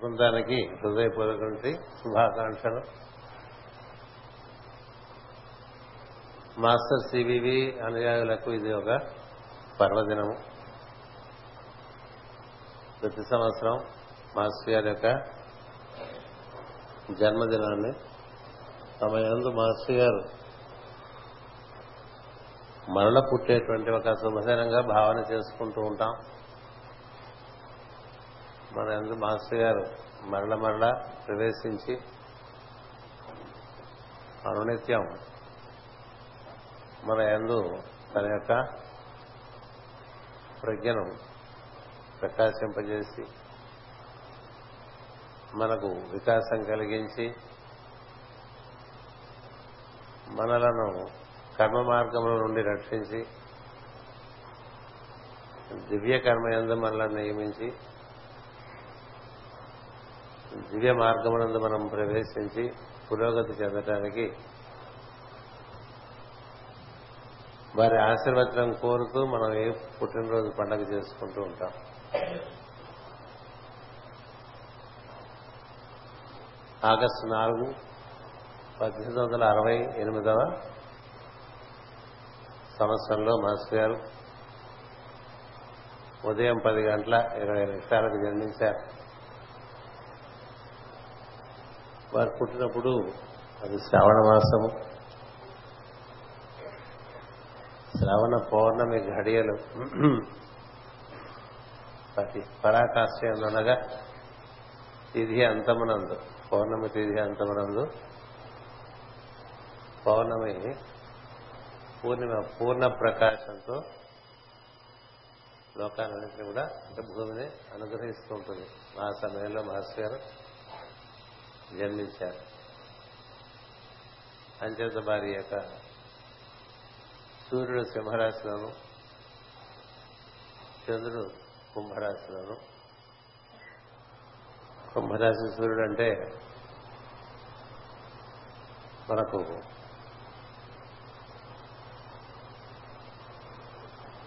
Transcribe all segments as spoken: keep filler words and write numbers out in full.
బృందానికి హృదయపూర్వక శుభాకాంక్షలు. మాస్టర్ సివివి అనుయాయులకు ఇది ఒక పర్వదినము. ప్రతి సంవత్సరం మాస్టర్ గారి యొక్క జన్మదినాన్ని సమయంలో మాస్టర్ గారు మనలో పుట్టేటువంటి ఒక శుభదినంగా భావన చేసుకుంటూ ఉంటాం. మన యందు మాస్టర్ గారు మరల మరలా ప్రవేశించి అనునిత్యం మన యందు తన యొక్క ప్రజ్ఞను ప్రకాశింపజేసి మనకు వికాసం కలిగించి మనలను కర్మ మార్గంలో నుండి రక్షించి దివ్య కర్మ యందు మనలను నియమించి దివ్య మార్గమునందు మనం ప్రవేశించి పురోగతి చెందటానికి వారి ఆశీర్వచనం కోరుతూ మనం ఏ పుట్టినరోజు పండుగ చేసుకుంటూ ఉంటాం. ఆగస్టు నాలుగు పద్దెనిమిది వందల అరవై ఎనిమిదవ సంవత్సరంలో మాస్టర్ గారు ఉదయం పది గంటల ఇరవై నిమిషాలకు జన్మించారు. వారు పుట్టినప్పుడు అది శ్రావణ మాసము, శ్రావణ పౌర్ణమి ఘడియలు ప్రతి పరాకాష్ఠంలోనగా తిథి అంతమునందు, పౌర్ణమి తిథి అంతమునందు పౌర్ణమి పూర్ణిమ పూర్ణ ప్రకాశంతో లోకాలన్నింటినీ కూడా భూమిని అనుగ్రహిస్తూ ఉంటుంది. ఆ సమయంలో మాస్టర్ గారు జన్మించారు. అంచేత వారి యొక్క సూర్యుడు సింహరాశిలోను, చంద్రుడు కుంభరాశిలోను. కుంభరాశి సూర్యుడు అంటే మనకు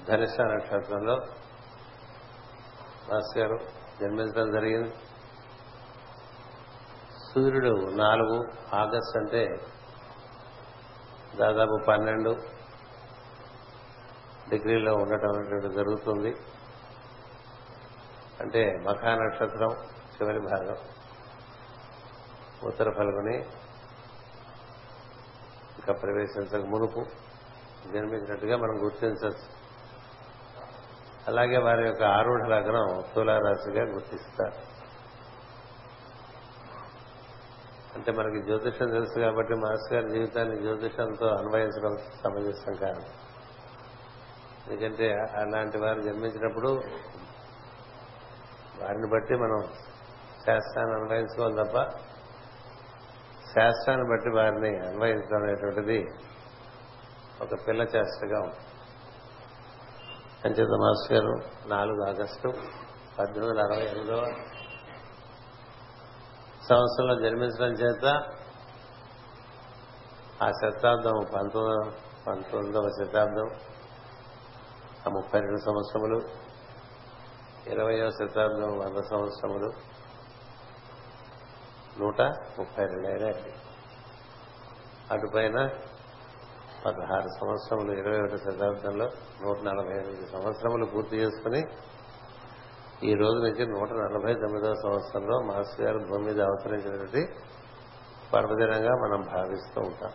ధనిష్ట నక్షత్రంలో మాస్టర్ గారు జన్మించడం జరిగింది. సూర్యుడు నాలుగు ఆగస్టు అంటే దాదాపు పన్నెండు డిగ్రీలో ఉండటం అనేటువంటి జరుగుతుంది. అంటే మఖా నక్షత్రం చివరి భాగం, ఉత్తర ఫల్గుని ఇంకా ప్రవేశించక మునుపు జన్మించినట్టుగా మనం గుర్తించవచ్చు. అలాగే వారి యొక్క ఆరుఢ లగ్నం తులారాశిగా గుర్తిస్తారు. అంటే మనకి జ్యోతిషం తెలుసు కాబట్టి మాస్టర్ గారి జీవితాన్ని జ్యోతిషంతో అన్వయించడం సమంజసం కాదు. ఎందుకంటే అలాంటి వారు జన్మించినప్పుడు వారిని బట్టి మనం శాస్త్రాన్ని అన్వయించుకోవాలి తప్ప శాస్త్రాన్ని బట్టి వారిని అన్వయించడం అనేటువంటిది ఒక పిల్ల చేష్టగా ఉంటుంది. అంచేత మాస్టర్ గారు నాలుగు ఆగస్టు పద్దెనిమిది వందల అరవై ఎనిమిదవ సంవత్సరంలో జన్మించడం చేత ఆ శతాబ్దం పంతొమ్మిది పంతొమ్మిదవ శతాబ్దం ఆ ముప్పై రెండు సంవత్సరములు, ఇరవయవ శతాబ్దం వంద సంవత్సరములు, నూట ముప్పై రెండు అయినా అటుపైన పదహారు సంవత్సరములు. ఇరవై ఒకటి శతాబ్దంలో నూట నలభై ఎనిమిది సంవత్సరములు పూర్తి చేసుకుని ఈ రోజు నుంచి నూట నలభై తొమ్మిదవ సంవత్సరంలో మాస్టర్ గారు భూమి మీద అవతరించినటువంటి పర్వదినంగా మనం భావిస్తూ ఉంటాం.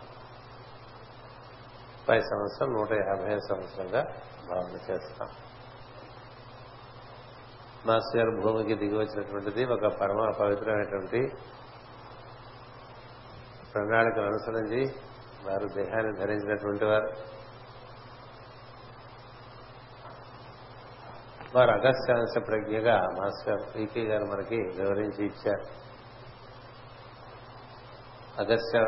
పై సంవత్సరం నూట యాభై సంవత్సరంగా భావన చేస్తాం. మాస్టర్ గారు భూమికి దిగి వచ్చినటువంటిది ఒక పరమ పవిత్రమైనటువంటి ప్రణాళికలు అనుసరించి వారు దేహాన్ని ధరించినటువంటి వారు. వారు అగస్త్యాంశ ప్రజ్ఞగా మాస్టర్ పీకే గారు మనకి వివరించి ఇచ్చారు. అగస్త్య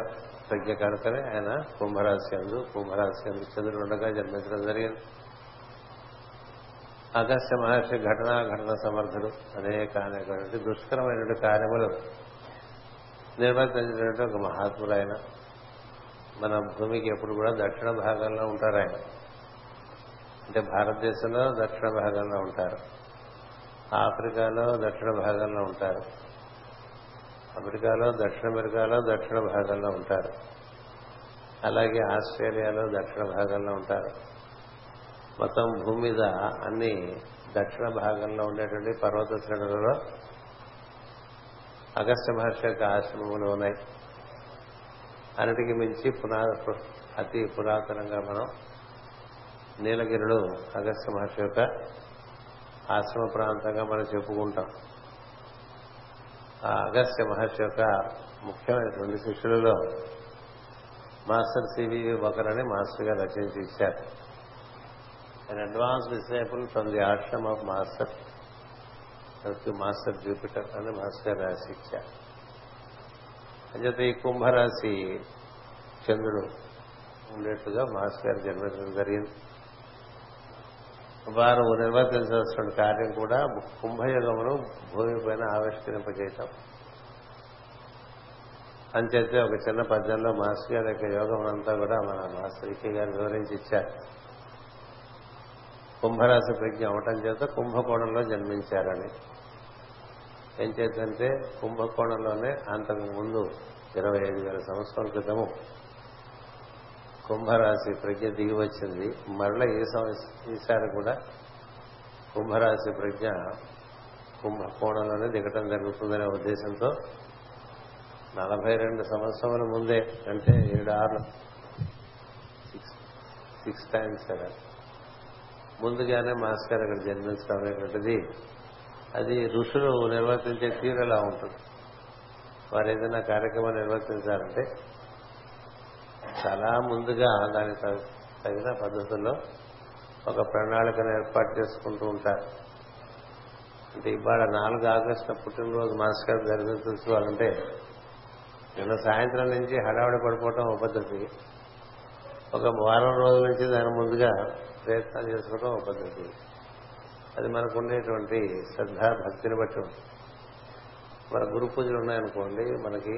ప్రజ్ఞ కనుకనే ఆయన కుంభరాశి అందు కుంభరాశి అందు చంద్రుడు ఉండగా జన్మించడం జరిగింది. అగస్త్య మహర్షి ఘటనా ఘటన సమర్థుడు, అనేక అనేటువంటి దుష్కరమైన కార్యములు నిర్వర్తించినటువంటి ఒక మహాత్ముడు. ఆయన మన భూమికి ఎప్పుడు కూడా దక్షిణ భాగంలో ఉంటారు. ఆయన అంటే భారతదేశంలో దక్షిణ భాగంలో ఉంటారు, ఆఫ్రికాలో దక్షిణ భాగంలో ఉంటారు, అమెరికాలో దక్షిణ అమెరికాలో దక్షిణ భాగంలో ఉంటారు, అలాగే ఆస్ట్రేలియాలో దక్షిణ భాగంలో ఉంటారు. మొత్తం భూమి మీద అన్ని దక్షిణ భాగంలో ఉండేటువంటి పర్వత శ్రేణులలో అగస్త్య మహర్షి యొక్క ఆశ్రమములు ఉన్నాయి. అన్నిటికీ మించి పునా అతి పురాతనంగా మనం నీలగిరుడు అగస్త్య మహర్షి యొక్క ఆశ్రమ ప్రాంతంగా మనం చెప్పుకుంటాం. ఆ అగస్త్య మహర్షి యొక్క ముఖ్యమైనటువంటి శిష్యులలో మాస్టర్ సివి ఒకరని మాస్టర్గా రచయించి ఇచ్చారు. And advance disciple from the ashram of master master Jupiter అని మాస్టర్ రాసి ఇచ్చారు. అంచేత ఈ కుంభరాశి చంద్రుడు ఉండేట్టుగా మాస్టర్ గారు జన్మించడం జరిగింది. వారు నిర్వర్తించాల్సిన కార్యం కూడా కుంభయోగమును భూమి పైన ఆవిష్కరింపజేయటం. అంచేతే ఒక చిన్న పద్యంలో మాస్టర్ గారి యొక్క యోగం అంతా కూడా మన మాస్టర్ కి గారు వివరించి ఇచ్చారు. కుంభరాశి ప్రజ్ఞ అవటం చేత కుంభకోణంలో జన్మించారని, ఏం చేద్దంటే కుంభకోణంలోనే అంతకు ముందు ఇరవై ఐదు వేల సంవత్సరాల క్రితము కుంభరాశి ప్రజ్ఞ దిగి వచ్చింది. మరలా ఈ సంవత్సరం ఈసారి కూడా కుంభరాశి ప్రజ్ఞ కుంభకోణంలోనే దిగటం జరుగుతుందనే ఉద్దేశంతో నలభై రెండు సంవత్సరాల ముందే, అంటే ఏడు ఆరు సిక్స్ టైమ్స్ కదా ముందుగానే మాస్టర్ అక్కడ జన్మించడం అనేటువంటిది, అది ఋషులు నిర్వర్తించే తీరులా ఉంటుంది. వారు ఏదైనా కార్యక్రమం నిర్వర్తించారంటే చాలా ముందుగా దానికి తగిన పద్ధతుల్లో ఒక ప్రణాళికను ఏర్పాటు చేసుకుంటూ ఉంటారు. అంటే ఇవాళ నాలుగు ఆగస్టు పుట్టినరోజు మాస్టర్ జరిగిన చూసుకోవాలంటే నిన్న సాయంత్రం నుంచి హడావుడి పడిపోవటం ఒక పద్ధతి, ఒక వారం రోజుల నుంచి దాని ముందుగా ప్రయత్నం చేసుకోవడం ఒక పద్ధతి. అది మనకు ఉండేటువంటి శ్రద్ధ భక్తిని బట్టి ఉంటుంది. మన గురు పూజలు ఉన్నాయనుకోండి, మనకి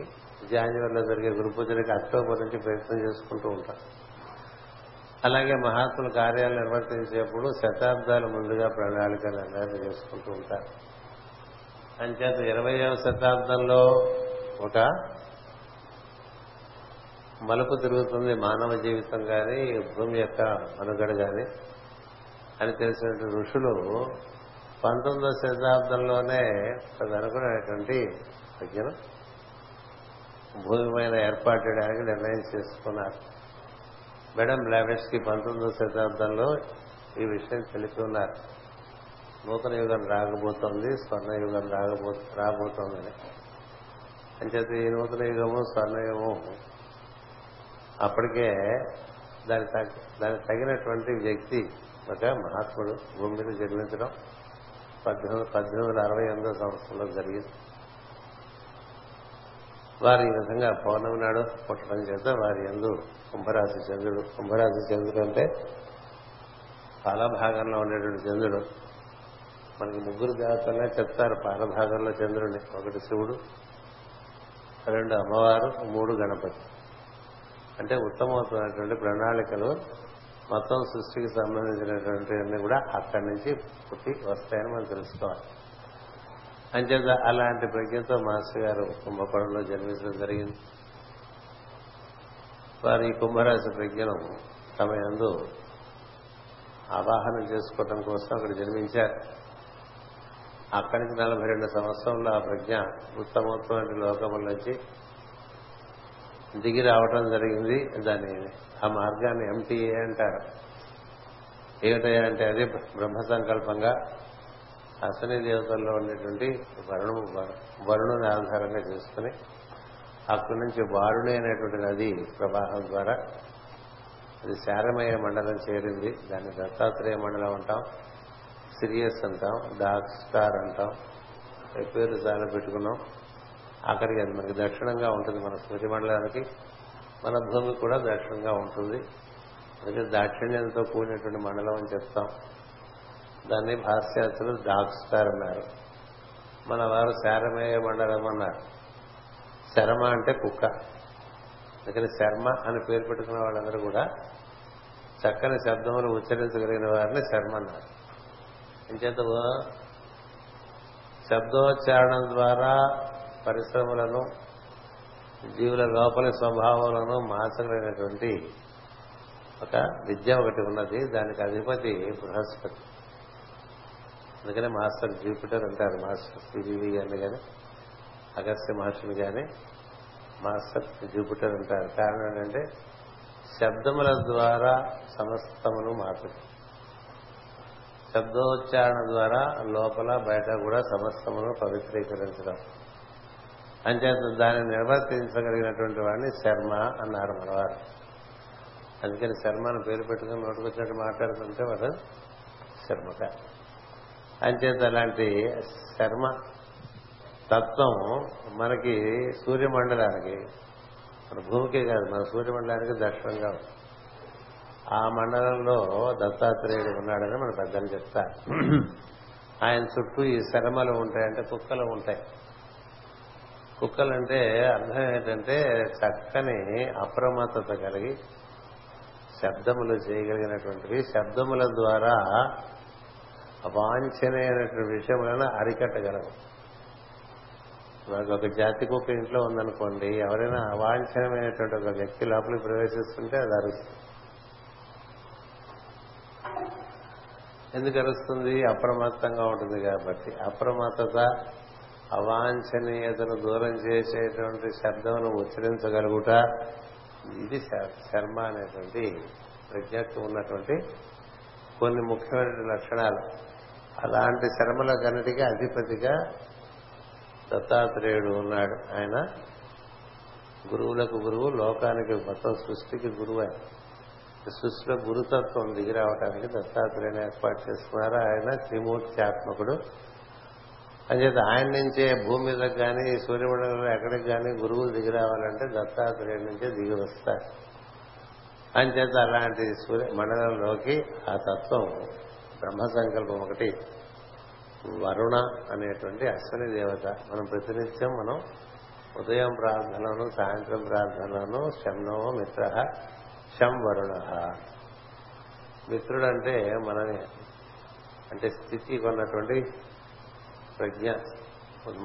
జనవరిలో జరిగే గురు పూజలకి అక్టోబర్ నుంచి ప్రయత్నం చేసుకుంటూ ఉంటాం. అలాగే మహాత్ముల కార్యాలు నిర్వర్తించేప్పుడు శతాబ్దాలు ముందుగా ప్రణాళికలు నిర్ణయం చేసుకుంటూ ఉంటారు. అంచేత ఇరవైవ శతాబ్దంలో ఒక మలుపు తిరుగుతుంది మానవ జీవితం కానీ భూమి యొక్క మనుగడ కానీ అని తెలిసిన ఋషులు పంతొమ్మిదవ శతాబ్దంలోనే అది అనుకునేటువంటి ప్రజ్ఞ భూమి పైన ఏర్పాటు చేయడానికి నిర్ణయం చేసుకున్నారు. మేడమ్ బ్లావెట్స్కి పంతొమ్మిదవ శతాబ్దంలో ఈ విషయం తెలిపి ఉన్నారు. నూతన యుగం రాకపోతుంది, స్వర్ణయుగం రాకపో రాబోతోందని అంచేత ఈ నూతన యుగము స్వర్ణయుగము అప్పటికే దాని దానికి తగినటువంటి వ్యక్తి ఒక మహాత్ముడు భూమి మీద జన్మించడం పద్దెనిమిది పద్దెనిమిది వందల అరవై ఎనిమిదో సంవత్సరంలో జరిగింది. వారు ఈ విధంగా పౌర్ణమి నాడు పుట్టడం చేత వారి యందు కుంభరాశి చంద్రుడు, కుంభరాశి చంద్రుడు అంటే పాలభాగంలో ఉండేటువంటి చంద్రుడు. మనకి ముగ్గురు జాతకంగా చెప్తారు పాలభాగంలో చంద్రుడిని, ఒకటి శివుడు, రెండు అమ్మవారు, మూడు గణపతి. అంటే ఉత్తమవుతున్నటువంటి ప్రణాళికలు మొత్తం సృష్టికి సంబంధించినటువంటి అన్ని కూడా అక్కడి నుంచి పుట్టి వస్తాయని మనం తెలుసుకోవాలి. అంచేత అలాంటి ప్రజ్ఞతో మాస్టర్ గారు కుంభకోణంలో జన్మించడం జరిగింది. వారు ఈ కుంభరాశి ప్రజ్ఞను తమ యందు ఆవాహనం చేసుకోవడం కోసం అక్కడ జన్మించారు. అక్కడి నుంచి నలభై రెండు సంవత్సరంలో ఆ ప్రజ్ఞ ఉత్తమోత్తమైన లోకముల నుంచి దిగి రావటం జరిగింది. దాని ఆ మార్గాన్ని ఎంటీఏ అంటారు. ఏమిటయ్యా అంటే అదే బ్రహ్మ సంకల్పంగా అశ్విని దేవతల్లో ఉండేటువంటి వరుణు వరుణుని ఆధారంగా చేసుకుని అక్కడి నుంచి వారుణి అనేటువంటి నది ప్రవాహం ద్వారా అది శారమయ మండలం చేరింది. దాన్ని దత్తాత్రేయ మండలం అంటాం, సిరియస్ అంటాం, డార్క్ స్టార్ అంటాం, ఈ పేరు చాలా పెట్టుకున్నాం. అక్కడికి అది మనకి దక్షిణంగా ఉంటుంది. మన సూర్యమండలానికి మన భూమి కూడా దక్షిణంగా ఉంటుంది. అయితే దాక్షిణ్యంతో కూడినటువంటి మండలం అని చెప్తాం. దాన్ని భాష్యార్థులు డార్క్ స్టార్ అన్నారు, మన వారు శారమేయ మండలం అన్నారు. శరమ అంటే కుక్క, అందుకని శర్మ అని పేరు పెట్టుకున్న వాళ్ళందరూ కూడా చక్కని శబ్దములు ఉచ్చరించగలిగిన వారిని శర్మ అన్నారు. ఇంచేత శబ్దోచ్చారణం ద్వారా పరిశ్రమలను, జీవుల లోపలి స్వభావాలను మార్చగలిగినటువంటి ఒక విద్య ఒకటి ఉన్నది. దానికి అధిపతి బృహస్పతి. అందుకనే మాస్టర్ జూపిటర్ అంటారు. మాస్టర్ సివివి గారిని కానీ అగస్త్య మహర్షిని కానీ మాస్టర్ జూపిటర్ అంటారు. కారణం ఏంటంటే శబ్దముల ద్వారా సమస్తమును మార్చదు. శబ్దోచ్చారణ ద్వారా లోపల బయట కూడా సమస్తమును పవిత్రీకరించడం అంచేత దాన్ని నిర్వర్తించగలిగినటువంటి వాడిని శర్మ అన్నారు మనవారు. అందుకని శర్మ అని పేరు పెట్టుకుని నోటుకొచ్చినట్టు మాట్లాడుతుంటే వాడు శర్మక. అంచేత అలాంటి శర్మ తత్వం మనకి సూర్యమండలానికి, మన భూమికే కాదు, మన సూర్యమండలానికి దర్శనంగా ఉంది. ఆ మండలంలో దత్తాత్రేయుడు ఉన్నాడని మన పెద్దలు చెప్తారు. ఆయన చుట్టూ ఈ శర్మలు ఉంటాయంటే కుక్కలు ఉంటాయి. కుక్కలంటే అర్థం ఏంటంటే చక్కని అప్రమత్తత కలిగి శబ్దములు చేయగలిగినటువంటివి, శబ్దముల ద్వారా అవాంఛనీయమైనటువంటి విషయములను అరికట్టగలవు. మనకు ఒక జాతి కుక్క ఇంట్లో ఉందనుకోండి, ఎవరైనా అవాంఛనమైనటువంటి ఒక వ్యక్తి లోపలికి ప్రవేశిస్తుంటే అది అరుస్తుంది. ఎందుకు అరుస్తుంది? అప్రమత్తంగా ఉంటుంది కాబట్టి. అప్రమత్తత అవాంఛనీయతను దూరం చేసేటువంటి శబ్దమును ఉచ్చరించగలుగుట, ఇది శర్మ అనేటువంటి ప్రజ్ఞకు ఉన్నటువంటి కొన్ని ముఖ్యమైన లక్షణాలు. అలాంటి శర్మలకన్నిటికీ అధిపతిగా దత్తాత్రేయుడు ఉన్నాడు. ఆయన గురువులకు గురువు, లోకానికి, మొత్తం సృష్టికి గురువు. ఆయన సృష్టిలో గురుతత్వం దిగిరావటానికి దత్తాత్రేయుని ఏర్పాటు చేసుకున్నారు. ఆయన త్రిమూర్త్యాత్మకుడు. అంచేత ఆయన నుంచే భూమి మీదకి కానీ సూర్యమండలంలో ఎక్కడికి కానీ గురువులు దిగిరావాలంటే దత్తాత్రేయుడి నుంచే దిగి వస్తారు. అంచేత అలాంటి సూర్య మండలంలోకి ఆ తత్వం బ్రహ్మ సంకల్పం ఒకటి వరుణ అనేటువంటి అశ్విని దేవత. మనం ప్రతినిత్యం మనం ఉదయం ప్రార్థనలోను, సాయంత్రం ప్రార్థనలోను శంనో మిత్ర శం వరుణ. మిత్రుడు అంటే మనమే, అంటే స్థితికి ఉన్నటువంటి ప్రజ్ఞ.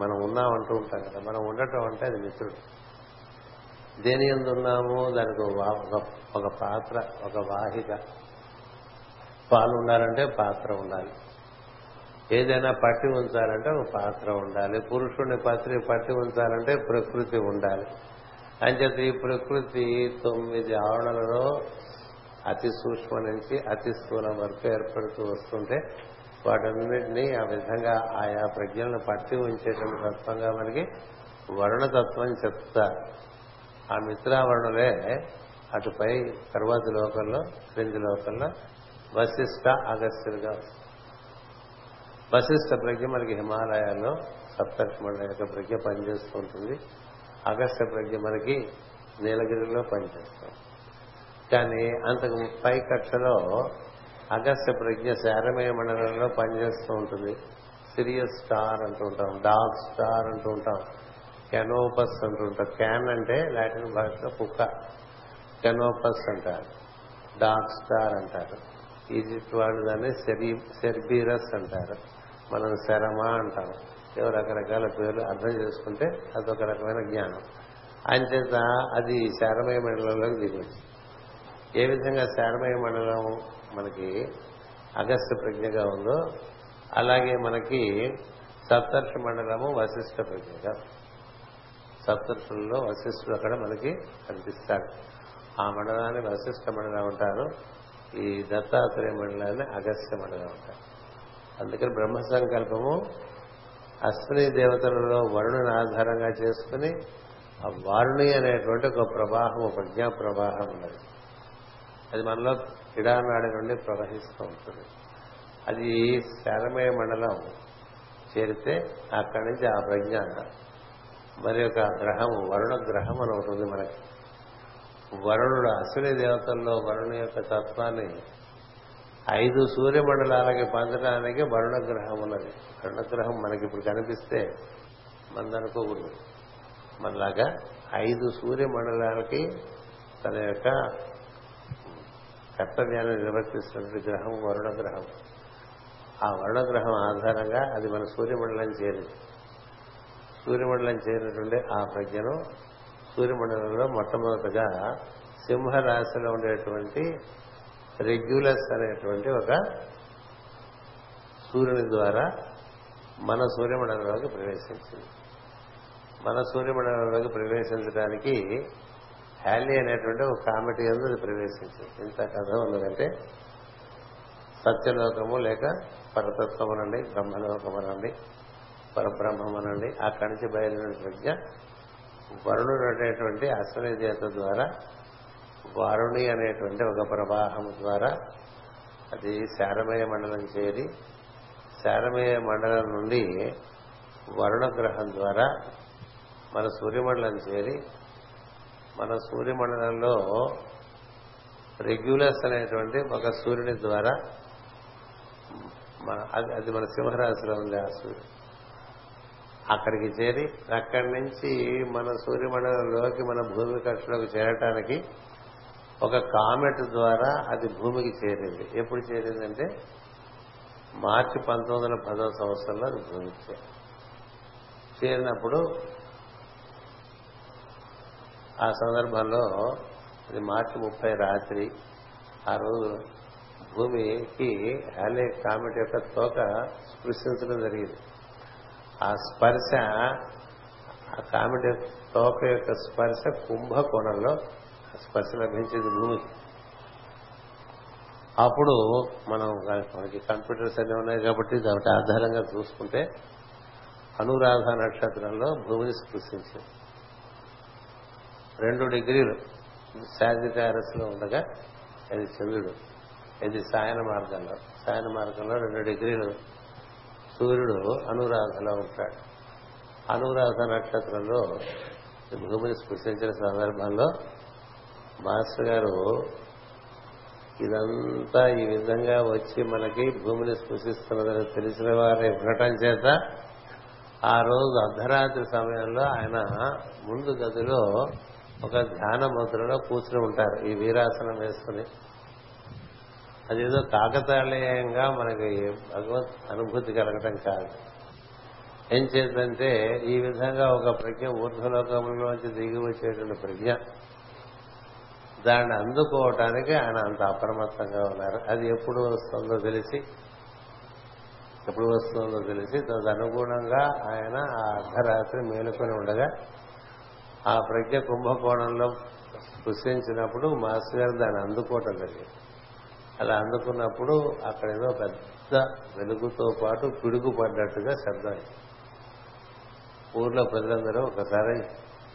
మనం ఉన్నామంటూ ఉంటాం కదా, మనం ఉండటం అంటే అది మిత్రుడు. దేని యందు ఉన్నాము దానికి ఒక పాత్ర, ఒక వాహిక. పాలు ఉండాలంటే పాత్ర ఉండాలి, ఏదైనా పట్టి ఉంచాలంటే ఒక పాత్ర ఉండాలి, పురుషుణ్ణి పత్రి పట్టి ఉంచాలంటే ప్రకృతి ఉండాలి. అంచేత ఈ ప్రకృతి తొమ్మిది ఆవరణలలో అతి సూక్ష్మ నుంచి అతి స్థూలం వరకు ఏర్పడుతూ వస్తుంటే వాటన్నిటినీ ఆ విధంగా ఆయా ప్రజ్ఞలను పట్టి ఉంచేటువంటి తత్వంగా మనకి వరుణతత్వం చెప్తారు. ఆ మిత్రావరణలే అటుపై తర్వాత లోకంలో, క్రింది లోకంలో వశిష్ఠ అగస్త్యులుగా వస్తుంది. వశిష్ఠ ప్రజ్ఞ మనకి హిమాలయాల్లో సప్తర్షిమండల యొక్క ప్రజ్ఞ పనిచేస్తూ ఉంటుంది. అగస్త్య ప్రజ్ఞ మనకి నీలగిరిలో పనిచేస్తాం. కానీ అంతకు పై కక్షలో అగస్త్య ప్రజ్ఞ శారమయ మండలంలో పనిచేస్తూ ఉంటుంది. సిరియస్ స్టార్ అంటూ ఉంటాం, డాగ్ స్టార్ అంటూ ఉంటాం, కెనోపస్ అంటూ ఉంటాం. క్యాన్ అంటే లాటిన్ భాషలో కుక్క, కెనోపస్ అంటారు, డాగ్ స్టార్ అంటారు. ఈజిప్ట్ వాళ్ళు దాన్ని సెర్బీరస్ అంటారు, మనం శరమ అంటాం. ఏవో రకరకాల పేర్లు అర్థం చేసుకుంటే అదొక రకమైన జ్ఞానం. అంచేత అది శారమయ మండలంలోకి దిగొచ్చు. ఏ విధంగా శారమయ మండలం మనకి అగస్త్య ప్రజ్ఞగా ఉందో అలాగే మనకి సప్తర్షి మండలము వశిష్ఠ ప్రజ్ఞగా. సప్తర్షుల్లో వశిష్ఠుడు అక్కడ మనకి కనిపిస్తాడు. ఆ మండలాన్ని వశిష్ఠ మండలం ఉంటారు. ఈ దత్తాత్రేయ మండలాన్ని అగస్త్య మండలం ఉంటారు. అందుకని బ్రహ్మ సంకల్పము అశ్విని దేవతలలో వరుణుని ఆధారంగా చేసుకుని ఆ వారుణి అనేటువంటి ఒక ప్రవాహం, ఒక ప్రజ్ఞా ప్రవాహం ఉన్నది. అది మనలో క్రీడానాడి నుండి ప్రవహిస్తూ ఉంటుంది. అది శారమయ మండలం చేరితే అక్కడి నుంచి ఆ ప్రజ్ఞ మరి యొక్క గ్రహం వరుణ గ్రహం అని ఉంటుంది. మనకి వరుణుడు అశ్విని దేవతల్లో వరుణుని యొక్క తత్వాన్ని ఐదు సూర్యమండలాలకి పంచడానికి వరుణగ్రహం ఉన్నది. వరుణగ్రహం మనకి ఇప్పుడు కనిపిస్తే మనదనుకోకూడదు. మనలాగా ఐదు సూర్యమండలాలకి తన యొక్క కర్తవ్యాన్ని నిర్వర్తిస్తున్న గ్రహం వరుణగ్రహం. ఆ వరుణగ్రహం ఆధారంగా అది మన సూర్యమండలం చేరింది. సూర్యమండలం చేరినటువంటి ఆ ప్రజ్ఞను సూర్యమండలంలో మొట్టమొదటగా సింహరాశిలో ఉండేటువంటి రెగ్యులస్ అనేటువంటి ఒక సూర్యుని ద్వారా మన సూర్యమండలంలోకి ప్రవేశించింది. మన సూర్యమండలంలోకి ప్రవేశించడానికి హ్యాలీ అనేటువంటి ఒక కామెడీ అది ప్రవేశించింది. ఇంత కథ ఉన్నదంటే సత్యలోకము లేక పరతత్వమనండి, బ్రహ్మలోకమనండి, పరబ్రహ్మమనండి, అక్కడి నుంచి బయలుదేరిన ప్రజ్ఞ వరుణుడు అనేటువంటి అశ్వని దేవత ద్వారా వారుణి అనేటువంటి ఒక ప్రవాహం ద్వారా అది శారమయ మండలం చేరి, శారమయ మండలం నుండి వరుణ గ్రహం ద్వారా మన సూర్యమండలం చేరి, మన సూర్యమండలంలో రెగ్యులస్ అనేటువంటి ఒక సూర్యుని ద్వారా అది మన సింహరాశిలో ఉంది ఆ సూర్యుడు, అక్కడికి చేరి అక్కడి నుంచి మన సూర్యమండలంలోకి మన భూమి కక్షలోకి చేరటానికి ఒక కామెట్ ద్వారా అది భూమికి చేరింది. ఎప్పుడు చేరిందంటే మార్చి పంతొమ్మిది వందల పదో సంవత్సరంలో అది భూమికి చేరింది. చేరినప్పుడు ఆ సందర్భంలో అది మార్చి ముప్పై రాత్రి ఆ రోజు భూమికి హల్లే కామెట్ యొక్క తోక స్పృశించడం జరిగింది. ఆ స్పర్శ, ఆ కామెట్ తోక యొక్క స్పర్శ కుంభకోణంలో స్పర్శ లభించేది భూమికి. అప్పుడు మనం మనకి కంప్యూటర్స్ అన్నీ ఉన్నాయి కాబట్టి దాని ఆధారంగా చూసుకుంటే అనురాధ నక్షత్రంలో భూమిని స్పృశించింది. రెండు డిగ్రీలు సాజిటారస్లో ఉండగా ఇది చంద్రుడు, ఇది సాయన మార్గంలో, సాయన మార్గంలో రెండు డిగ్రీలు సూర్యుడు అనురాధలో ఉంటాడు. అనురాధ నక్షత్రంలో భూమిని స్పృశించిన సందర్భంలో మాస్టర్ గారు ఇదంతా ఈ విధంగా వచ్చి మనకి భూమిని స్పృశిస్తున్నదని తెలిసిన వారే ఉండటం చేత ఆ రోజు అర్ధరాత్రి సమయంలో ఆయన ముందు గదిలో ఒక ధ్యాన ముద్రలో కూర్చుని ఉంటారు ఈ వీరాసనం వేసుకుని. అదేదో కాకతాళీయంగా మనకి భగవత్ అనుభూతి కలగటం కాదు. ఏం చేద్దంటే ఈ విధంగా ఒక ప్రజ్ఞ ఊర్ధ్వలోకంలోంచి దిగి వచ్చేటువంటి ప్రజ్ఞ, దాన్ని అందుకోవటానికి ఆయన అంత అప్రమత్తంగా ఉన్నారు. అది ఎప్పుడు వస్తుందో తెలిసి ఎప్పుడు వస్తుందో తెలిసి తదనుగుణంగా ఆయన ఆ అర్ధరాత్రి మేలుకొని ఉండగా ఆ ప్రజ్ఞ కుంభకోణంలో స్పృశించినప్పుడు మాస్టర్ గారు దాన్ని అందుకోవటం జరిగింది. అలా అందుకున్నప్పుడు అక్కడ ఏదో పెద్ద వెలుగుతో పాటు పిడుగు పడ్డట్టుగా శబ్దం. ఊర్లో ప్రజలందరూ ఒకసారి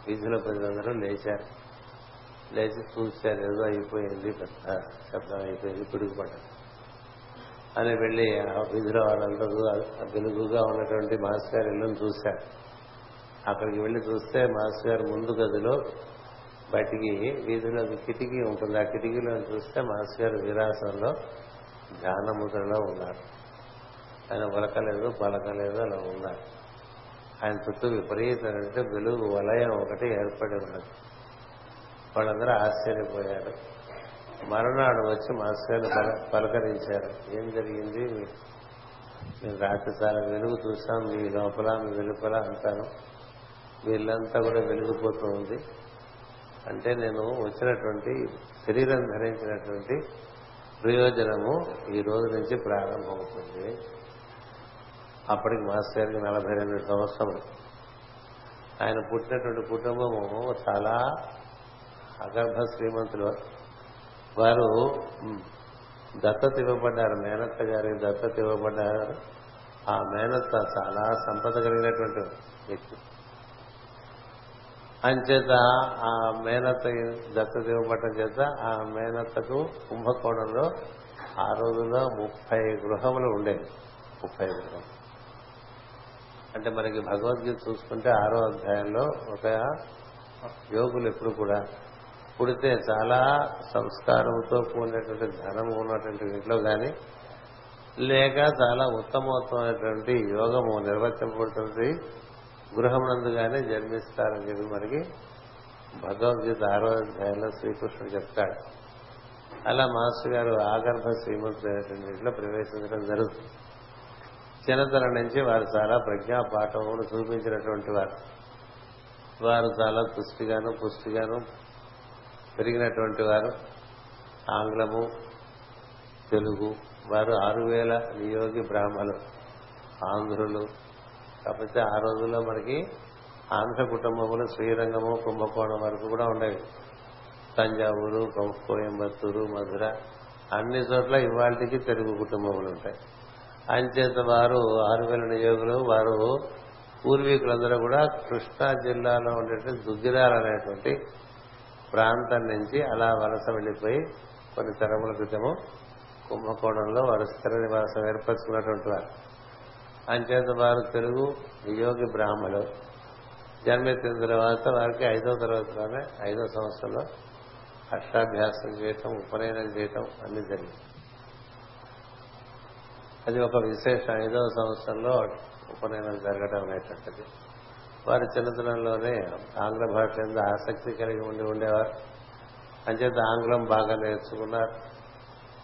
వీధిలో ప్రజలందరూ లేచారు, లేచి చూశారు, ఏదో అయిపోయింది, పెద్ద శబ్దం అయిపోయింది, పిడుగు పడ్డది అని వెళ్ళి ఆ వీధిలో వాళ్ళందరూ వెలుగుగా ఉన్నటువంటి మాస్టర్ గారు ఇల్లుని చూశారు. అక్కడికి వెళ్ళి చూస్తే మాస్టర్ గారు ముందు గదిలో బయటికి వీధిలో కిటికీ ఉంటుంది, ఆ కిటికీలో చూస్తే మాస్టర్ గారు వీరాసనంలో ధ్యానముద్రలో ఉన్నారు. ఆయన ఉలకలేదు, పలకలేదు, అలా ఉన్నారు. ఆయన చుట్టూ విపరీతమంటే వెలుగు వలయం ఒకటి ఏర్పడి ఉన్నది. వాళ్ళందరూ ఆశ్చర్యపోయారు. మరునాడు వచ్చి మాస్టర్ గారు పలకరించారు. ఏం జరిగింది, మేము రాత్రి చాలా వెలుగు చూసాం, మీ లోపల మీ వెలుపల అంటాను, వీళ్ళంతా కూడా వెలిగిపోతూ ఉంది. అంటే నేను వచ్చినటువంటి శరీరం ధరించినటువంటి ప్రయోజనము ఈ రోజు నుంచి ప్రారంభమవుతుంది. అప్పటికి మాస్టర్ గారికి నలభై రెండు సంవత్సరములు. ఆయన పుట్టినటువంటి కుటుంబము చాలా అగర్భ శ్రీమంతులు. వారు దత్తత ఇవ్వబడ్డారు, మేనత్త గారికి దత్తత ఇవ్వబడ్డారు. ఆ మేనత్త చాలా సంపద కలిగినటువంటి వ్యక్తి. అంచేత ఆ మేనత్త దత్తత ఇవ్వబడటం చేత ఆ మేనత్తకు కుంభకోణంలో ఆ రోజుల్లో ముప్పై గృహములు ఉండేవి. ముప్పై గృహములు అంటే మనకి భగవద్గీత చూసుకుంటే ఆరో అధ్యాయంలో ఒక యోగులు ఎప్పుడు కూడా పుడితే చాలా సంస్కారంతో కూడినటువంటి ధనము ఉన్నటువంటి ఇంట్లో కానీ లేక చాలా ఉత్తమోత్తమైనటువంటి యోగము నిర్వర్తింపబడుతుంది గృహమునందు కానీ జన్మిస్తారని చెప్పి మనకి భగవద్గీత ఆరో అధ్యాయంలో శ్రీకృష్ణుడు చెప్తాడు. అలా మాస్టర్ గారు ఆగర్భ శ్రీమంతులైనటువంటి ఇంట్లో ప్రవేశించడం జరుగుతుంది. చిన్నతనం నుంచి వారు చాలా ప్రజ్ఞా పాఠములు చూపించినటువంటి వారు. వారు చాలా తుష్టిగాను పుష్టిగాను పెరిగినటువంటి వారు. ఆంగ్లము తెలుగు వారు ఆరు వేల నియోగి బ్రాహ్మలు ఆంధ్రులు. కాకపోతే ఆ రోజుల్లో మనకి ఆంధ్ర కుటుంబములు శ్రీరంగము కుంభకోణం వరకు కూడా ఉండేవి. తంజావూరు, కోయంబత్తూరు, మధుర అన్ని చోట్ల ఇవాళకి తెలుగు కుటుంబములు ఉంటాయి. అంచేత వారు ఆరు వేల నియోగులు. వారు పూర్వీకులందరూ కూడా కృష్ణా జిల్లాలో ఉండేటువంటి దుగ్గిరాల అనేటువంటి ప్రాంతం నుంచి అలా వలస వెళ్లిపోయి కొన్ని తరముల క్రితము కుంభకోణంలో వారు స్థిర నివాసం ఏర్పరచుకున్నటువంటి వారు. అంచేత వారు తెలుగు నియోగి బ్రాహ్మలు. జన్మెత్తిన తర్వాత వారికి ఐదో తరగతిలోనే ఐదో సంవత్సరంలో అక్షరాభ్యాసం చేయటం, ఉపనయనం చేయటం అన్ని జరిగింది. అది ఒక విశేషం. ఐదో సంవత్సరంలో ఉపనయనం జరగడం అనేటువంటిది. వారి చిన్నతనంలోనే ఆంగ్ల భాష మీద ఆసక్తి కలిగి ఉండి ఉండేవారు. అంచేత ఆంగ్లం బాగా నేర్చుకున్నారు.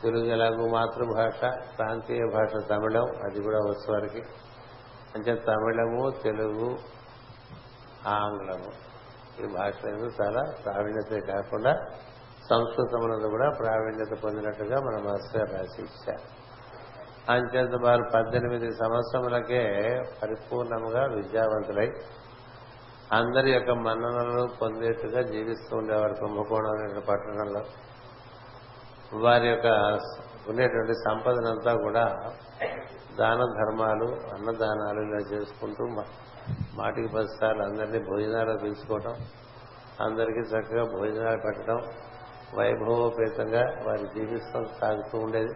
తెలుగు ఎలాగో మాతృభాష, ప్రాంతీయ భాష తమిళం, అది కూడా వచ్చేవారికి. అంచేత తమిళము, తెలుగు, ఆంగ్లము ఈ భాషలందు చాలా ప్రావీణ్యతే కాకుండా సంస్కృతమునందు కూడా ప్రావీణ్యత పొందినట్టుగా మన మాస్టర్ రాసి ఇచ్చారు. అంచేత వారు పద్దెనిమిది సంవత్సరములకే పరిపూర్ణముగా విద్యావంతులై అందరి యొక్క మన్ననలు పొందేట్టుగా జీవిస్తూ ఉండేవారు. కుంభకోణం అనే పట్టణంలో వారి యొక్క ఉండేటువంటి సంపదనంతా కూడా దాన ధర్మాలు, అన్నదానాలు ఇలా చేసుకుంటూ మాటికి బస్తాలు అందరినీ భోజనాలు పిలుచుకోవటం, అందరికీ చక్కగా భోజనాలు పెట్టడం, వైభవోపేతంగా వారి జీవితం సాగుతూ ఉండేది.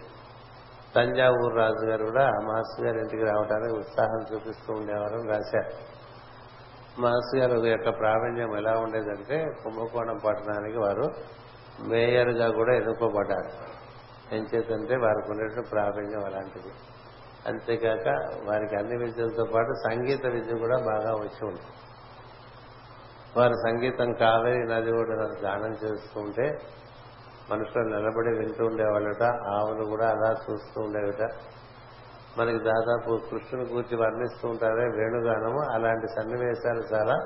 తంజావూరు రాజుగారు కూడా మాస్ గారి ఇంటికి రావడానికి ఉత్సాహం చూపిస్తూ ఉండేవారని రాశారు. మాస్ గారు యొక్క ప్రావీణ్యం ఎలా ఉండేదంటే కుంభకోణం పట్టణానికి వారు మేయర్ గా కూడా ఎన్నుకోబడ్డారు. ఎంచేతంటే వారికి ఉండేటువంటి ప్రావీణ్యం అలాంటిది. అంతేకాక వారికి అన్ని విద్యలతో పాటు సంగీత విద్య కూడా బాగా వచ్చి ఉంది. వారు సంగీతం కావేరి నది కూడా గానం చేస్తూ ఉంటే మనుషులు నిలబడి వింటూ ఉండేవాళ్ళట. ఆవులు కూడా అలా చూస్తూ ఉండేవిట. మనకి దాదాపు కృష్ణుని గురించి వర్ణిస్తూ ఉంటారే వేణుగానము, అలాంటి సన్నివేశాలు చాలా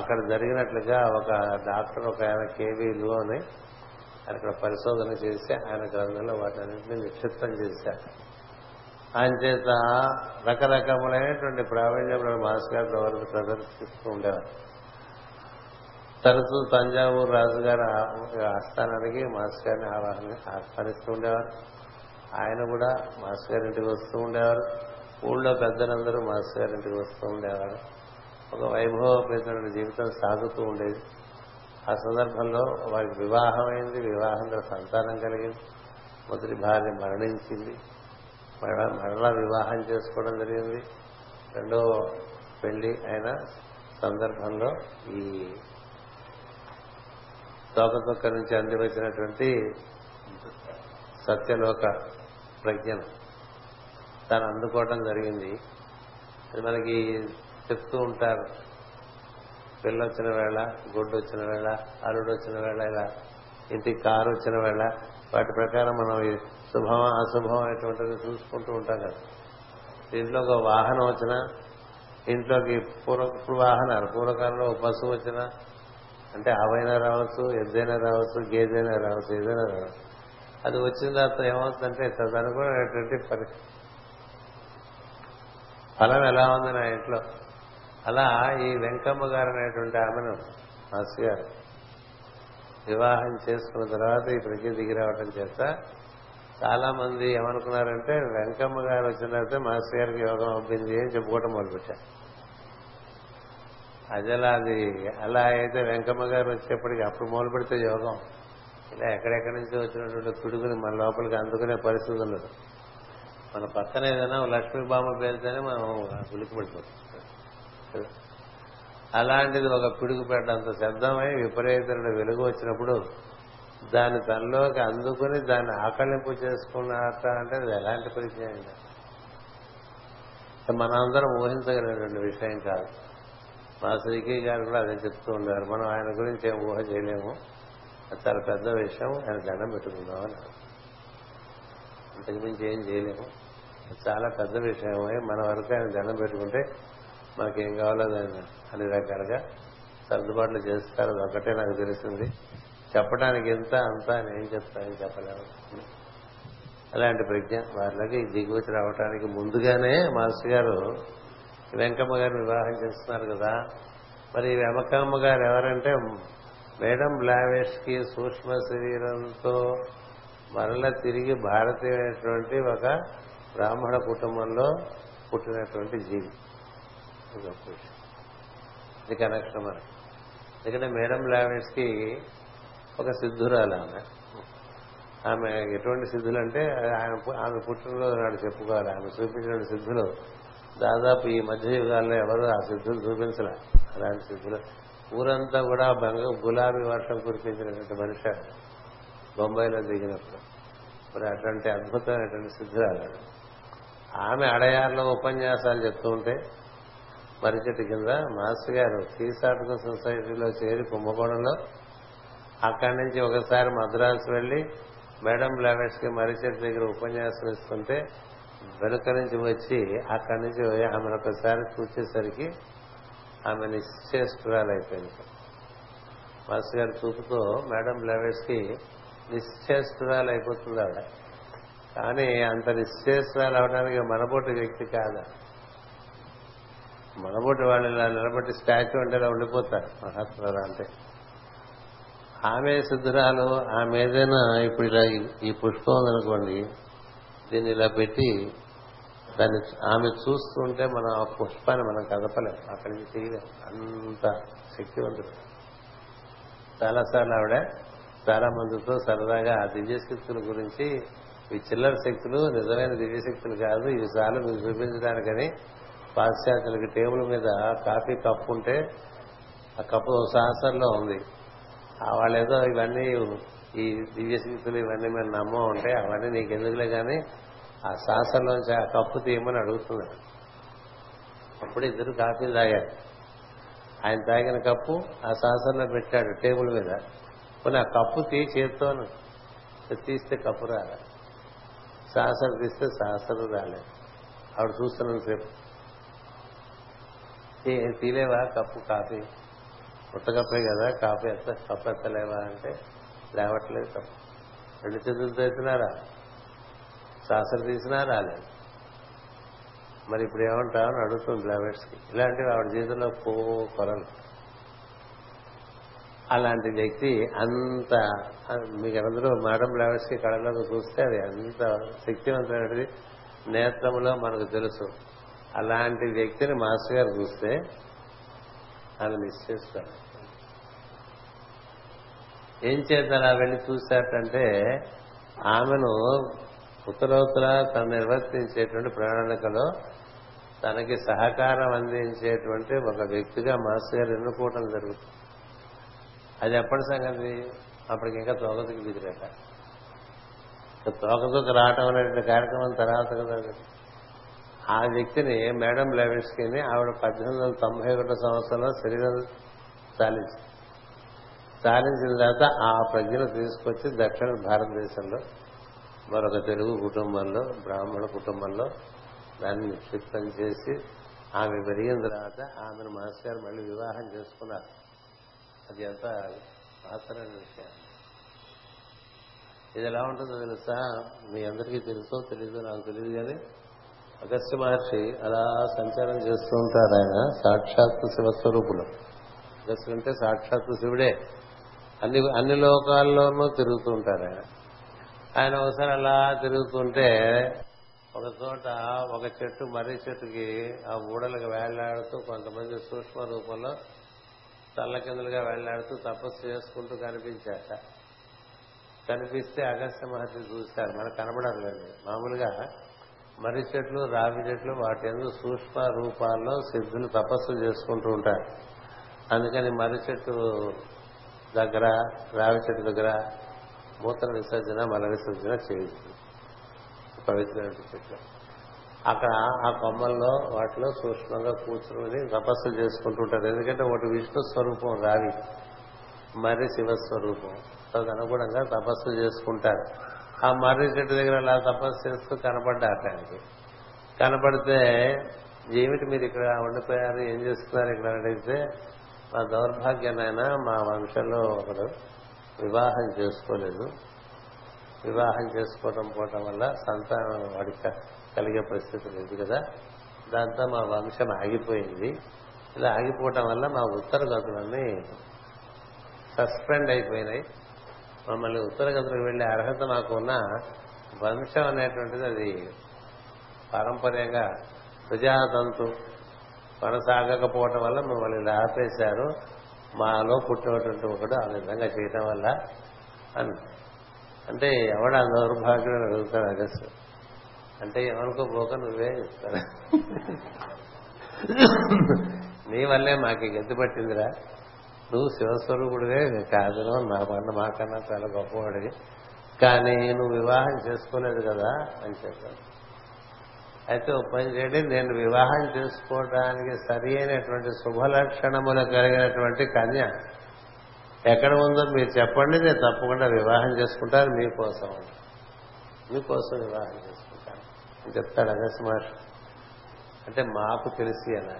అక్కడ జరిగినట్లుగా ఒక డాక్టర్ ఒక ఆయన కేవీలు అని అక్కడ పరిశోధన చేసి ఆయన గ్రంథంలో వాటన్నింటినీ నిక్షిప్తం చేశారు. ఆయన చేత రకరకములైనటువంటి ప్రావీణ్యంలో మాస్గా వారు ప్రదర్శిస్తూ ఉండేవారు. తరచూ తంజావూరు రాజుగారి ఆస్థానానికి మాస్ గారిని ఆహ్వానిస్తూ ఉండేవారు. ఆయన కూడా మాస్ గారింటికి వస్తూ ఉండేవారు. ఊళ్ళో పెద్దలందరూ మాస్ గారింటికి వస్తూ ఉండేవారు. ఒక వైభవపేతమైన జీవితం సాగుతూ ఉండేది. ఆ సందర్భంలో వారికి వివాహమైంది. వివాహంతో సంతానం కలిగింది. మొదటి భార్య మరణించింది. మరలా వివాహం చేసుకోవడం జరిగింది. రెండో పెళ్లి అయిన సందర్భంలో ఈ తోకతొక్క నుంచి అందివచ్చినటువంటి సత్యలోక ప్రజ్ఞను తాను అందుకోవడం జరిగింది. అది మనకి చెప్తూ ఉంటారు. పిల్లొచ్చిన వేళ, గుడ్డు వచ్చిన వేళ, అరుడు వచ్చిన వేళ, ఇలా ఇంటికి కారు వచ్చిన వేళ వాటి ప్రకారం మనం శుభం అశుభం అనేటువంటిది చూసుకుంటూ ఉంటాం కదా. ఇంట్లో ఒక వాహనం వచ్చినా, ఇంట్లోకి పూర్వ వాహనాలు పూర్వకాలంలో పశువు వచ్చినా, అంటే అవైనా రావచ్చు, ఎద్దైనా రావచ్చు, గేదైనా రావచ్చు, ఏదైనా రావచ్చు. అది వచ్చిన తర్వాత ఏమవుతుందంటే తదనుకునేటువంటి పరి ఫలం ఎలా ఉంది నా ఇంట్లో. అలా ఈ వెంకమ్మ గారు అనేటువంటి ఆమెను మాస్ గారు వివాహం చేసుకున్న తర్వాత ఈ ప్రజ్ఞ దిగి రావటం చేత చాలా మంది ఏమనుకున్నారంటే వెంకమ్మ గారు వచ్చిన తర్వాత మాస్ గారికి యోగం అబ్బింది అని చెప్పుకోవటం మొదలుపెట్టారు. అది అలా అది అలా అయితే వెంకమ్మ గారు వచ్చేప్పటికి అప్పుడు మొదలు పెడితే యోగం ఇలా ఎక్కడెక్కడి నుంచి వచ్చినటువంటి పిడుగుని మన లోపలికి అందుకునే పరిస్థితి ఉండదు. మన పక్కన ఏదైనా లక్ష్మీబామ్మ పేరుతోనే మనం ఉలికిపడిపోతాం. అలాంటిది ఒక పిడుగు పెట్టడంత శబ్దమై విపరీతమైన వెలుగు వచ్చినప్పుడు దాని తనలోకి అందుకుని దాన్ని ఆకళింపు చేసుకున్నట్ట అంటే అది ఎలాంటి పరిచయం అండి. మనందరం ఊహించగలిగినటువంటి విషయం కాదు. మా శ్రీకి గారు కూడా అదే చెప్తూ ఉన్నారు. మనం ఆయన గురించి ఏం ఊహ చేయలేము. అది చాలా పెద్ద విషయం. ఆయన దండం పెట్టుకుందాం అని అంతకుమించి ఏం చేయలేము. చాలా పెద్ద విషయమై మన వరకు ఆయన దండం పెట్టుకుంటే మనకేం కావాలో అన్ని రకాలుగా సర్దుబాట్లు చేస్తారు. అది ఒకటే నాకు తెలిసింది. చెప్పడానికి ఎంత అంతా అని ఏం చెప్తానని చెప్పలేము. అలాంటి ప్రజ్ఞ వారిలోకి దిగువచ్చి రావడానికి ముందుగానే మాస్టర్ గారు వెంకమ్మ గారిని వివాహం చేస్తున్నారు కదా. మరి వెంకమ్మ గారు ఎవరంటే మేడం బ్లావెట్స్కి సూక్ష్మ శరీరంతో మరల తిరిగి భారతీయమైనటువంటి ఒక బ్రాహ్మణ కుటుంబంలో పుట్టినటువంటి జీవి. ఇది కనెక్షన్ మనకి. ఎందుకంటే మేడం బ్లావెట్స్కి ఒక సిద్ధురాలు ఆమె. ఆమె ఎటువంటి సిద్ధులు అంటే ఆయన ఆమె పుట్టినరోజు నాడు చెప్పుకోవాలి. ఆమె చూపించిన సిద్ధులు దాదాపు ఈ మధ్య యుగాల్లో ఎవరు ఆ సిద్ధులు చూపించలే. అలాంటి సిద్ధులు ఊరంతా కూడా బంగ గులాబీ వర్షం కురిపించినటువంటి మనిషి బొంబాయిలో దిగినప్పుడు. మరి అటువంటి అద్భుతమైనటువంటి సిద్ధురాలు ఆమె అడయార్లో ఉపన్యాసాలు చెప్తూ ఉంటే మరిచెట్టు కింద మాస్టర్ గారు తీసాటక సొసైటీలో చేరి కుంభకోణంలో అక్కడి నుంచి ఒకసారి మద్రాసు వెళ్లి మేడం బ్లావెట్స్కి మరిచెట్టు దగ్గర ఉపన్యాసం ఇస్తుంటే వెనుక నుంచి వచ్చి అక్కడి నుంచి ఆమెను ఒకసారి చూసేసరికి ఆమె నిశ్చేష్టురాలైపోయింది. మాస్టర్ గారి చూపుతో మేడం బ్లావెట్స్కి నిశ్చేష్టురాలైపోతుంది ఆవిడ. కానీ అంత నిశ్చేష్టురాలు అవడానికి మనబోటి వ్యక్తి కాదా. మనబోటి వాళ్ళు ఇలా నిలబెట్టి స్టాచ్యూ అంటే ఇలా ఉండిపోతారు మహాత్ములు అంటే. ఆమె సిద్ధురాలు. ఆమె ఏదైనా ఇప్పుడు ఇలా ఈ పుష్పం ఉందనుకోండి, దీన్ని ఇలా పెట్టి దాన్ని ఆమె చూస్తుంటే మనం ఆ పుష్పాన్ని మనం కదపలేం, అక్కడికి తీయలేం, అంత శక్తివంతుడు. చాలాసార్లు ఆవిడ చాలా మందితో సరదాగా ఆ దివ్యశక్తుల గురించి, ఈ చిల్లర శక్తులు నిజమైన దివ్యశక్తులు కాదు, ఇవి చాలా మీరు చూపించడానికని పాశ్చాత్యులకి టేబుల్ మీద కాఫీ కప్పు ఉంటే ఆ కప్పు శాస్త్రంలో ఉంది. వాళ్ళేదో ఇవన్నీ ఈ దివ్యశక్తులు ఇవన్నీ మేము నమ్మ ఉంటే అవన్నీ నీకెందుకులే కానీ ఆ శాస్త్రంలోంచి ఆ కప్పు తీయమని అడుగుతున్నాడు. అప్పుడు ఇద్దరు కాఫీ తాగారు. ఆయన తాగిన కప్పు ఆ శాస్త్రంలో పెట్టాడు టేబుల్ మీద. కొన్ని ఆ కప్పు తీ చేత్తోను తీస్తే కప్పు రాలే, శాస్త్రం తీస్తే శాస్త్రం రాలేదు. ఆవిడ చూస్తున్నాను సేపు, తీలేవా కప్పు కాఫీ, కొత్త కప్పే కదా కాఫీ ఎత్త కప్పు ఎత్తలేవా అంటే లేవట్లేదు కప్పు. రెండు చేతులతో ఎత్తినారా, శాస్త్రం తీసినా రాలేదు. మరి ఇప్పుడు ఏమంటావు అని అడుగుతుంది బ్లావెట్స్కి. ఇలాంటివి ఆవిడ జీవితంలో పో కొరలు. అలాంటి వ్యక్తి అంత మీకు అందరూ మేడం బ్లావెట్స్కి కళలో చూస్తే అది అంత శక్తివంతమైనది, నేత్రంలో మనకు తెలుసు. అలాంటి వ్యక్తిని మాస్టర్ గారు చూస్తే అలా నిశ్చయిస్తారు. ఏం చేద్దాం అలా వెళ్ళి చూశారంటే ఆమెను ఉత్తరోత్తర తను నిర్వర్తించేటువంటి ప్రణాళికలో తనకి సహకారం అందించేటువంటి ఒక వ్యక్తిగా మాస్టర్ గారు ఎన్నుకోవటం జరుగుతుంది. అది ఎప్పటి సంగతి, అప్పటికి ఇంకా తోకతుకి దిగిరట. తోకతుకు రావటం అనే కార్యక్రమం తర్వాత కదా. ఆ వ్యక్తిని మేడం బ్లావెట్స్కి ఆవిడ పద్దెనిమిది వందల తొంభై ఒకటో సంవత్సరంలో శరీరం సాధించింది. సాధించిన తర్వాత ఆ ప్రజ్ఞను తీసుకొచ్చి దక్షిణ భారతదేశంలో మరొక తెలుగు కుటుంబంలో, బ్రాహ్మణ కుటుంబంలో దాన్ని నిక్షిప్తం చేసి ఆమె పెరిగిన తర్వాత ఆమెను మాస్టర్ గారు మళ్ళీ వివాహం చేసుకున్నారు. అది ఎంత మహత్తరమైన విషయం. ఇది ఎలా ఉంటుందో తెలుసా, మీ అందరికీ తెలుసో తెలీదో నాకు తెలియదు కానీ అగస్త్య మహర్షి అలా సంచారం చేస్తూ ఉంటారు. ఆయన సాక్షాత్తు శివస్వరూపులు. అగస్త్యుడు అంటే సాక్షాత్తు శివుడే. అన్ని అన్ని లోకాల్లోనూ తిరుగుతూ ఉంటారు ఆయన. ఆయన ఒకసారి అలా తిరుగుతుంటే ఒక చోట ఒక చెట్టు మర్రి చెట్టుకి ఆ ఊడలకు వేళ్లాడుతూ కొంతమంది సూక్ష్మ రూపంలో తల్లకిందులుగా వెళ్లాడుతూ తపస్సు చేసుకుంటూ కనిపించాట. కనిపిస్తే అగస్త్య మహర్షి చూశారు. మనకు కనబడలేదు. మామూలుగా మర్రి చెట్లు, రావి చెట్లు వాటి యందు సూక్ష్మ రూపాల్లో సిద్ధులు తపస్సు చేసుకుంటూ ఉంటారు. అందుకని మర్రి చెట్టు దగ్గర, రావి చెట్టు దగ్గర మూత్ర విసర్జన, మల విసర్జన చేయిస్తుంది పవిత్రమైన చెట్లు. అక్కడ ఆ కొమ్మల్లో వాటిలో సూక్ష్మంగా కూర్చుని తపస్సు చేసుకుంటుంటారు. ఎందుకంటే ఒకటి విష్ణు స్వరూపం రావి, మర్రి శివస్వరూపం. తదనుగుణంగా తపస్సు చేసుకుంటారు. ఆ మర్రి చెట్టు దగ్గర అలా తపస్సు చేస్తూ కనపడ్డారు ఆయనకి. కనపడితే ఏమిటి మీరు ఇక్కడ ఉండిపోయారు, ఏం చేస్తున్నారు ఇక్కడ అడిగితే, మా దౌర్భాగ్యనైనా మా వంశంలో ఒకడు వివాహం చేసుకోలేదు, వివాహం చేసుకోవడం పోవటం వల్ల సంతానం వాడికి కలిగే పరిస్థితి లేదు కదా, దాంతో మా వంశం ఆగిపోయింది, ఇలా ఆగిపోవటం వల్ల మా ఉత్తర గతులన్నీ సస్పెండ్ అయిపోయినాయి, మమ్మల్ని ఉత్తర గతులకు వెళ్లే అర్హత మాకున్న వంశం అనేటువంటిది అది పారంపర్యంగా ప్రజాతంతు కొనసాగకపోవటం వల్ల మమ్మల్ని ఇలా ఆపేశారు, మాలో పుట్టినటువంటి ఒకడు ఆ విధంగా చేయటం వల్ల అని. అంటే ఎవడ దౌర్భాగ్యం అడుగుతాడు అగస్త్య అంటే, ఎవరికోపోక నువ్వే చెప్తాడు, నీ వల్లే మాకు గతి పట్టిందిరా, నువ్వు శివస్వరూపుడివే కాదు, నా పన్న మాకన్నా చాలా గొప్పవాడివి, కానీ నువ్వు వివాహం చేసుకోలేదు కదా అని చెప్పాడు. అయితే ఒక పని చేయండి, నేను వివాహం చేసుకోవడానికి సరి అయినటువంటి శుభలక్షణములు కలిగినటువంటి కన్య ఎక్కడ ఉందో మీరు చెప్పండి, నేను తప్పకుండా వివాహం చేసుకుంటాను, మీకోసం మీకోసం వివాహం చేసుకుంటాను అని చెప్తాడు అగస్త్య మహర్షి. అంటే మాకు తెలిసి అలా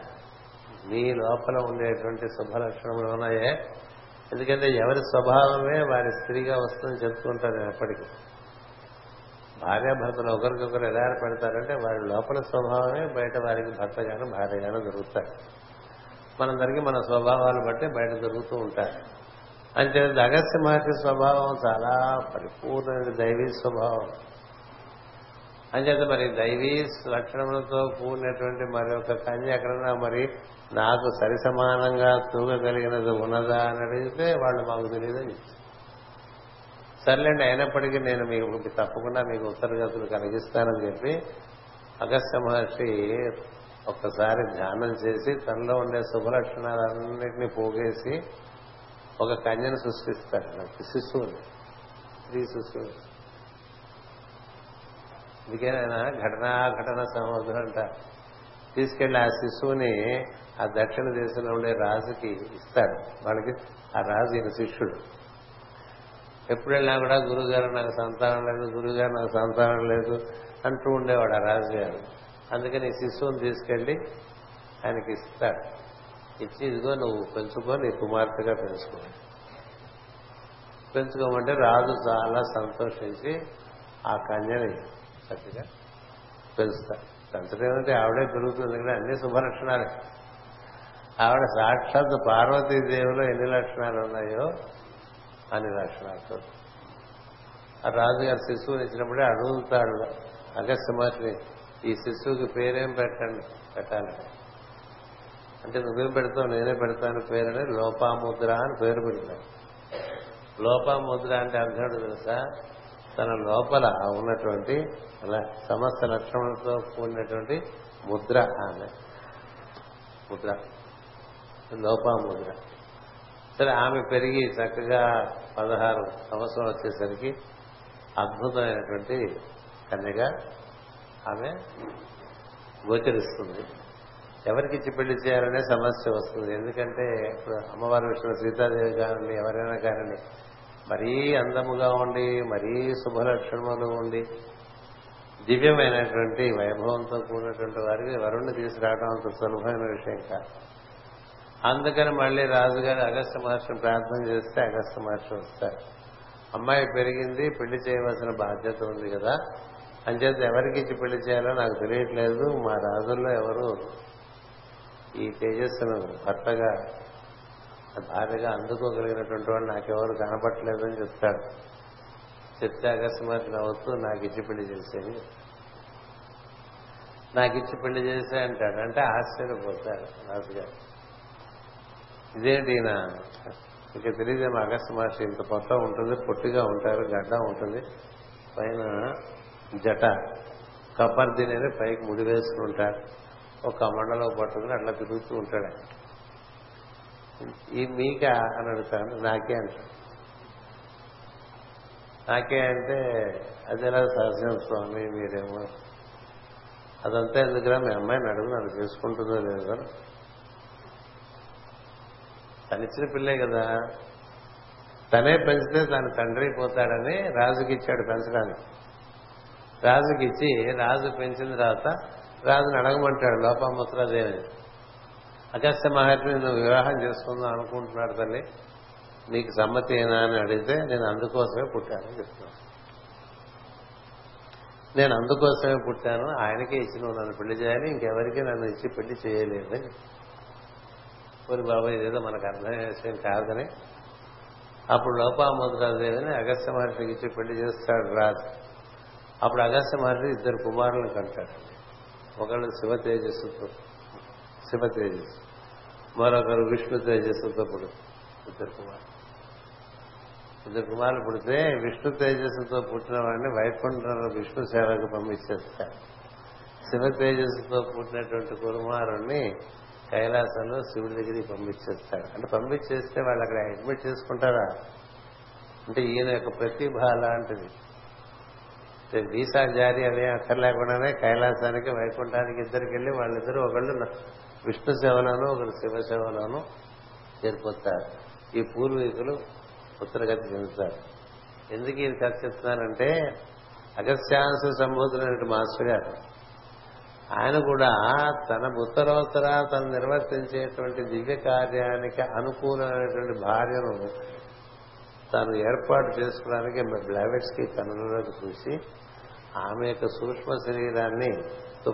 మీ లోపల ఉండేటువంటి శుభలక్షణములు ఉన్నాయే, ఎందుకంటే ఎవరి స్వభావమే వారి స్త్రీగా వస్తుందని చెప్తుంటారు. ఎప్పటికీ భార్యాభర్తలు ఒకరికొకరు ఎలా ఏర్పడతారంటే వారి లోపల స్వభావమే బయట వారికి భర్తగాను భార్యగాను దొరుకుతారు. మనందరికీ మన స్వభావాలు బట్టి బయట దొరుకుతూ ఉంటారు. అంటే అగస్త్య మహర్షి స్వభావం చాలా పరిపూర్ణమైన దైవీ స్వభావం. అంచేత మరి దైవీ లక్షణములతో కూడినటువంటి మరి ఒక కన్య ఎక్కడన్నా మరి నాకు సరి సమానంగా తూగగలిగినది ఉన్నదా అని అడిగితే వాళ్ళు మాకు తెలియదని చెప్తారు. సర్లేండి, అయినప్పటికీ నేను మీకు తప్పకుండా మీకు ఉత్తరగతులు కలిగిస్తానని చెప్పి అగస్త్య మహర్షి ఒక్కసారి ధ్యానం చేసి తనలో ఉండే శుభలక్షణాలన్నింటినీ పోగేసి ఒక కన్యను సృష్టిస్తాడు. నాకు శిశువుని స్త్రీ శిశువు. ఇందుకేనైనా ఘటనాఘటన సముద్రం అంట తీసుకెళ్లి ఆ శిశువుని ఆ దక్షిణ దేశంలో ఉండే రాజుకి ఇస్తాడు. వాళ్ళకి ఆ రాజు ఈయన శిష్యుడు. ఎప్పుడు వెళ్ళినా కూడా గురువుగారు నాకు సంతానం లేదు, గురువుగారు నాకు సంతానం లేదు అంటూ ఉండేవాడు ఆ రాజుగారు. అందుకని ఈ శిశువుని తీసుకెళ్లి ఆయనకి ఇస్తాడు. ఇచ్చి ఇదిగో నువ్వు పెంచుకో, నీ కుమార్తెగా పెంచుకో పెంచుకోమంటే రాజు చాలా సంతోషించి ఆ కన్యని చక్కగా పెంచుతాడు. పెంచడం ఏమంటే ఆవిడే పెరుగుతుంది, ఎందుకంటే అన్ని శుభలక్షణాలే. ఆవిడ సాక్షాత్ పార్వతీదేవిలో ఎన్ని లక్షణాలు ఉన్నాయో అన్ని లక్షణాలతో ఆ రాజుగారు శిశువుని ఇచ్చినప్పుడే అడుగుతాడు అగస్త్య మహర్షి, ఈ శిశువుకి పేరేం పెట్టండి పెట్టాలంటే, అంటే నువ్వేం పెడతావు, నేనే పెడతాను పేరుని లోపాముద్ర అని పేరు పెడతాను. లోపాముద్ర అంటే అర్థాడు తెలుసా, తన లోపల ఉన్నటువంటి సమస్త లక్షణాలతో కూడినటువంటి ముద్ర ఆమె ముద్ర లోపాముద్ర. సరే, ఆమె పెరిగి చక్కగా పదహారు సంవత్సరాలు వచ్చేసరికి అద్భుతమైనటువంటి కన్యగా ఆమె గోచరిస్తుంది. ఎవరికిచ్చి పెళ్లి చేయాలనే సమస్య వస్తుంది. ఎందుకంటే ఇప్పుడు అమ్మవారి విషయంలో సీతాదేవి కానివ్వండి ఎవరైనా కానివ్వండి, మరీ అందముగా ఉండి మరీ శుభలక్షణములు ఉండి దివ్యమైనటువంటి వైభవంతో కూడినటువంటి వారికి వరుణ్ణి తీసుకురావడం అంత సులభమైన విషయం కాదు. అందుకని మళ్ళీ రాజుగారు అగస్త్య మహర్షిని ప్రార్థన చేస్తే అగస్త్య మహర్షి వస్తారు. అమ్మాయి పెరిగింది, పెళ్లి చేయవలసిన బాధ్యత ఉంది కదా, అంచేత ఎవరికి ఇచ్చి పెళ్లి చేయాలో నాకు తెలియట్లేదు, మా రాజుల్లో ఎవరు ఈ తేజస్సును భర్తగా భార్యగా అందుకోగలిగినటువంటి వాడు నాకెవరు కనపట్టలేదని చెప్తాడు. చెప్తే అగస్త్య మహర్షి నవ్వుతూ నాకు ఇచ్చి పెళ్లి చేసేది నాకు ఇచ్చి పెళ్లి చేసే అంటాడు. అంటే ఆశ్చర్యపోతాడు రాజుగారు, ఇదేంటి ఈయన ఇక తెలియదేమో అగస్త్య మహర్షి ఇంత పొట్ట ఉంటుంది, పొట్టిగా ఉంటారు, గడ్డ ఉంటుంది, పైన జట కపర్దిని పైకి ముడి వేసుకుని ఉంటారు, ఒక మండలో పట్టుకుని అట్లా తిరుగుతూ ఉంటాడు. ఈ మీక అని అడుగుతాను, నాకే అంటాడు. నాకే అంటే అది ఎలా సహజం స్వామి, మీరేమో అదంతా ఎందుకురా, మీ అమ్మాయిని అడుగు నన్ను చేసుకుంటుందో లేదో, తనిచ్చిన పిల్లే కదా, తనే పెంచితే తన తండ్రి పోతాడని రాజుకి ఇచ్చాడు. పెంచడానికి రాజుకి ఇచ్చి రాజు పెంచిన తర్వాత రాజుని అడగమంటాడు లోపాముద్రాదేవిని, అగస్త్య మహర్షిని నువ్వు వివాహం చేసుకుందాం అనుకుంటున్నాడు తల్లి, నీకు సమ్మతేనా అని అడిగితే, నేను అందుకోసమే పుట్టానని చెప్తున్నాను నేను అందుకోసమే పుట్టాను ఆయనకే ఇచ్చి నువ్వు నన్ను పెళ్లి చేయాలి, ఇంకెవరికి నన్ను ఇచ్చి పెళ్లి చేయలేదని. పోనీ బాబా ఇదేదో మనకు అర్థమయ్యే విషయం కాదని అప్పుడు లోపాముద్రాదేవిని అగస్త్య మహర్షికి ఇచ్చి పెళ్లి చేస్తాడు రాజు. అప్పుడు అగస్త్య మహర్షి ఇద్దరు కుమారులను కంటాడు, ఒకళ్ళు శివ తేజస్సుతో శివ తేజస్సు, మరొకరు విష్ణు తేజస్సుతో పుడుతుంది. ఇద్దరు కుమారులు ఇద్దరు కుమారులు పుడితే విష్ణు తేజస్సుతో పుట్టిన వాడిని వైకుంఠంలో విష్ణు సేవకు పంపించేస్తారు. శివ తేజస్సుతో పుట్టినటువంటి కుమారుణ్ణి కైలాసంలో శివుడి దగ్గరికి పంపించేస్తాడు. అంటే పంపించేస్తే వాళ్ళు అక్కడ అడ్మిట్ చేసుకుంటారా అంటే ఈయన యొక్క ప్రతిభ అలాంటిది, వీసా జారీ అనే అక్కర్లేకుండానే కైలాసానికి వైకుంఠానికి ఇద్దరికి వెళ్ళి వాళ్ళిద్దరూ ఒకళ్ళు విష్ణు సేవలోనూ ఒకళ్ళు శివసేవలోనూ చేరిపోతారు. ఈ పూర్వీకులు ఉత్తరగతి చెందుతారు. ఎందుకు ఈ కథ చెప్తున్నారంటే అగస్త్యాంశ సంబోధులైన మాస్టర్ గారు ఆయన కూడా తన ఉత్తరోత్తర తను నిర్వర్తించేటువంటి దివ్య కార్యానికి అనుకూలమైనటువంటి భార్యను తాను ఏర్పాటు చేసుకోవడానికి బ్లావెట్స్కి కనులలోకి చూసి ఆమె యొక్క సూక్ష్మ శరీరాన్ని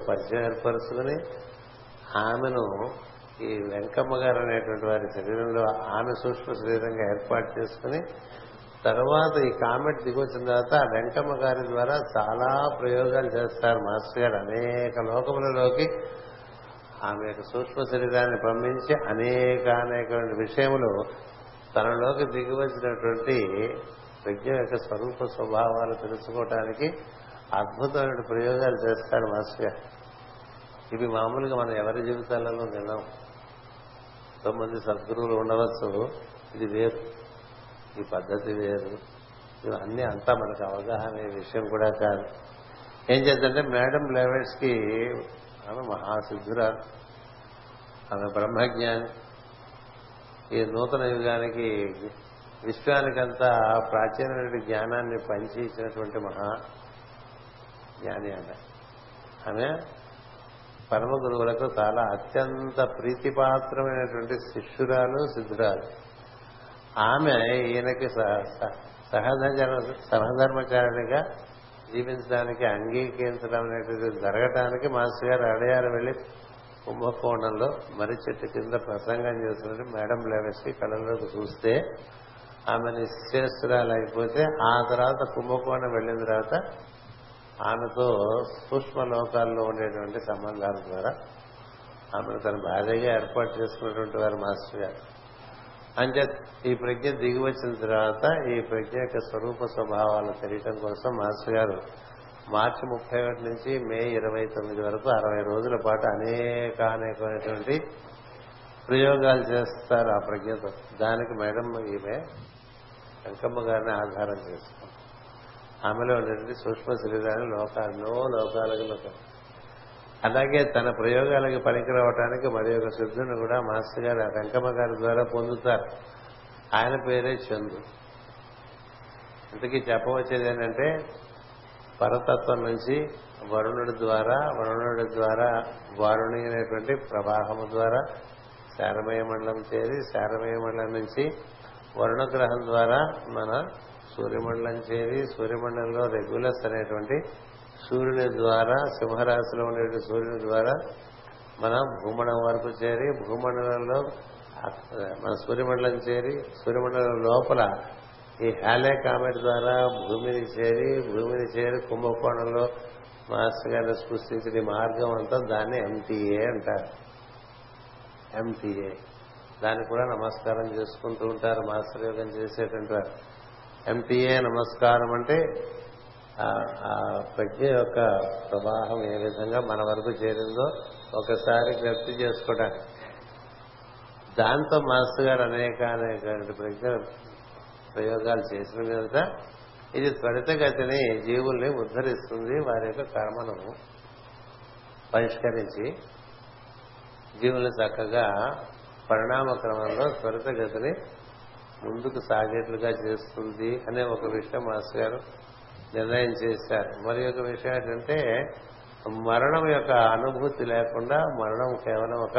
పరిచయం ఏర్పరుచుకుని ఆమెను ఈ వెంకమ్మ గారు అనేటువంటి వారి శరీరంలో ఆమె సూక్ష్మ శరీరంగా ఏర్పాటు చేసుకుని తర్వాత ఈ కామెంట్ దిగొచ్చిన తర్వాత ఆ వెంకమ్మ గారి ద్వారా చాలా ప్రయోగాలు చేస్తారు మాస్టర్ గారు. అనేక లోకములలోకి ఆమె యొక్క సూక్ష్మ శరీరాన్ని పంపించి అనేక అనేక విషయములు తనలోకి దిగివచ్చినటువంటి విజ్ఞ యొక్క స్వరూప స్వభావాలు తెలుసుకోవటానికి అద్భుతమైన ప్రయోగాలు చేస్తాడు మాస్టర్ గారు. ఇవి మామూలుగా మనం ఎవరి జీవితాలలో విన్నాం. కొంతమంది సద్గురువులు ఉండవచ్చు, ఇది వేరు, ఈ పద్ధతి వేరు, ఇవి అన్నీ అంతా మనకు అవగాహన అనే విషయం కూడా కాదు. ఏం చేద్దంటే మేడం బ్లావెట్స్కి ఆమె మహాసిద్ధురాలు, ఆమె బ్రహ్మజ్ఞాని, ఈ నూతన యుగానికి విశ్వానికంతా ప్రాచీనమైన జ్ఞానాన్ని పంచి ఇచ్చినటువంటి మహా జ్ఞాని ఆమె. ఆమె పరమ గురువులకు చాలా అత్యంత ప్రీతిపాత్రమైనటువంటి శిష్యురాలు సిద్ధురాలు. ఆమె ఈయనకి సహధర్మ సహధర్మచారిణిగా జీవించడానికి అంగీకరించడం అనేది జరగటానికి మాస్టర్ గారు అడయారు వెళ్ళి కుంభకోణంలో మరి చెట్టు కింద ప్రసంగం చేస్తున్నట్టు మేడం బ్లావెట్స్కి కళ్ళలోకి చూస్తే ఆమె నిశ్చేష్టురాలు అయిపోతే ఆ తర్వాత కుంభకోణం వెళ్ళిన తర్వాత ఆమెతో సూక్ష్మ లోకాల్లో ఉండేటువంటి సంబంధాల ద్వారా ఆమెను తన భార్యగా ఏర్పాటు చేసుకున్నటువంటి వారు మాస్టర్ గారు. అంటే ఈ ప్రజ్ఞ దిగి వచ్చిన తర్వాత ఈ ప్రజ్ఞ యొక్క స్వరూప స్వభావాలు తెలియటం కోసం మాస్టర్ గారు మార్చి ముప్పై ఒకటి నుంచి మే ఇరవై తొమ్మిది వరకు అరవై రోజుల పాటు అనేక అనేకమైనటువంటి ప్రయోగాలు చేస్తారు ఆ ప్రజ్ఞతో. దానికి మేడం ఈమె వెంకమ్మ గారిని ఆధారం చేసుకుంటారు. ఆమెలో ఉండేటువంటి సూక్ష్మ శరీరాన్ని లోకాల్లో లోకాలకు అలాగే తన ప్రయోగాలకి పనికిరావటానికి మరి ఒక సిద్ధుని కూడా మాస్టర్ గారు ఆ వెంకమ్మ గారి ద్వారా పొందుతారు. ఆయన పేరే చంద్రుడు. ఇంతకీ చెప్పవచ్చేది ఏంటంటే పరతత్వం నుంచి వరుణుడి ద్వారా వరుణుడి ద్వారా వారుణి అనేటువంటి ప్రవాహము ద్వారా శారమయ మండలం చేరి శారమయ మండలం నుంచి వరుణగ్రహం ద్వారా మన సూర్యమండలం చేరి సూర్యమండలంలో రెగ్యులస్ అనేటువంటి సూర్యుని ద్వారా సింహరాశిలో ఉండే సూర్యుని ద్వారా మన భూమండం వరకు చేరి భూమండలంలో మన సూర్యమండలం చేరి సూర్యమండలం లోపల ఈ హ్యాలే కామెట్ ద్వారా భూమిని చేరి భూమిని చేరి కుంభకోణంలో మాస్టర్ గారిని సృష్టించిన మార్గం అంతా దాన్ని ఎంటీఏ అంటారు. ఎంటీఏ దాన్ని కూడా నమస్కారం చేసుకుంటూ ఉంటారు మాస్టర్ యోగం చేసేటువంటి వారు. ఎంటీఏ నమస్కారం అంటే ఆ ప్రజ్ఞ యొక్క ప్రవాహం ఏ విధంగా మన వరకు చేరిందో ఒకసారి జ్ఞప్తి చేసుకోవడానికి. దాంతో మాస్టర్ గారు అనేక అనేక ప్రజ్ఞ ప్రయోగాలు చేసిన కనుక ఇది త్వరితగతిని జీవుల్ని ఉద్ధరిస్తుంది, వారి యొక్క కర్మను పరిష్కరించి జీవుల్ని చక్కగా పరిణామ క్రమంలో త్వరితగతిని ముందుకు సాగేట్లుగా చేస్తుంది అనే ఒక విషయం మాస్టర్ గారు నిర్ణయం చేశారు. మరి ఒక విషయం ఏంటంటే మరణం యొక్క అనుభూతి లేకుండా మరణం కేవలం ఒక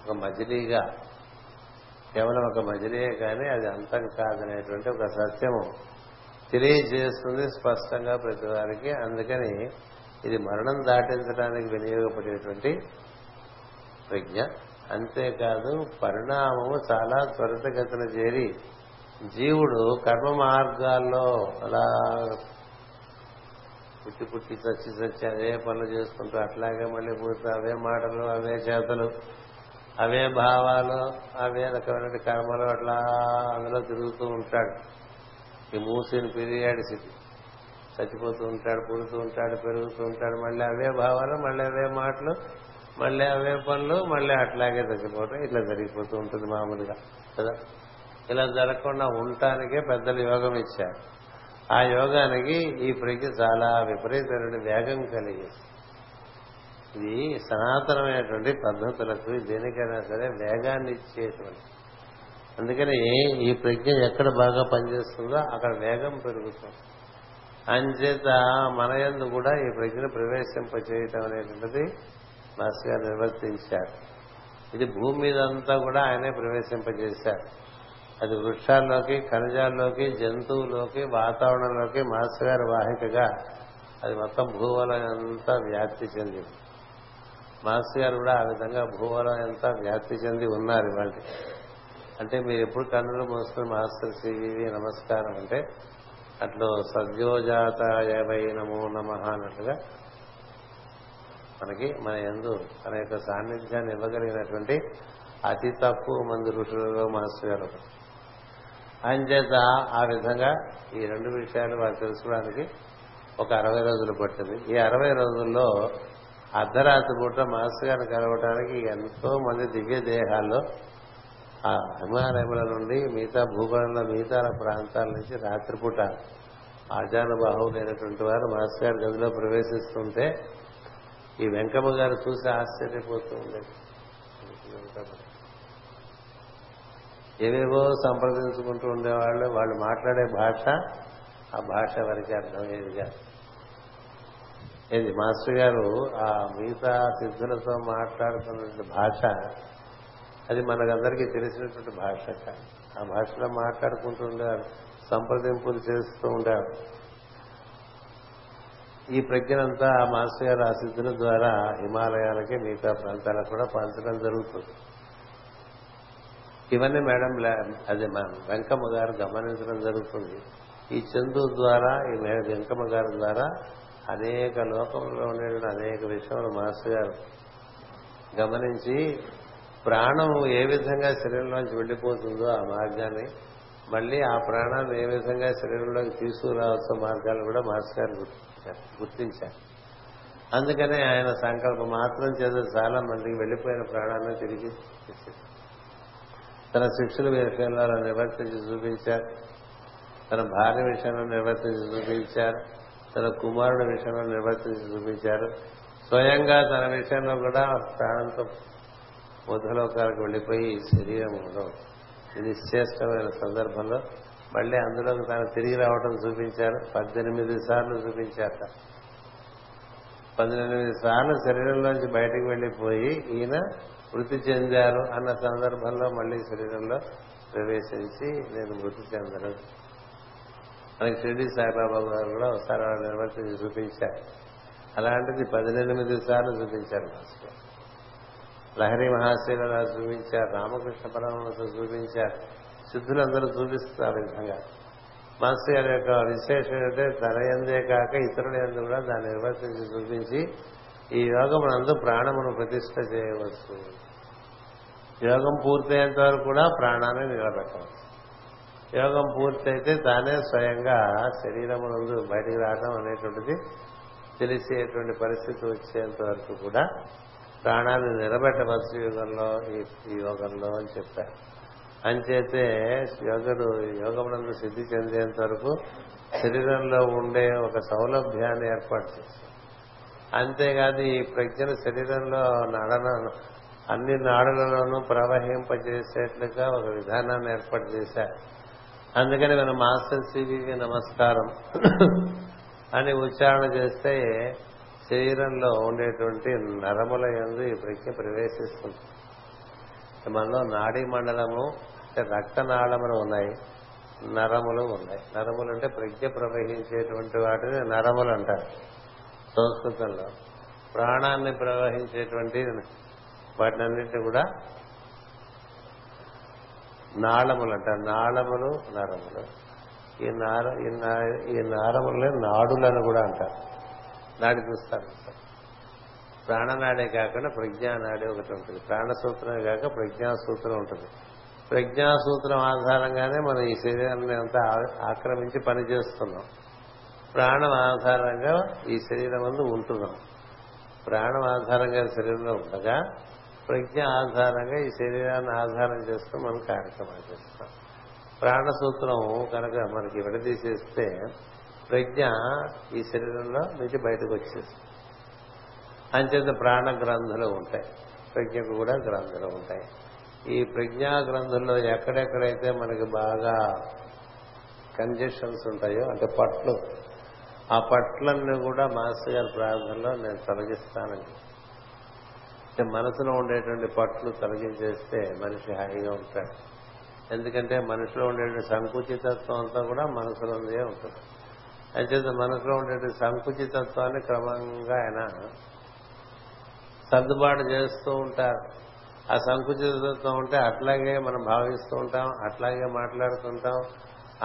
ఒక మజిలీగా కేవలం ఒక మజిలీయే కానీ అది అంతం కాదనేటువంటి ఒక సత్యము తెలియజేస్తుంది స్పష్టంగా ప్రతివారికి. అందుకని ఇది మరణం దాటించడానికి వినియోగపడేటువంటి ప్రజ్ఞ. అంతేకాదు పరిణామము చాలా త్వరితగతిన చేరి జీవుడు కర్మ మార్గాల్లో అలా పుట్టి పుట్టి చచ్చి చచ్చి అదే పనులు చేసుకుంటూ అట్లాగే మళ్ళీ పూర్తి అవే మాటలు, అవే చేతలు, అవే భావాలు, అవే రకమైన కర్మలు అట్లా అందులో తిరుగుతూ ఉంటాడు. ఈ మూసిన పీరియాడిసిటీ చచ్చిపోతూ ఉంటాడు, పుడుతూ ఉంటాడు, పెరుగుతూ ఉంటాడు, మళ్ళీ అవే భావాలు, మళ్ళీ అవే మాటలు, మళ్ళీ అవే పనులు, మళ్ళీ అట్లాగే చచ్చిపోవటం, ఇట్లా జరిగిపోతూ ఉంటుంది మామూలుగా కదా. ఇలా జరగకుండా ఉండటానికే పెద్దలు యోగం ఇచ్చారు. ఆ యోగానికి ఈ ప్రజ్ఞ చాలా విపరీతమైన వేగం కలిగిస్తుంది. ఇది సనాతనమైనటువంటి పద్ధతులకు దేనికైనా సరే వేగాన్ని ఇచ్చేటువంటి. అందుకని ఈ ప్రజ్ఞ ఎక్కడ బాగా పనిచేస్తుందో అక్కడ వేగం పెరుగుతుంది. అంచేత మన యందు కూడా ఈ ప్రజ్ఞను ప్రవేశింపచేయటం అనేటువంటిది మాస్టర్ గారు నిర్వర్తించారు. ఇది భూమి మీద అంతా కూడా ఆయనే ప్రవేశింపజేశారు. అది వృక్షాల్లోకి, ఖనిజాల్లోకి, జంతువులోకి, వాతావరణంలోకి మాస్టర్ గారి వాహికగా అది మొత్తం భూగోళం అంతా వ్యాప్తి చెందింది. మాస్టర్ గారు కూడా ఆ విధంగా భూగోళం అంతా వ్యాప్తి చెంది ఉన్నారు. ఇవాళ అంటే మీరు ఎప్పుడు కన్నులు మూసుకుని మాస్టర్ శ్రీవి నమస్కారం అంటే అట్లో సద్యోజాతయవై నమో నమః అన్నట్లుగా మనకి మన యందు తన యొక్క సాన్నిధ్యాన్ని ఇవ్వగలిగినటువంటి అతి తక్కువ మంది ఋషులలో మాస్టర్ గారు. అంచేత ఆ విధంగా ఈ రెండు విషయాలు వారు తెలుసుకోవడానికి ఒక అరవై రోజులు పట్టింది. ఈ అరవై రోజుల్లో అర్ధరాత్రి పూట మాస్టర్ గారిని కలవటానికి ఎంతో మంది దివ్య దేహాల్లో ఆ హిమాలయముల నుండి మిగతా భూగోళంలో మిగతా ప్రాంతాల నుంచి రాత్రిపూట ఆజానుబాహులైనటువంటి వారు మాస్టర్ గారి గదిలో ప్రవేశిస్తుంటే ఈ వెంకమ్మ గారు చూసి ఆశ్చర్యపోతూ ఉండేది. ఏవేవో సంప్రదించుకుంటూ ఉండేవాళ్ళు. వాళ్ళు మాట్లాడే భాష ఆ భాష వారికి అర్థమయ్యేది కాదు. ఇది మాస్టర్ గారు ఆ మిగతా సిద్ధులతో మాట్లాడుతున్న భాష అది మనకందరికీ తెలిసినటువంటి భాష కాదు. ఆ భాషలో మాట్లాడుకుంటూ ఉండేవారు, సంప్రదింపులు చేస్తూ ఉండేవారు. ఈ ప్రజ్ఞనంతా ఆ మాస్టర్ గారు ఆ సిద్ధుల ద్వారా హిమాలయాలకి మిగతా ప్రాంతాలకు కూడా పంచడం జరుగుతుంది. ఇవన్నీ మేడం అదే వెంకమ్మ గారు గమనించడం జరుగుతుంది. ఈ చందు ద్వారా, ఈ వెంకమ్మ గారి ద్వారా అనేక లోకంలో ఉండే అనేక విషయాలు మాస్టర్ గారు గమనించి ప్రాణం ఏ విధంగా శరీరంలోంచి వెళ్లిపోతుందో ఆ మార్గాన్ని, మళ్లీ ఆ ప్రాణాన్ని ఏ విధంగా శరీరంలోకి తీసుకురావాల్సిన మార్గాలు కూడా మాస్టర్ గారు గుర్తించారు గుర్తించారు అందుకనే ఆయన సంకల్పం మాత్రం చేత చాలా మందికి వెళ్లిపోయిన ప్రాణాన్ని తిరిగి తన శిష్యుల విషయంలో నిర్వర్తించి చూపించారు, తన భార్య విషయంలో నిర్వర్తించి చూపించారు, తన కుమారుడి విషయంలో నిర్వర్తించి చూపించారు. స్వయంగా తన విషయంలో కూడా ప్రాణంతో బుధలోకాలకు వెళ్లిపోయి శరీరంలో నిశ్చేష్టమైన సందర్భంలో మళ్లీ అందులోకి తాను తిరిగి రావడం చూపించారు. పద్దెనిమిది సార్లు చూపించారు. పద్దెనిమిది సార్లు శరీరంలోంచి బయటకు వెళ్లిపోయి ఈయన మృతి చెందారు అన్న సందర్భంలో మళ్లీ శరీరంలో ప్రవేశించి నేను మృతి చెందను మనకి షిర్డీ సాయిబాబా గారు కూడా ఒకసారి నిర్వర్తించి చూపించారు. అలాంటిది పద్దెనిమిది సార్లు చూపించారు మాస్టర్. లహరి మహాశైలు చూపించారు, రామకృష్ణ పరమహంస చూపించారు, సిద్ధులందరూ చూపిస్తారు విధంగా. మాస్టర్ గారి యొక్క విశేషం అంటే తన యందే కాక ఇతరుల యందు కూడా దాన్ని నిర్వర్తించి చూపించి ఈ యోగమునందు ప్రాణమును ప్రతిష్ఠ చేయవచ్చు. యోగం పూర్తయ్యేంత వరకు కూడా ప్రాణాన్ని నిలబెట్టవచ్చు. యోగం పూర్తయితే తానే స్వయంగా శరీరమునందు బయటికి రావడం అనేటువంటిది తెలిసేటువంటి పరిస్థితి వచ్చేంత వరకు కూడా ప్రాణాన్ని నిలబెట్టవచ్చు యోగంలో, ఈ యోగంలో అని చెప్పారు. అంచేతే యోగుడు యోగమునందు సిద్ధి చెందేంత వరకు శరీరంలో ఉండే ఒక సౌలభ్యాన్ని ఏర్పాటు చేశారు. అంతేకాదు ఈ ప్రజ్ఞను శరీరంలో నడన అన్ని నాడులలోనూ ప్రవహింపజేసేట్లుగా ఒక విధానాన్ని ఏర్పాటు చేశారు. అందుకని మనం మాస్టర్ శ్రీజీకి నమస్కారం అని ఉచ్చారణ చేస్తే శరీరంలో ఉండేటువంటి నరముల యందు ఈ ప్రజ్ఞ ప్రవేశిస్తుంది. మనలో నాడీ మండలము అంటే రక్తనాళములు ఉన్నాయి, నరములు ఉన్నాయి. నరములు అంటే ప్రజ్ఞ ప్రవహించేటువంటి వాటిని నరములు అంటారు సంస్కృతంలో. ప్రాణాన్ని ప్రవహించేటువంటి వాటినన్నింటినీ కూడా నాళములు అంటారు. నాళములు, నరములు. ఈ నార ఈ నారములనే నాడులను కూడా అంటారు. నాడి చూస్తారు. ప్రాణనాడే కాకుండా ప్రజ్ఞానాడే ఒకటి ఉంటుంది. ప్రాణసూత్రమే కాక ప్రజ్ఞాసూత్రం ఉంటుంది. ప్రజ్ఞాసూత్రం ఆధారంగానే మనం ఈ శరీరాన్ని అంతా ఆక్రమించి పనిచేస్తున్నాం. ప్రాణం ఆధారంగా ఈ శరీరం అందు ఉంటున్నాం. ప్రాణం ఆధారంగా శరీరంలో ఉండగా ప్రజ్ఞ ఆధారంగా ఈ శరీరాన్ని ఆధారం చేసుకుని మనం కార్యక్రమాలు చేస్తాం. ప్రాణసూత్రం కనుక మనకి విడదీసేస్తే ప్రజ్ఞ ఈ శరీరంలో నుంచి బయటకు వచ్చేస్తుంది. అంచేత ప్రాణ గ్రంథులు ఉంటాయి, ప్రజ్ఞకు కూడా గ్రంథులు ఉంటాయి. ఈ ప్రజ్ఞా గ్రంథుల్లో ఎక్కడెక్కడైతే మనకి బాగా కంజెషన్స్ ఉంటాయో అంటే పట్లు, ఆ పట్లన్నీ కూడా మాస్టర్ గారి ప్రార్థనలో నేను తొలగిస్తానండి. అంటే మనసులో ఉండేటువంటి పట్లు తొలగించేస్తే మనిషి హాయిగా ఉంటాడు. ఎందుకంటే మనిషిలో ఉండేటువంటి సంకుచితత్వం అంతా కూడా మనసులోనే ఉంటుంది. అంచేత మనసులో ఉండే సంకుచితత్వాన్ని క్రమంగా ఆయన సర్దుబాటు చేస్తూ ఉంటారు. ఆ సంకుచితత్వం ఉంటే అట్లాగే మనం భావిస్తూ ఉంటాం, అట్లాగే మాట్లాడుతుంటాం,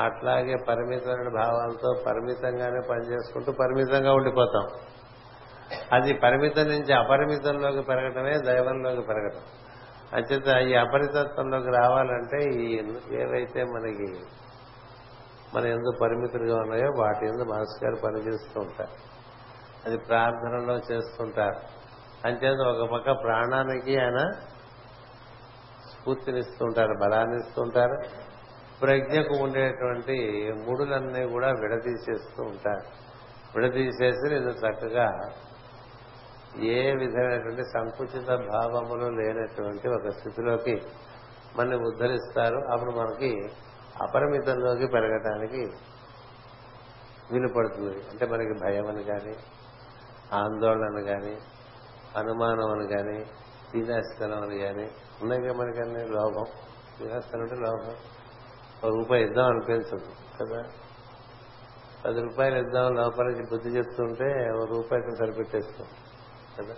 అట్లాగే పరిమితమైన భావాలతో పరిమితంగానే పనిచేసుకుంటూ పరిమితంగా ఉండిపోతాం. అది పరిమితం నుంచి అపరిమితంలోకి పెరగటమే దైవంలోకి పెరగటం. అంచేత ఈ అపరితత్వంలోకి రావాలంటే ఈ ఏవైతే మనకి మన ఎందు పరిమితులుగా ఉన్నాయో వాటి ఎందు మనసు గారు పనిచేస్తూ ఉంటారు. అది ప్రార్థనలో చేస్తుంటారు. అంచేత ఒక పక్క ప్రాణానికి ఆయన స్ఫూర్తినిస్తూ ఉంటారు, బలాన్ని ఇస్తూ ఉంటారు. ప్రజ్ఞకు ఉండేటువంటి ముడులన్నీ కూడా విడదీసేస్తూ ఉంటారు. విడదీసేసి నేను చక్కగా ఏ విధమైనటువంటి సంకుచిత భావములు లేనటువంటి ఒక స్థితిలోకి మనల్ని ఉద్ధరిస్తారు. అప్పుడు మనకి అపరిమితంలోకి పెరగటానికి వీలు పడుతుంది. అంటే మనకి భయం అని కానీ, ఆందోళన కానీ, అనుమానం అని కానీ, దీనాస్థలం అని కానీ ఉన్నాయి. మనకన్నీ లోభం, దీనాస్థలం అంటే లోభం. ఒక రూపాయి ఇద్దాం అనిపించదు కదా. పది రూపాయలు ఇద్దాం లోపలికి బుద్ధి చెప్తుంటే ఒక రూపాయికి సరిపెట్టేస్తాం కదా.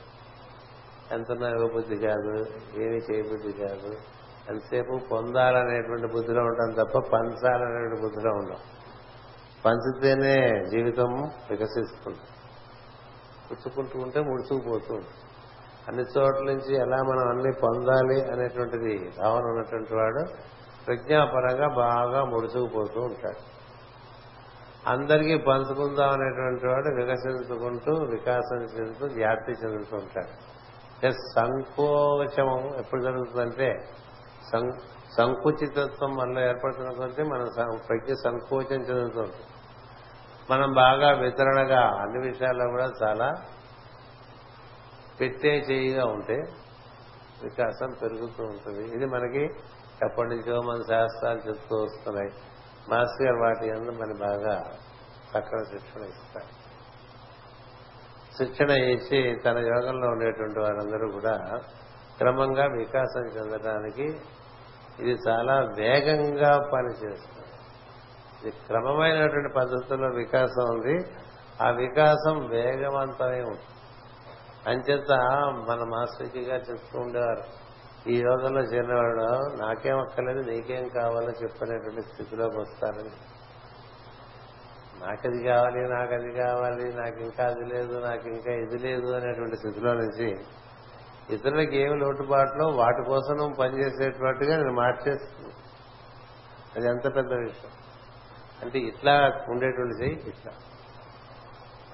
ఎంతన్నా ఇవ్వబుద్ధి కాదు, ఏమీ చేయబుద్ధి కాదు. ఎంతసేపు పొందాలనేటువంటి బుద్ధిలో ఉంటాం తప్ప పంచాలనేటువంటి బుద్ధిలో ఉండం. పంచితేనే జీవితం వికసిస్తుంది. పుచ్చుకుంటూ ఉంటే ముడుచుకుపోతూ ఉంటుంది. అన్ని చోట్ల నుంచి ఎలా మనం అన్ని పొందాలి అనేటువంటిది భావన ఉన్నటువంటి వాడు ప్రజ్ఞాపరంగా బాగా ముడుచుకుపోతూ ఉంటాడు. అందరికీ పంచుకుందాం అనేటువంటి వాడు వికసించుకుంటూ వికాసం చెందుతూ వ్యాప్తి చెందుతూ ఉంటాడు. సంకోచం ఎప్పుడు జరుగుతుందంటే సంకుచితత్వం మనలో ఏర్పడుతున్న కొద్దీ మన ప్రజ్ఞ సంకోచం చెందుతుంది. మనం బాగా వితరణగా అన్ని విషయాల్లో కూడా చాలా పెట్టే చేయిగా ఉంటే వికాసం పెరుగుతూ ఉంటుంది. ఇది మనకి ఎప్పటి నుంచో మన శాస్త్రాలు చెప్తూ వస్తున్నాయి. మాస్టర్ గారు వాటి అందు మనకి బాగా సక్రమ శిక్షణ ఇస్తారు. శిక్షణ ఇచ్చి తన యోగంలో ఉండేటువంటి వారందరూ కూడా క్రమంగా వికాసం చెందడానికి ఇది చాలా వేగంగా పనిచేస్తుంది. ఇది క్రమమైనటువంటి పద్ధతుల్లో వికాసం ఉంది. ఆ వికాసం వేగవంతమే ఉంటుంది. అంచేత మన మాస్టర్గా చెప్తూ ఉండేవారు, ఈ యోగంలో చేరినవాడు నాకేం అక్కర్లేదు నీకేం కావాలో చెప్పనేటువంటి స్థితిలోకి వస్తారని. నాకది కావాలి, నాకు అది కావాలి, నాకు ఇంకా అది లేదు, నాకు ఇంకా ఇది లేదు అనేటువంటి స్థితిలో నుంచి ఇతరులకి ఏమి లోటుబాట్లో వాటి కోసం నువ్వు పనిచేసేటట్టుగా నేను మార్చేస్తున్నాను. అది ఎంత పెద్ద విషయం అంటే ఇట్లా ఉండేటువంటి చేయి ఇట్లా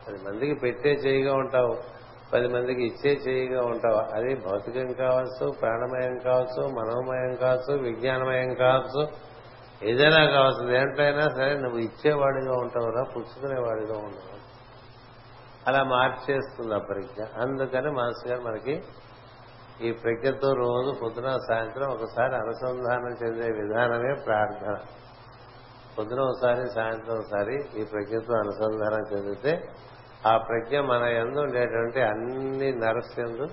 పది మందికి పెట్టే చేయిగా ఉంటావు, పది మందికి ఇచ్చే చేయిగా ఉంటావు. అది భౌతికం కావచ్చు, ప్రాణమయం కావచ్చు, మనోమయం కావచ్చు, విజ్ఞానమయం కావచ్చు, ఏదైనా కావచ్చు. దేంట్లైనా సరే నువ్వు ఇచ్చేవాడిగా ఉంటావురా, పుచ్చుకునేవాడిగా ఉండవు. అలా మార్చేస్తుంది ఆ ప్రజ్ఞ. అందుకని మనసు గారు మనకి ఈ ప్రజ్ఞతో రోజు పొద్దున సాయంత్రం ఒకసారి అనుసంధానం చెందే విధానమే ప్రార్థన. పొద్దున ఒకసారి, సాయంత్రం ఒకసారి ఈ ప్రజ్ఞతో అనుసంధానం చెందితే ఆ ప్రజ్ఞ మన యందు ఉండేటువంటి అన్ని నరస్యందు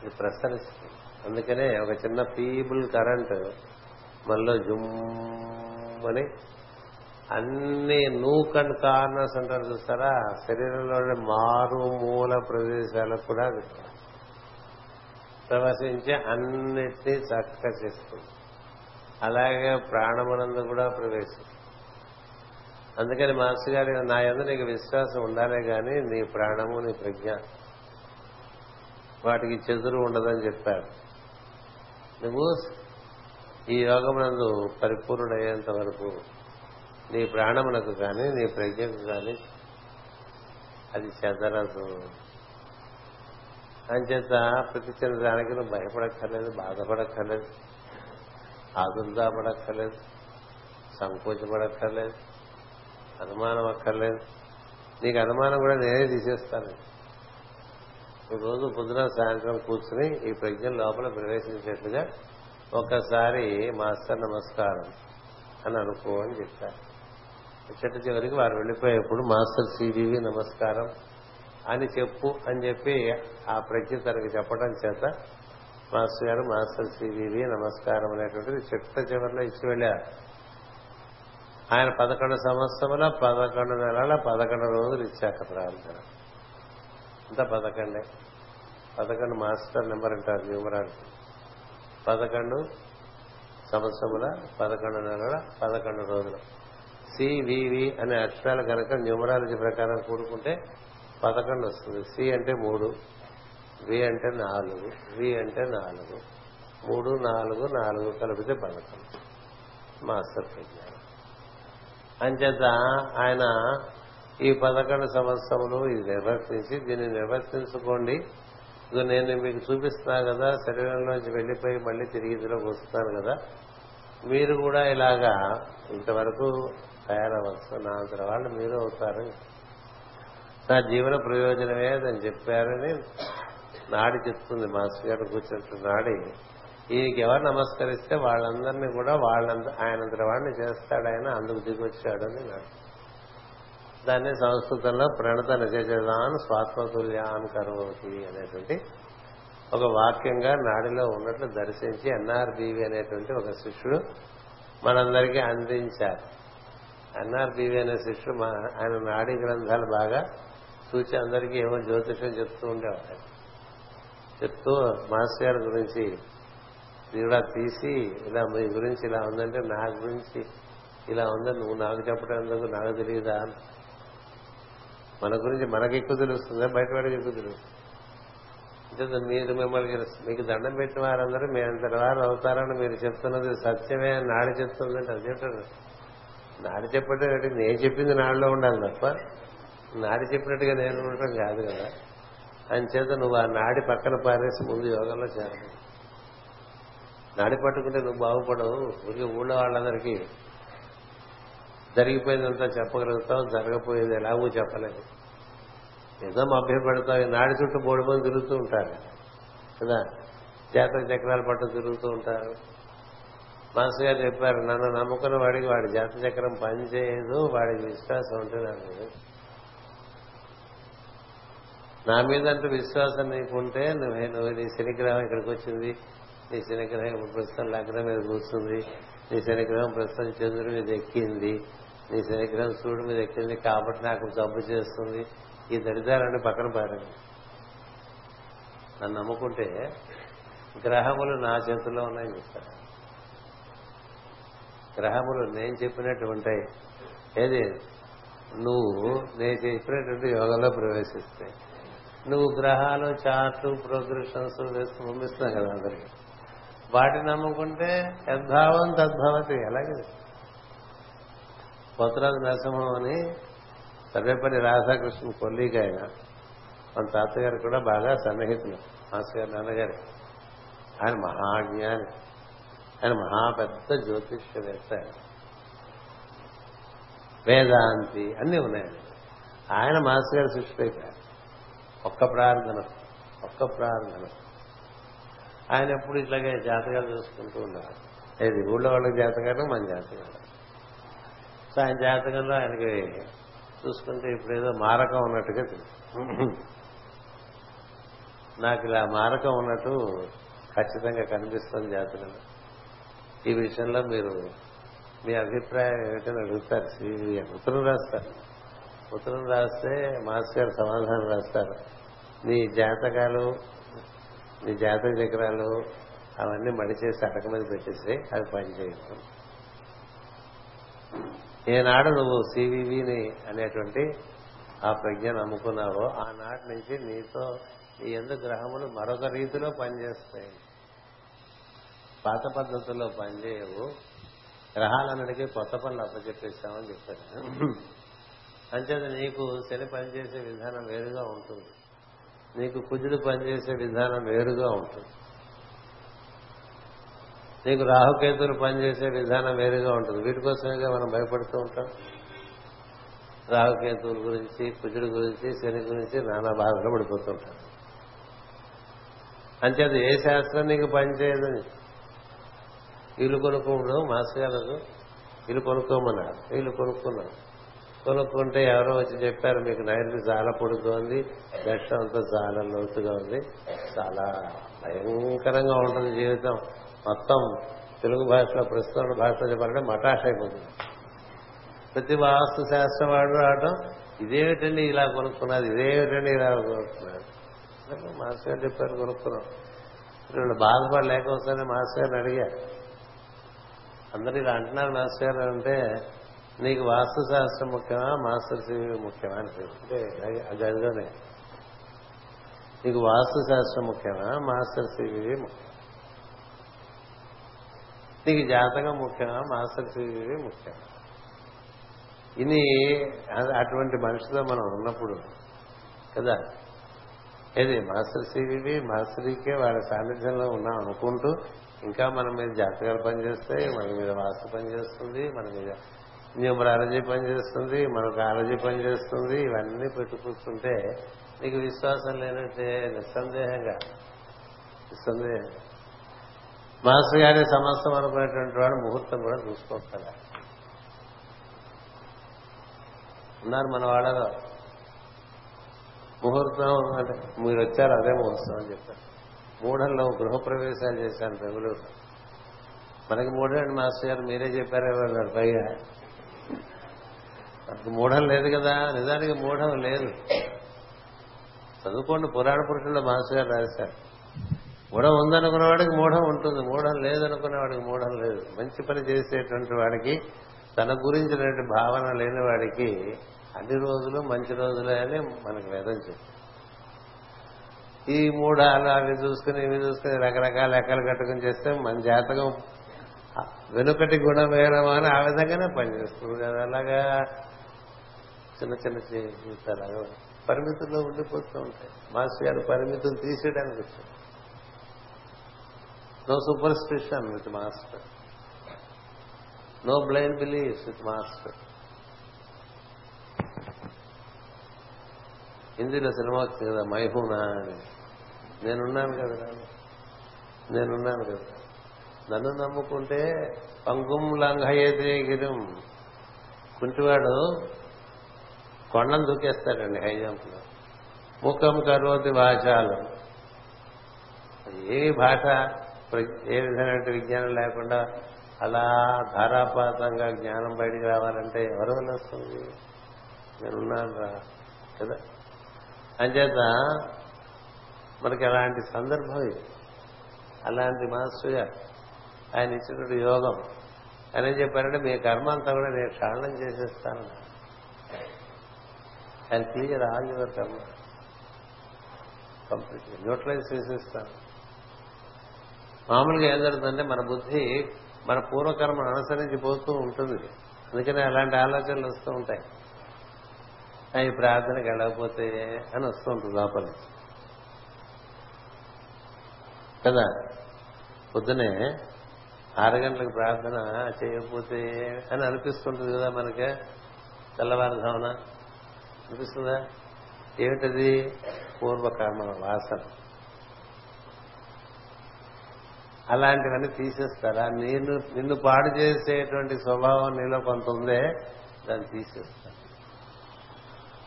ఇది ప్రసరిస్తుంది. అందుకనే ఒక చిన్న పీబుల్ కరెంట్ మనలో జుమ్మని అన్ని నూక్ అండ్ కార్నర్స్ అంటారు చూస్తారా, శరీరంలోని మారుమూల ప్రదేశాలకు కూడా ప్రవేశించి అన్నిటినీ చక్కగా చేస్తుంది. అలాగే ప్రాణమునందు కూడా ప్రవేశిస్తుంది. అందుకని మాస్టర్ గారు, నా యందు నీకు విశ్వాసం ఉండాలే గాని నీ ప్రాణము నీ ప్రజ్ఞ వాటికి చెదురు ఉండదని చెప్పారు. నువ్వు ఈ యోగమునందు పరిపూర్ణుడయ్యేంత వరకు నీ ప్రాణమునకు కానీ నీ ప్రజ్ఞకు కానీ అది చెదరదు. అంచేత ప్రతి చిన్న దానికి నువ్వు భయపడక్కర్లేదు, బాధపడక్కర్లేదు, ఆదుర్దా పడక్కర్లేదు, సంకోచపడక్కర్లేదు, అనుమానం అక్కర్లేదు. నీకు అనుమానం కూడా నేనే తీసేస్తాను. రోజు పొద్దున సాయంత్రం కూర్చుని ఈ ప్రజ్ఞ లోపల ప్రవేశించేట్లుగా ఒక్కసారి మాస్టర్ నమస్కారం అని అనుకో అని చెప్పారు. చెట్ట చివరికి వారు వెళ్ళిపోయేప్పుడు మాస్టర్ శ్రీజీవి నమస్కారం అని చెప్పు అని చెప్పి ఆ ప్రజ్ఞ తనకు చెప్పడం చేత మాస్టర్ గారు మాస్టర్ శ్రీజీవి నమస్కారం అనేటువంటిది చెట్ట చివరిలో ఇచ్చి వెళ్ళారు. ఆయన పదకొండు సంవత్సరముల పదకొండు నెలల పదకొండు రోజులు ఇచ్చాక ప్రారంభం అంతా పదకొండే. పదకొండు మాస్టర్ నెంబర్ అంటారు న్యూమరాలిటీ. పదకొండు సంవత్సరముల పదకొండు నెలల పదకొండు రోజులు సివివి అనే అక్షరాలు కనుక న్యూమరాలజీ ప్రకారం కూడుకుంటే పదకొండు వస్తుంది. సి అంటే మూడు, వి అంటే నాలుగు, వి అంటే నాలుగు, మూడు నాలుగు నాలుగు కలిపితే పదకొండు మాస్టర్ ప్రజ్ఞానం. అంచేత ఆయన ఈ పదకొండు సంవత్సరములు ఇది నిర్వర్తించి దీన్ని నిర్వర్తించుకోండి, ఇది నేను మీకు చూపిస్తున్నాను కదా, శరీరంలోంచి వెళ్లిపోయి మళ్లీ తిరిగి ఇందులోకి వస్తున్నాను కదా, మీరు కూడా ఇలాగా ఇంతవరకు తయారవచ్చు, నా అంతర వాళ్ళు మీరు అవుతారు, నా జీవన ప్రయోజనమే అని చెప్పారని నాడి చెప్తుంది. మాస్టర్ గారు కూర్చుంటున్న నాడి ఈయనకి ఎవరు నమస్కరిస్తే వాళ్ళందరినీ కూడా వాళ్ళంత ఆయనంతటి వాడిని చేస్తాడు, ఆయన అందుకు దిగొచ్చాడు అని నాడు. దాన్ని సంస్కృతంలో ప్రణత నిజజాన్ స్వాత్మతుల్యాన్ కరోతి అనేటువంటి ఒక వాక్యంగా నాడిలో ఉన్నట్లు దర్శించి ఎన్ఆర్బీవి అనేటువంటి ఒక శిష్యుడు మనందరికీ అందించారు. ఎన్ఆర్బీవి అనే శిష్యుడు ఆయన నాడీ గ్రంథాలు బాగా చూచి అందరికీ ఏమో జ్యోతిషం చెప్తూ ఉండేవారు. చెప్తూ మాస్టర్ గారి గురించి ఇలా తీసి ఇలా మీ గురించి ఇలా ఉందంటే నా గురించి ఇలా ఉందని నువ్వు నాకు చెప్పడం ఎందుకు, నాకు తెలియదా? మన గురించి మనకు ఎక్కువ తెలుస్తుందా బయట వాడికి ఎక్కువ తెలుస్తుంది? అంటే మీరు మిమ్మల్ని మీకు దండం పెట్టిన వారందరూ మీ అంతటి వారు అవుతారని మీరు చెప్తున్నది సత్యమే అని నాడు చెప్తుందంటే అది చెప్తాడు. నాడు చెప్పేటట్టు నేను చెప్పింది నాడులో ఉండాలి తప్ప నాడు చెప్పినట్టుగా నేను ఉండటం కాదు కదా. అని చేత నువ్వు ఆ నాడి పక్కన పారేసి ముందు యోగంలో చేరాలి. నాడి పట్టుకుంటే నువ్వు బాగుపడవు. ఊరికి ఊళ్ళో వాళ్ళందరికీ జరిగిపోయిందంతా చెప్పగలుగుతావు, జరగపోయేది ఎలాగూ చెప్పలేదు, ఏదో మభ్యపెడతావు. నాడి చుట్టూ బోడి మంది తిరుగుతూ ఉంటారు కదా, జాతక చక్రాల పట్టు తిరుగుతూ ఉంటారు. మాస్టర్ గారు చెప్పారు, నన్ను నమ్ముకున్న వాడికి వాడి జాతక చక్రం పనిచేయదు, వాడికి విశ్వాసం ఉంటే నా మీద నా మీద అంటూ విశ్వాసం నీకుంటే నువ్వే నువ్వు నీ శనిగ్రహం ఇక్కడికి వచ్చింది, నీ శనిగ్రహం ప్రస్తుతం లగ్నం మీద కూర్చుంది, నీ శనిగ్రహం ప్రస్తుతం చంద్రుడి మీద ఎక్కింది, నీ శనిగ్రహం సూర్యుడి మీద ఎక్కింది కాబట్టి నాకు జబ్బు చేస్తుంది, ఈ దరిద్రాన్ని పక్కన పారండి. నన్ను నమ్ముకుంటే గ్రహములు నా చేతుల్లో ఉన్నాయని చెప్తాను. గ్రహములు నేను చెప్పినట్టు ఉంటాయి. ఏది నువ్వు నేను చెప్పినటువంటి యోగంలో ప్రవేశిస్తాయి. నువ్వు గ్రహాలు చార్ట్లు ప్రోగ్రెషన్స్ వేస్తూ పంపిస్తున్నావు కదా అందరికీ, వాటిని నమ్ముకుంటే యద్భావం తద్భావతి. అలాగే పోతురాజు నరసింహం అని సర్వేపల్లి రాధాకృష్ణ కొల్లికి ఆయన మన తాతగారు కూడా బాగా సన్నిహితులు. మాస్టర్ గారు నాన్నగారు ఆయన మహాజ్ఞాని, ఆయన మహా పెద్ద జ్యోతిష్యవేత్త, వేదాంతి అన్నీ ఉన్నాయండి. ఆయన మాస్టర్ గారి శిష్యుడైపోయారు. ఒక్క ప్రార్థన ఒక్క ప్రార్థన ఆయన ఎప్పుడు ఇట్లాగే జాతకాలు చూసుకుంటూ ఉన్నారు. ఏది ఊళ్ళో వాళ్ళ జాతకాలు, మన జాతకాలు. సో ఆయన జాతకంలో ఆయనకి చూసుకుంటే ఇప్పుడేదో మారకం ఉన్నట్టుగా తెలుసు. నాకు ఇలా మారకం ఉన్నట్టు ఖచ్చితంగా కనిపిస్తుంది జాతరలో. ఈ విషయంలో మీరు మీ అభిప్రాయం ఏమిటని అడుగుతారు. ఉత్తరం రాస్తారు, ఉత్తరం రాస్తే మాస్టర్ గారు సమాధానం రాస్తారు. నీ జాతకాలు, నీ జాతక చక్రాలు అవన్నీ మడిచేసి అటక మీద పెట్టేసి అవి పనిచేయదు. ఏనాడు నువ్వు సివివిని అనేటువంటి ఆ ప్రజ్ఞను అమ్ముకున్నావో ఆనాటి నుంచి నీతో నీ ఎందు గ్రహములు మరొక రీతిలో పనిచేస్తాయి. పాత పద్ధతుల్లో పనిచేయవు. గ్రహాలన్నిటికీ కొత్త పనులు అప్పచెప్పేస్తామని చెప్పాను. అంచేత నీకు శని పనిచేసే విధానం వేరుగా ఉంటుంది, నీకు కుజుడు పనిచేసే విధానం వేరుగా ఉంటుంది, నీకు రాహుకేతులు పనిచేసే విధానం వేరుగా ఉంటుంది. వీటి కోసమేగా మనం భయపడుతూ ఉంటాం. రాహుకేతువుల గురించి, కుజుడి గురించి, శని గురించి నానా బాధలు పడిపోతుంటాం. అంచేత ఏ శాస్త్రం నీకు పనిచేయదని. ఇల్లు కొనుక్కోవడం మాస్టర్ గారు ఇల్లు కొనుక్కోమన్నారు, ఇల్లు కొనుక్కున్నారు. కొనుక్కుంటే ఎవరో వచ్చి చెప్పారు, మీకు నైరుతి చాలా పొడుగ్గా ఉంది, దక్షిణ అంతా చాలా లోతుగా ఉంది, చాలా భయంకరంగా ఉంటుంది జీవితం మొత్తం. తెలుగు భాషలో, ప్రస్తుత భాషలో చెప్పాలంటే మటాష్ అయిపోతుంది. ప్రతి వాస్తు శాస్త్రం వాడు రావడం, ఇదేమిటండి ఇలా కొనుక్కున్నది, ఇదేమిటండి ఇలా కొనుక్కున్నది. మాస్టర్ గారు చెప్పారు కొనుక్కున్నాం. వీళ్ళు బాధపడలేక వస్తానే మాస్టర్ గారిని అడిగారు, అందరూ ఇలా అంటున్నారు మాస్టర్ గారు అంటే, నీకు వాస్తు శాస్త్రం ముఖ్యమా మాస్టర్ సివి ముఖ్యమా అని చెప్తే, గదిలోనే నీకు వాస్తు శాస్త్రం ముఖ్యమా మాస్టర్ సివి ముఖ్యం, నీకు జాతకం ముఖ్యమా మాస్టర్ సివి ముఖ్యమా. ఇది అటువంటి మనిషితో మనం ఉన్నప్పుడు కదా, ఏది మాస్టర్ సివి మాస్టర్కే వాళ్ళ సాన్నిధ్యంలో ఉన్నాం అనుకుంటూ ఇంకా మన మీద జాతకాలు పనిచేస్తాయి, మన మీద వాస్తు పనిచేస్తుంది, మన మీద న్యూమరాలజీ పనిచేస్తుంది, మనకు ఆలజీ పనిచేస్తుంది. ఇవన్నీ పెట్టుకుంటుంటే నీకు విశ్వాసం లేనంటే నిస్సందేహంగా నిస్సందేహంగా మాస్టర్ గారి సమస్తం అనుకునేటువంటి వాడు ముహూర్తం కూడా చూసుకోగల ఉన్నారు మన వాళ్ళలో. ముహూర్తం అంటే మీరు వచ్చారు అదే ముహూర్తం అని చెప్పారు. మూఢంలో గృహప్రవేశాలు చేశాను బెంగళూరు. మనకి మూఢండి మాస్టర్ గారు, మీరే చెప్పారేమన్నారు. పైగా మనకు మూఢం లేదు కదా. నిజానికి మూఢం లేదు. చదువుకోండి, పురాణ పురుషుల్లో మాస్టర్ గారు రాశారు. మూఢం ఉందనుకున్నవాడికి మూఢం ఉంటుంది, మూఢం లేదనుకునేవాడికి మూఢం లేదు. మంచి పని చేసేటువంటి వాడికి, తన గురించినటువంటి భావన లేని వాడికి అన్ని రోజులు మంచి రోజులే అని మనకు వేదం చెప్తాం. ఈ మూఢాలు అవి చూసుకుని ఇవి చూసుకుని రకరకాల లెక్కలు కట్టుకుని చేస్తే మన జాతకం వెనుకటి గుణం వేయడమా అని ఆ విధంగానే పనిచేస్తుంది కదా. అలాగా చిన్న చిన్న జీవితాలు పరిమితుల్లో ఉండిపోతూ ఉంటాయి. మాస్టర్ గారు పరిమితులు తీసేయడానికి వచ్చారు. No superstition with master, no blind beliefs with master. హిందీలో సినిమా వచ్చింది కదా, మైహూనా అని, నేనున్నాను కదా నేనున్నాను కదా నన్ను నమ్ముకుంటే పంగుం లంఘయతే గిరం, కుంటివాడు కొండను దూకేస్తాడండి హై జంప్లో. ముఖం కరోతి వాచాలు, ఏ భాష ఏ విధమైన విజ్ఞానం లేకుండా అలా ధారాపాతంగా జ్ఞానం బయటికి రావాలంటే ఎవరు వస్తుంది. నేనున్నాను రా కదా. అంచేత మనకి అలాంటి సందర్భం ఇది. అలాంటి మాస్టర్ గారు ఆయన ఇచ్చినటువంటి యోగం. ఆయన ఏం చెప్పారంటే, మీ కర్మ అంతా కూడా నేను క్షాళనం చేసేస్తాను. ఆయన clear all your karma completely neutralize చేసేస్తాను. మామూలుగా ఏం జరుగుతుందంటే మన బుద్ధి మన పూర్వకర్మను అనుసరించిపోతూ ఉంటుంది. అందుకనే అలాంటి ఆలోచనలు వస్తూ ఉంటాయి. ఈ ప్రార్థనకి వెళ్ళకపోతే అని వస్తూ ఉంటుంది లోపల కదా. పొద్దునే ఆరు గంటలకు ప్రార్థన చేయకపోతే అని అనిపిస్తుంటుంది కదా మనకి. తెల్లవారుధామన అనిపిస్తుందా? ఏమిటది? పూర్వకర్మ వాసన. అలాంటివన్నీ తీసేస్తారా? నేను నిన్ను పాడు చేసేటువంటి స్వభావం నీలో కొంత ఉందే, దాన్ని తీసేస్తాను.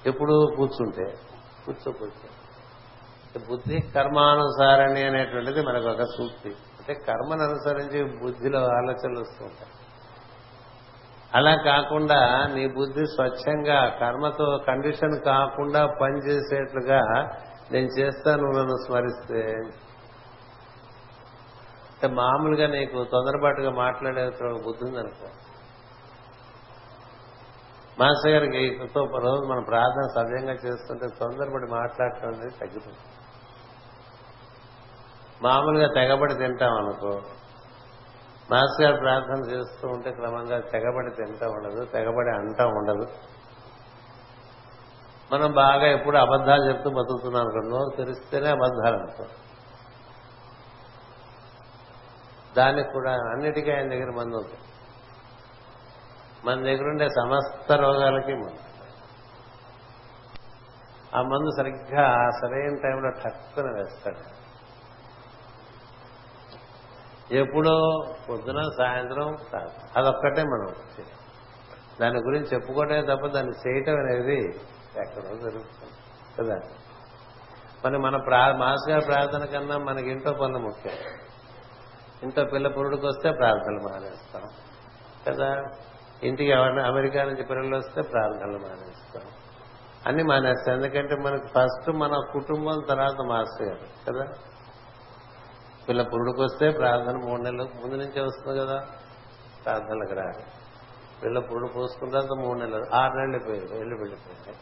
ఎప్పుడు కూర్చుంటే కూర్చోకూర్చో బుద్ధి కర్మానుసారణి అనేటువంటిది మనకు ఒక సూక్తి. అంటే కర్మను అనుసరించి బుద్ధిలో ఆలోచనలు వస్తూ ఉంటాయి. అలా కాకుండా నీ బుద్ధి స్వచ్ఛంగా కర్మతో కండిషన్ కాకుండా పనిచేసేట్లుగా నేను చేస్తాను నన్ను స్మరిస్తే. అంటే మామూలుగా నీకు తొందరపాటుగా మాట్లాడే బుద్ధి ఉందనుకో. మాస్టర్ గారికి రోజు మనం ప్రార్థన సవ్యంగా చేస్తుంటే తొందరపడి మాట్లాడటం అనేది తగ్గిపోతుంది. మామూలుగా తెగబడి తింటాం అనుకో, మాస్టర్ గారు ప్రార్థన చేస్తూ ఉంటే క్రమంగా తెగబడి తింటాం ఉండదు, తెగబడి అంటాం ఉండదు. మనం బాగా ఎప్పుడు అబద్ధాలు చెప్తూ బతుకుతున్నాం అనుకో, నోరు తెరిస్తేనే అబద్ధాలు అంటాం. దానికి కూడా అన్నిటికీ ఆయన దగ్గర మందు అవుతుంది. మన దగ్గరుండే సమస్త రోగాలకి మందు. ఆ మందు సరిగ్గా ఆ సరైన టైంలో టక్కున వేస్తాడు. ఎప్పుడో పొద్దున సాయంత్రం అదొక్కటే మనం దాని గురించి చెప్పుకోవటమే తప్ప దాన్ని చేయటం అనేది ఎక్కడో జరుగుతుంది కదా. మరి మన ప్రా మాస్ గారి ప్రార్థన కన్నా మనకి ఇంట్లో పనులు ముఖ్యం. ఇంట్లో పిల్ల పురుడికి వస్తే ప్రార్థనలు మానేస్తాం కదా, ఇంటికి ఎవరైనా అమెరికా నుంచి పిల్లలు వస్తే ప్రార్థనలు మానేస్తాం, అన్ని మానేస్తాం. ఎందుకంటే మనకు ఫస్ట్ మన కుటుంబం, తర్వాత మాస్టర్ గారు కదా. పిల్ల పురుడుకు వస్తే ప్రార్థన మూడు నెలల ముందు నుంచే వస్తుంది కదా, ప్రార్థనలకు రాదు. పిల్ల పురుడు పోసుకున్న తర్వాత మూడు నెలలు ఆరు నెలలు పోయారు వెళ్ళి వెళ్ళిపోయారు.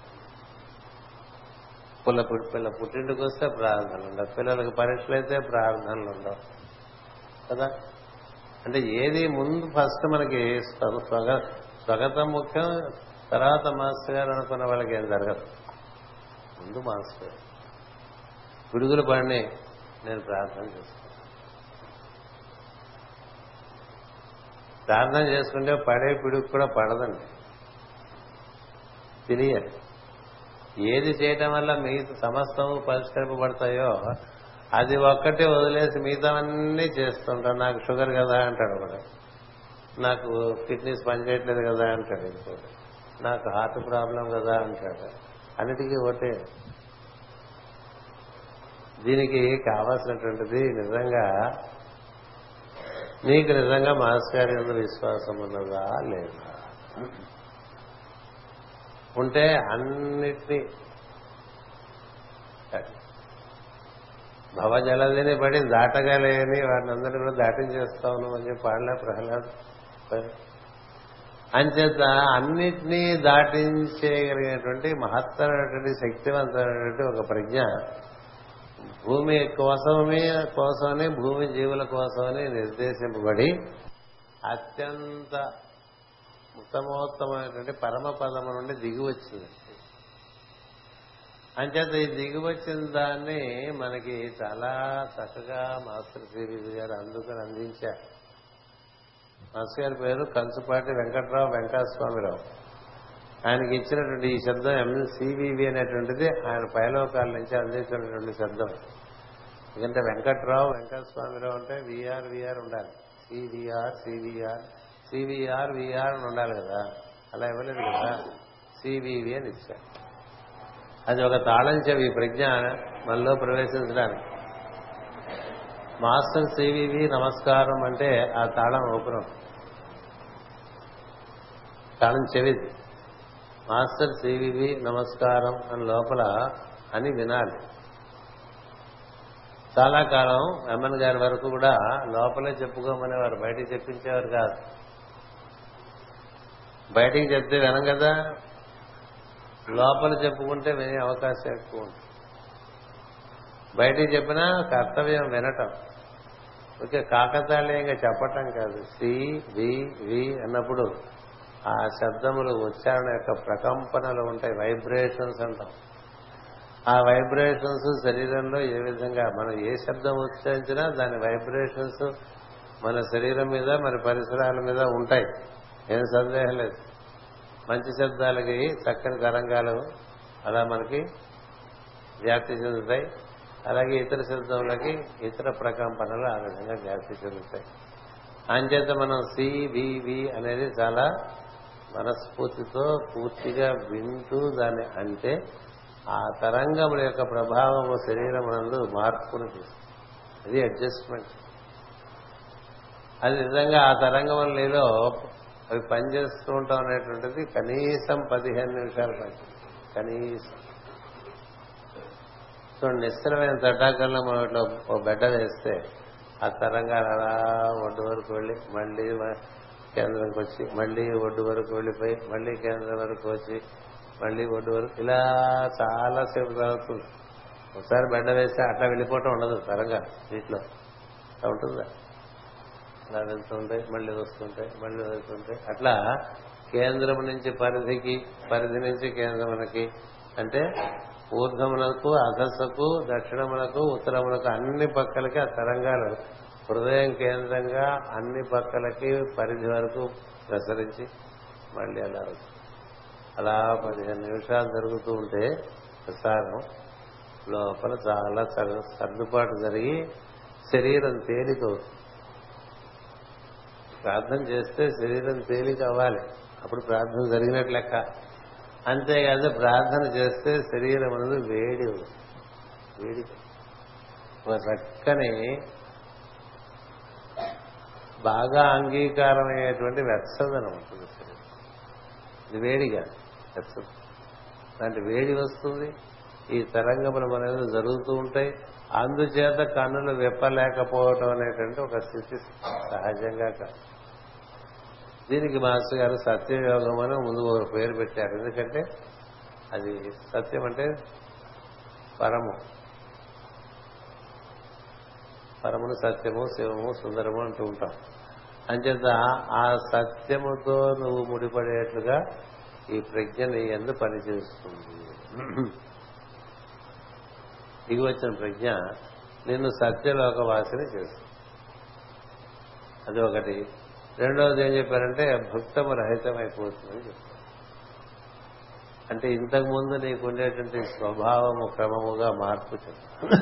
పిల్ల పిల్ల పుట్టింటికి వస్తే ప్రార్థనలు ఉండవు, పిల్లలకు పరీక్షలు అయితే ప్రార్థనలు ఉండవు కదా. అంటే ఏది ముందు ఫస్ట్ మనకి స్వాగతం ముఖ్యం, తర్వాత మాస్టర్ గారు అనుకున్న వాళ్ళకి ఏం జరగదు. ముందు మాస్టర్ గారు పిడుగులు పడినాయి నేను ప్రార్థన చేసుకుంటాను, ప్రార్థన చేసుకుంటే పడే పిడుగు కూడా పడదండి, తెలియదు. ఏది చేయటం వల్ల మిగతా సమస్తము పరిష్కరింపబడతాయో అది ఒక్కటే వదిలేసి మిగతావన్నీ చేస్తుంటాం. నాకు షుగర్ కదా అంటాడు ఒకటి, నాకు కిడ్నీస్ పనిచేయట్లేదు కదా అంటాడు ఇంకోటి, నాకు హార్ట్ ప్రాబ్లం కదా అంటాడు. అన్నిటికీ ఒకటే. దీనికి కావాల్సినటువంటిది నిజంగా నీకు నిజంగా మాస్ గారి మీద విశ్వాసం ఉన్నదా లేదా. ఉంటే అన్నిటినీ భవజలదిని పడి దాటగలేని వాడిని అందరినీ కూడా దాటించేస్తాను అని చెప్పి పాడలే ప్రహ్లాద్. అంచేత అన్నిటినీ దాటించేయగలిగినటువంటి మహత్తరమైనటువంటి శక్తివంతమైనటువంటి ఒక ప్రజ్ఞ భూమి కోసమే కోసమని భూమి జీవుల కోసమని నిర్దేశింపబడి అత్యంత ఉత్తమోత్తమైనటువంటి పరమపదము నుండి దిగి వచ్చింది. అంచేత ఈ దిగి వచ్చిన దాన్ని మనకి చాలా చక్కగా మాస్టర్ సిరీస్ గారు అందుకని అందించారు. మాస్టర్ గారి పేరు కంచుపాటి వెంకటరావు వెంకటస్వామిరావు. ఆయనకి ఇచ్చినటువంటి ఈ శబ్దం ఎంసీవీవి అనేటువంటిది ఆయన పైలోకాల నుంచి అందించినటువంటి శబ్దం. ఎందుకంటే వెంకట్రావు వెంకటస్వామిరావు అంటే విఆర్ విఆర్ ఉండాలి, సివిఆర్ సివిఆర్ సివిఆర్ విఆర్ ఉండాలి కదా, అలా ఇవ్వలేదు కదా, సివివి అని ఇచ్చారు. అది ఒక తాళం చెవి ప్రజ్ఞ మనలో ప్రవేశించడానికి. మాస్టర్ సివివి నమస్కారం అంటే ఆ తాళం ఓపెనం, తాళం చెవి. మాస్టర్ సివివి నమస్కారం అని లోపల అని వినాలి. చాలా కాలం ఎమ్మెన్ గారి వరకు కూడా లోపలే చెప్పుకోమనేవారు, బయటికి చెప్పించేవారు కాదు. బయటికి చెప్తే వినం కదా, లోపల చెప్పుకుంటే వినే అవకాశం ఎక్కువ ఉంటుంది. బయటికి చెప్పినా కర్తవ్యం వినటం, ఓకే కాకతాళీయంగా చెప్పటం కాదు. సివివి అన్నప్పుడు ఆ శబ్దములు ఉచ్చారణ యొక్క ప్రకంపనలు ఉంటాయి, వైబ్రేషన్స్ అంటాం. ఆ వైబ్రేషన్స్ శరీరంలో ఏ విధంగా మనం ఏ శబ్దం ఉచ్చరించినా దాని వైబ్రేషన్స్ మన శరీరం మీద మన పరిసరాల మీద ఉంటాయి, ఏం సందేహం లేదు. మంచి శబ్దాలకి చక్కని తరంగాలు అలా మనకి వ్యాప్తి చెందుతాయి, అలాగే ఇతర శబ్దములకి ఇతర ప్రకంపనలు ఆ విధంగా వ్యాప్తి చెందుతాయి. అంచేత మనం సివివి అనేది చాలా మనస్ఫూర్తితో పూర్తిగా వింటూ దాన్ని అంటే ఆ తరంగముల యొక్క ప్రభావము శరీరం నందు మార్పును చేస్తుంది. అది అడ్జస్ట్మెంట్. అది నిజంగా ఆ తరంగములలో అవి పనిచేస్తూ ఉంటాం అనేటువంటిది కనీసం పదిహేను నిమిషాలు పనిచేస్తుంది. కనీసం చూడండి, నిశ్చలమైన తటాకంలో మనం ఇట్లా ఓ బెడ్డ వేస్తే ఆ తరంగాలు అలా ఒడ్డు వరకు వెళ్ళి మళ్ళీ కేంద్రంకి వచ్చి మళ్ళీ ఒడ్డు వరకు వెళ్ళిపోయి మళ్ళీ కేంద్రం వరకు వచ్చి మళ్ళీ ఒడ్డు వరకు ఇలా చాలాసేపు జరుగుతుంది. ఒకసారి బెడ్డ వేస్తే అట్లా వెళ్ళిపోవటం ఉండదు. తరంగా నీటిలో అలా ఉంటుందా, అలా వెళ్తుంటాయి, మళ్ళీ వస్తుంటాయి, మళ్ళీ వెళ్తుంటాయి. అట్లా కేంద్రం నుంచి పరిధికి, పరిధి నుంచి కేంద్రమునకి, అంటే ఊర్ధములకు, అధస్సుకు, దక్షిణములకు, ఉత్తరములకు అన్ని పక్కలకి ఆ తరంగాలు హృదయం కేంద్రంగా అన్ని పక్కలకి పరిధి వరకు ప్రసరించి మళ్ళీ అలా అలా పదిహేను నిమిషాలు జరుగుతూ ఉంటే ప్రసారం లోపల చాలా సర్దుబాటు జరిగి శరీరం తేలిక అవుతుంది. ప్రార్థన చేస్తే శరీరం తేలిక అవ్వాలి, అప్పుడు ప్రార్థన జరిగినట్లు లెక్క. అంతేకాదు ప్రార్థన చేస్తే శరీరం అనేది వేడి వేడి ఒక చక్కని బాగా అంగీకారం అయ్యేటువంటి వెచ్చదనం ఉంటుంది. శరీరం ఇది వేడిగా వెచ్చ అంటే వేడి వస్తుంది. ఈ తరంగములు అనేది జరుగుతూ ఉంటాయి. అందుచేత కన్నులు విప్పలేకపోవటం అనేటువంటి ఒక స్థితి సహజంగా కాదు. దీనికి మాస్టర్ గారు సత్యయోగం అని ముందు ఒక పేరు పెట్టారు. ఎందుకంటే అది సత్యం అంటే పరము, పరమును సత్యము, శివము, సుందరము అంటూ ఉంటాం. అంచేత ఆ సత్యముతో నువ్వు ముడిపడేట్లుగా ఈ ప్రజ్ఞ నీ యందు పనిచేస్తుంది. దిగి వచ్చిన ప్రజ్ఞ నిన్ను సత్యలోకవాసిని చేస్తుంది. అది ఒకటి. రెండవది ఏం చెప్పారంటే భుక్తము రహితమైపోతుందని చెప్తారు. అంటే ఇంతకుముందు నీకుండేటువంటి స్వభావము క్రమముగా మార్పు చెందాలి.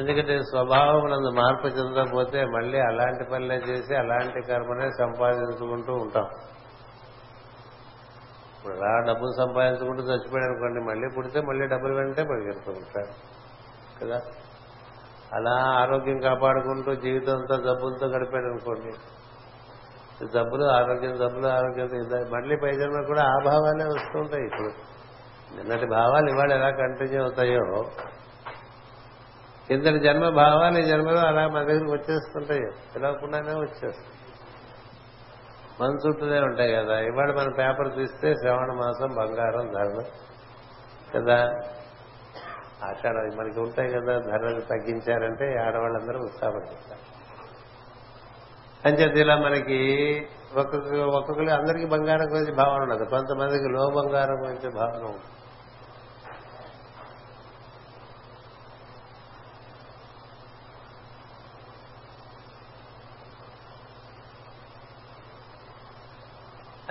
ఎందుకంటే స్వభావం నందు మార్పు చెందకపోతే మళ్ళీ అలాంటి పనులే చేసి అలాంటి కర్మనే సంపాదించుకుంటూ ఉంటాం. ఇప్పుడు అలా డబ్బులు సంపాదించుకుంటూ చచ్చిపోయాడు అనుకోండి, మళ్ళీ పుడితే మళ్ళీ డబ్బులు వెంటే పరిగెడుతూ ఉంటాడు కదా. అలా ఆరోగ్యం కాపాడుకుంటూ జీవితం అంతా జబ్బులతో గడిపాడు అనుకోండి, జబ్బులు ఆరోగ్యం, జబ్బులు ఆరోగ్యం, మళ్ళీ పై జన్మ కూడా ఆ భావాలే వస్తుంటాయి. ఇప్పుడు నిన్నటి భావాలు ఇవాళ ఎలా కంటిన్యూ అవుతాయో ఇంతటి జన్మ భావాలు ఈ జన్మలో అలా మన దగ్గరికి వచ్చేస్తుంటాయి. తెలియకుండానే వచ్చేస్తాయి, మన చుట్టూనే ఉంటాయి కదా. ఇవాళ మన పేపర్ తీస్తే శ్రావణ మాసం బంగారం ధరలు కదా, ఆషాఢ మనకి ఉంటాయి కదా. ధరలు తగ్గించారంటే ఆడవాళ్ళందరూ ఉత్సాహపడతారు. అంచేత ఇలా మనకి ఒక్కొక్క ఒక్కొక్కరు అందరికీ బంగారం గురించి భావన ఉండదు. కొంతమందికి లో బంగారం గురించి భావన ఉంటుంది.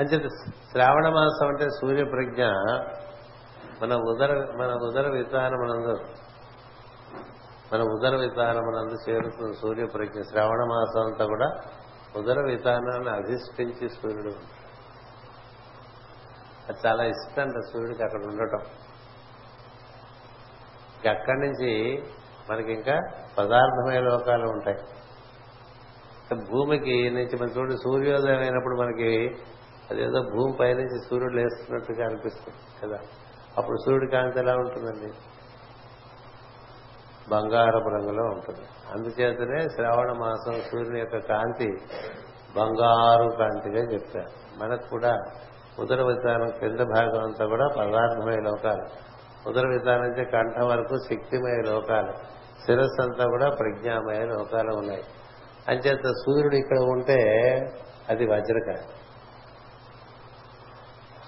అంచేత శ్రావణ మాసం అంటే సూర్య ప్రజ్ఞ మన ఉదర మన ఉదర వితానమునందు మన ఉదర వితానమునందు చేరుతున్న సూర్య ప్రజ్ఞ. శ్రావణ మాసం అంతా కూడా ఉదర వితానాన్ని అధిష్ఠించి సూర్యుడు ఉంటాడు. అది చాలా ఇష్టం అంట సూర్యుడికి అక్కడ ఉండటం. అక్కడి నుంచి మనకి ఇంకా పదార్థమయ లోకాలు ఉంటాయి. భూమికి నుంచి మన చూడు సూర్యోదయం అయినప్పుడు మనకి అదేదో భూమి పైనుంచి సూర్యుడు లేస్తున్నట్టుగా అనిపిస్తుంది కదా. అప్పుడు సూర్యుడి కాంతి ఎలా ఉంటుందండి, బంగారపు రంగులో ఉంటుంది. అందుచేతనే శ్రావణ మాసం సూర్యుని యొక్క కాంతి బంగారు కాంతిగా చెప్తారు. మనకు కూడా ఉదర వితానం కింద భాగం అంతా కూడా పదార్థమయ లోకాలు, ఉదర వితానం అయితే కంఠం వరకు శక్తిమయ లోకాలు, శిరస్సు అంతా కూడా ప్రజ్ఞామయ లోకాలు ఉన్నాయి. అంచేత సూర్యుడు ఇక్కడ ఉంటే అది వజ్రకాంతి.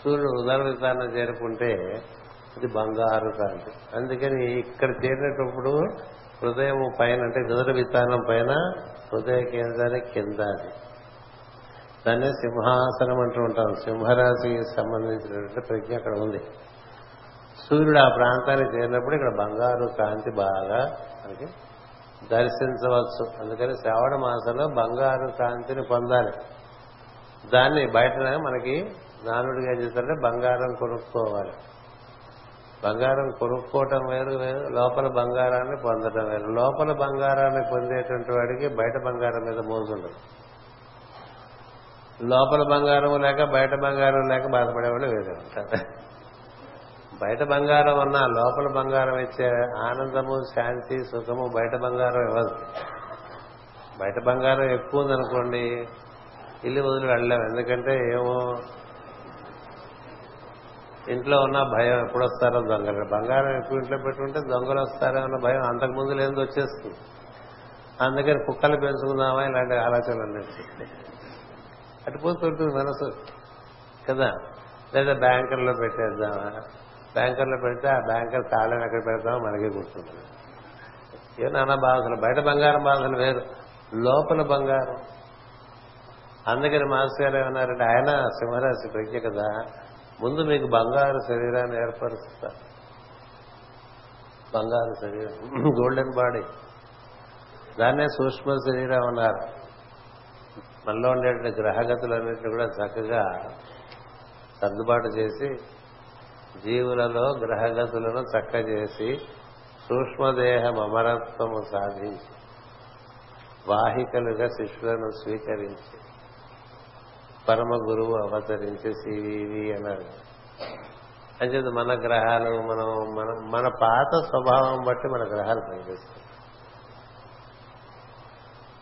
సూర్యుడు ఉదర వితానం చేరుకుంటే ఇది బంగారు కాంతి. అందుకని ఇక్కడ చేరినప్పుడు హృదయం పైన, అంటే ఉదర వితానం పైన, హృదయ కేంద్రాన్ని కింద, అది దాన్ని సింహాసనం అంటూ ఉంటాం. సింహరాశికి సంబంధించినటువంటి ప్రజ్ఞ అక్కడ ఉంది. సూర్యుడు ఆ ప్రాంతానికి చేరినప్పుడు ఇక్కడ బంగారు కాంతి బాగా మనకి దర్శించవచ్చు. అందుకని శ్రావణ మాసంలో బంగారు కాంతిని పొందాలి. దాన్ని బయటనే మనకి నానుడికి ఏం చేస్తారంటే బంగారం కొనుక్కోవాలి. బంగారం కొనుక్కోవటం వేరు వేరు, లోపల బంగారాన్ని పొందటం వేరు. లోపల బంగారాన్ని పొందేటువంటి వాడికి బయట బంగారం మీద మోజుండదు. లోపల బంగారం లేక బయట బంగారం లేక బాధపడేవాళ్ళు వేరే ఉంటారు. బయట బంగారం అన్నా లోపల బంగారం ఇచ్చే ఆనందము, శాంతి, సుఖము బయట బంగారం ఇవ్వదు. బయట బంగారం ఎక్కువ ఉందనుకోండి ఇల్లు వదిలి వెళ్ళలేము. ఎందుకంటే ఏమో ఇంట్లో ఉన్న భయం, ఎప్పుడు వస్తారో దొంగలు. బంగారం ఎక్కువ ఇంట్లో పెట్టుకుంటే దొంగలు వస్తారేమన్న భయం అంతకుముందు లేని వచ్చేస్తుంది. అందుకని కుక్కలు పెంచుకుందామా ఇలాంటి ఆలోచనలు అన్నట్టు అటుపోతుంటుంది మనసు కదా. లేదా బ్యాంకర్లో పెట్టేద్దామా, బ్యాంకర్లో పెడితే ఆ బ్యాంకర్ తాళం ఎక్కడ పెడతామో మనకే గుర్తుంటుంది. ఏ నానా బాధలు, బయట బంగారం బాధలు వేరు, లోపల బంగారం. అందుకని మాస్టర్ గారు ఏమన్నారంటే, ఆయన సింహరాశి ప్రజ్ఞ కదా, ముందు మీకు బంగారు శరీరాన్ని ఏర్పరుస్తారు. బంగారు శరీరం, గోల్డెన్ బాడీ, దాన్నే సూక్ష్మ శరీరం అన్నారు. మనలో ఉండేటువంటి గ్రహగతులన్నింటినీ కూడా చక్కగా సర్దుబాటు చేసి, జీవులలో గ్రహగతులను చక్క చేసి, సూక్ష్మదేహం అమరత్వము సాధించి, వాహికలుగా శిష్యులను స్వీకరించి, పరమ గురువు అవతరించి సివి అన్నారు. అంచేది మన గ్రహాలు మనం మనం మన పాత స్వభావం బట్టి మన గ్రహాలు పనిచేస్తాయి.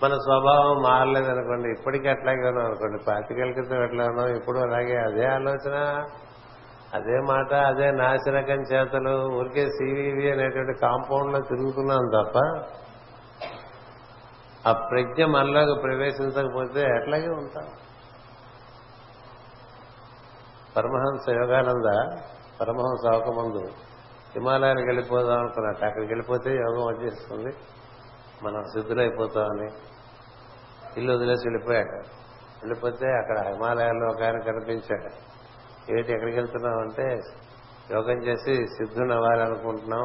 మన స్వభావం మారలేదనుకోండి, ఇప్పటికీ అట్లాగే ఉన్నాం అనుకోండి, పాతికల క్రితం ఎట్లా ఉన్నాం ఇప్పుడు అలాగే, అదే ఆలోచన, అదే మాట, అదే నాశనకం చేతలు. ఊరికే సివివి అనేటువంటి కాంపౌండ్ లో తిరుగుతున్నాం తప్ప ఆ ప్రజ్ఞ మనలోకి ప్రవేశించకపోతే ఎట్లాగే ఉంటాం. పరమహంస యోగానంద పరమహంస అవకముందు హిమాలయానికి వెళ్ళిపోదాం అనుకున్నట్టు అక్కడికి వెళ్ళిపోతే యోగం వచ్చేస్తుంది, మనం సిద్ధులైపోతామని ఇల్లు వదిలేసి వెళ్ళిపోయాక వెళ్ళిపోతే అక్కడ హిమాలయాల్లో ఒక ఆయన కనిపించాడు. ఏంటి ఎక్కడికి వెళ్తున్నాం అంటే, యోగం చేసి సిద్ధుని అవ్వాలనుకుంటున్నాం,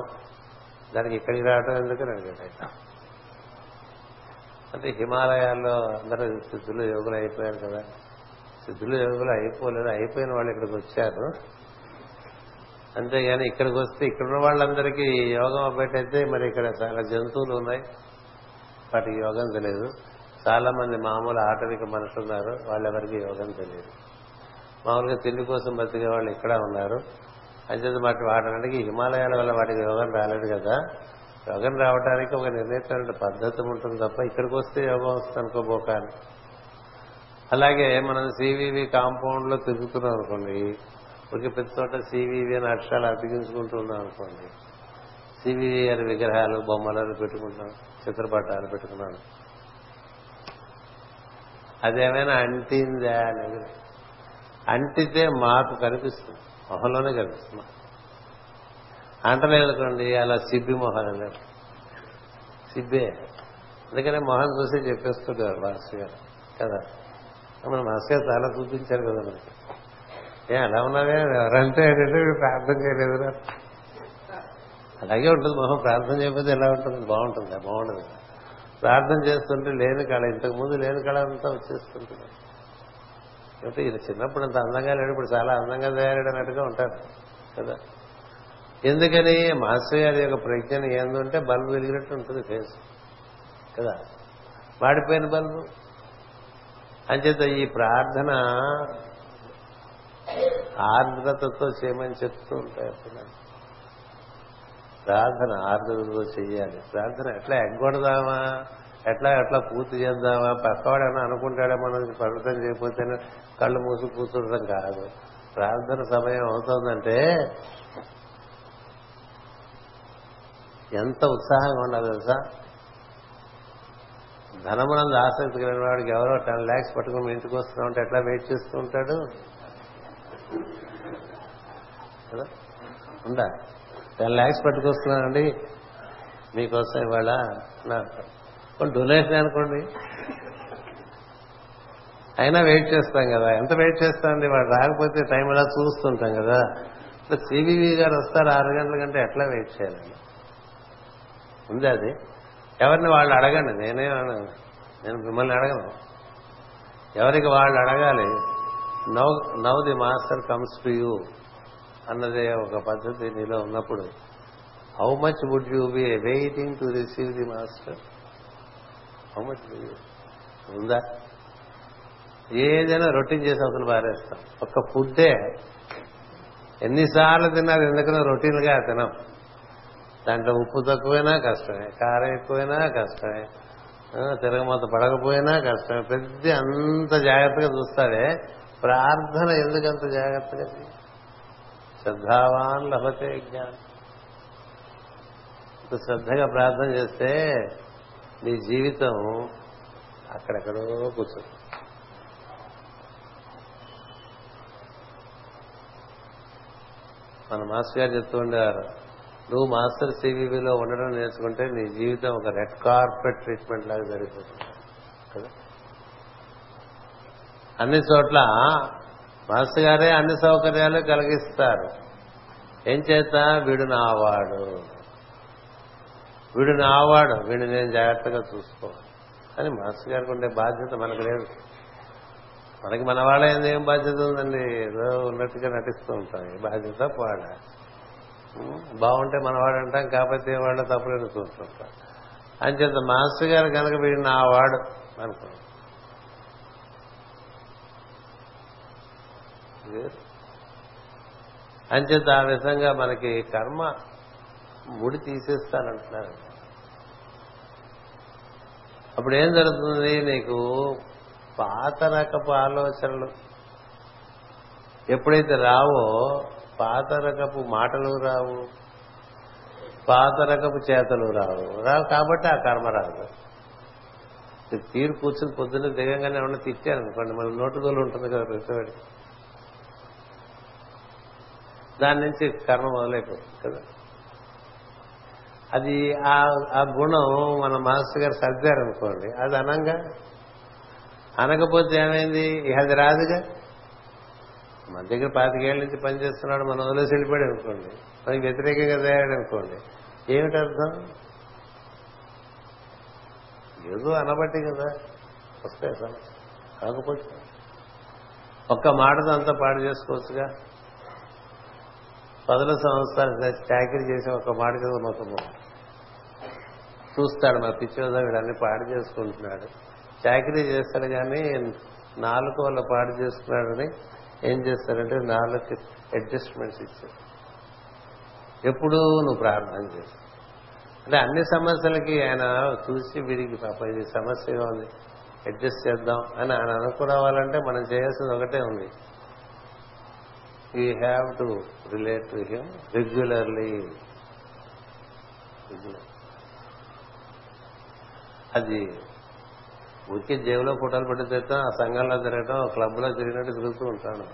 దానికి ఇక్కడికి రావడం ఎందుకని అడిగాడు. అంటే హిమాలయాల్లో అందరూ సిద్ధులు యోగులు అయిపోయారు కదా. సిద్ధులు యోగులు అయిపోలేదు, అయిపోయిన వాళ్ళు ఇక్కడికి వచ్చారు అంతేగాని ఇక్కడికి వస్తే ఇక్కడున్న వాళ్ళందరికీ యోగం పెట్టయితే, మరి ఇక్కడ చాలా జంతువులు ఉన్నాయి వాటికి యోగం తెలియదు, చాలా మంది మామూలు ఆటవిక మనుషులు ఉన్నారు వాళ్ళెవరికి యోగం తెలియదు, మామూలుగా తిండి కోసం బతికే వాళ్ళు ఇక్కడ ఉన్నారు. అంచేత వాటి వాటన్నిటికీ హిమాలయాల వల్ల వాటికి యోగం రాలేదు కదా. యోగం రావడానికి ఒక నిర్ణీతమైన పద్ధతి ఉంటుంది తప్ప ఇక్కడికి వస్తే యోగం వస్తుంది అనుకోబోక. అలాగే మనం సివివి కాంపౌండ్ లో తిరుగుతున్నాం అనుకోండి, ఒక ప్రతి చోట సివివి అని అక్షరాలు అతికించుకుంటున్నాం అనుకోండి, సివివి అని విగ్రహాలు బొమ్మలను పెట్టుకుంటాం, చిత్రపటాలు పెట్టుకున్నాను, అదేమైనా అంటిందా అనేది అంటితే మార్పు కనిపిస్తుంది, మొహంలోనే కనిపిస్తుంది. అంటలేదనుకోండి అలా సిబ్బి మొహం అన్నారు, సిబ్బే. అందుకనే మొహం చూసి చెప్పేస్తుంటారు మాస్టర్ గారు కదా, మన మాస్టర్ గారు చాలా చూపించారు కదా మనకి. ఏ అలా ఉన్నావే ఎవరంటే ఏంటంటే ప్రార్థన చేయలేదు, అలాగే ఉంటుంది మొహం. ప్రార్థన చేయకపోతే ఎలా ఉంటుంది, బాగుంటుందా, బాగుండదు. ప్రార్థన చేస్తుంటే లేని కళ, ఇంతకుముందు లేని కళ అంతా వచ్చేస్తుంటుంది. అంటే ఇది చిన్నప్పుడు అంత అందంగా లేడు, ఇప్పుడు చాలా అందంగా తయారడినట్టుగా ఉంటారు కదా. ఎందుకని మాస్టర్ గారి యొక్క ప్రజ్ఞను ఏంటంటే బల్బు వెలిగినట్టు ఉంటుంది ఫేస్ కదా, వాడిపోయిన బల్బు. అంచేత ఈ ప్రార్థన ఆర్ద్రతతో చేయమని చెప్తూ ఉంటారు. ప్రార్థన ఆర్ద్రతతో చెయ్యాలి. ప్రార్థన ఎట్లా ఎగ్గొడదామా, ఎట్లా ఎట్లా పూర్తి చేద్దామా, పక్కవాడేమన్నా అనుకుంటాడేమో అనేది పరిమితం చేయకపోతేనే కళ్ళు మూసి కూర్చుండడం కాదు. ప్రార్థన సమయం అవుతుందంటే ఎంత ఉత్సాహంగా ఉండాలి తెలుసా. ధనమునందు ఆసక్తి కలిగిన వాడికి ఎవరో టెన్ ల్యాక్స్ పట్టుకుని మీ ఇంటికి వస్తున్నామంటే ఎట్లా వెయిట్ చేస్తూ ఉంటాడు కదా. ఉండా టెన్ ల్యాక్స్ పట్టుకొస్తున్నానండి మీకోసం ఇవాళ డొనేషన్ అనుకోండి, అయినా వెయిట్ చేస్తాం కదా. ఎంత వెయిట్ చేస్తామండి, వాడు రాకపోతే టైం ఎలా చూస్తుంటాం కదా. ఇట్లా సివివి గారు వస్తారు ఆరు గంటల కంటే ఎట్లా వెయిట్ చేయాలండి, ఉంది అది. ఎవరిని వాళ్ళు అడగండి, నేనే నేను మిమ్మల్ని అడగను, ఎవరికి వాళ్ళు అడగాలి. Now now the master comes to you అన్నదే ఒక పద్ధతి నీలో ఉన్నప్పుడు how much would you be waiting to receive the master? How much ఉందా? ఏదైనా రొటీన్ చేసి అవసరం పారేస్తాం. ఒక్క ఫుడ్డే ఎన్నిసార్లు తినాలి, ఎందుకన్నా రొటీన్గా తినాం. దాంట్లో ఉప్పు తక్కువైనా కష్టమే, కారం ఎక్కువైనా కష్టమే, తిరగమత పడకపోయినా కష్టమే. ప్రతి అంత జాగ్రత్తగా చూస్తారే. ప్రార్థన ఎందుకంత జాగ్రత్తగా? శ్రద్ధావాన్ లభతే జ్ఞానం. శ్రద్ధగా ప్రార్థన చేస్తే నీ జీవితం అక్కడెక్కడో కూర్చో. మన మాస్టర్ గారు చెప్తుండారు, నువ్వు మాస్టర్ సివివిలో ఉండడం నేర్చుకుంటే నీ జీవితం ఒక రెడ్ కార్పెట్ ట్రీట్మెంట్ లాగా జరిగిపోతుంది కదా. అన్ని చోట్ల మాస్టర్ గారే అన్ని సౌకర్యాలు కలిగిస్తారు. ఏం చేస్తా? వీడు నావాడు, వీడు నావాడు, వీడు నేను జాగ్రత్తగా చూసుకోవాలి అని మాస్టర్ గారికి ఉండే బాధ్యత మనకు లేదు. మనకి మన వాళ్ళ ఏం బాధ్యత ఉందండి? ఏదో ఉన్నట్టుగా నటిస్తూ ఉంటాం. ఈ బాధ్యత వాడ బాగుంటే మనవాడు అంటాం, కాకపోతే వాళ్ళు తప్పులను చూస్తుంటాం. అని చేత మాస్టర్ గారు కనుక వీడు నా వాడు అనుకున్నాం. అని చేత ఆ విధంగా మనకి కర్మ ముడి తీసేస్తానంటున్నారు. అప్పుడు ఏం జరుగుతుంది? నీకు పాత రకపు ఆలోచనలు ఎప్పుడైతే రావో, పాత రకపు మాటలు రావు, పాత రకపు చేతలు రావు రావు కాబట్టి ఆ కర్మ రాదు. తీరు కూర్చుని పొద్దున్న దిగంగానే ఏమన్నా తిట్టాను అనుకోండి, మన నోటుదోలు ఉంటుంది కదా ప్రతివాడి, దాని నుంచి కర్మ మొదలైపోతుంది కదా. అది ఆ గుణం మన మాస్టర్ గారు సర్దారనుకోండి, అది అనంగా అనకపోతే ఏమైంది? అది రాదుగా. మన దగ్గర పాతికేళ్ల నుంచి పనిచేస్తున్నాడు, మనం వదిలేసి వెళ్ళిపోయాడు అనుకోండి, మనకి వ్యతిరేకంగా తయారాడు అనుకోండి, ఏమిటి అర్థం? ఏదో అనబట్టి కదా వస్తాయి సమస్య. అనకపోతే ఒక్క మాటతో అంతా పాడు చేసుకోవచ్చుగా. పదుల సంవత్సరాలు చాకరీ చేసి ఒక్క మాట చదువు మొత్తం చూస్తాడు మా పిచ్చోదా వీడన్నీ పాడు చేసుకుంటున్నాడు, చాకరీ చేస్తాడు కానీ నాలుగు వల్ల పాడు చేసుకున్నాడని ఏం చేస్తారంటే నాలుగు అడ్జస్ట్మెంట్స్ ఇచ్చారు. ఎప్పుడు నువ్వు ప్రార్థన చేస్తావు అంటే అన్ని సమస్యలకి ఆయన చూసి వీడికి పాప ఇది సమస్యగా ఉంది అడ్జస్ట్ చేద్దాం అని ఆయన అనుకోవాలంటే మనం చేయాల్సింది ఒకటే ఉంది. You have to relate to him regularly. అది ఊరికే జేబులో ఫోటోలు పెట్టి తెస్తాం, ఆ సంఘంలో తిరగటం, క్లబ్లో తిరిగినట్టు తిరుగుతూ ఉంటాను.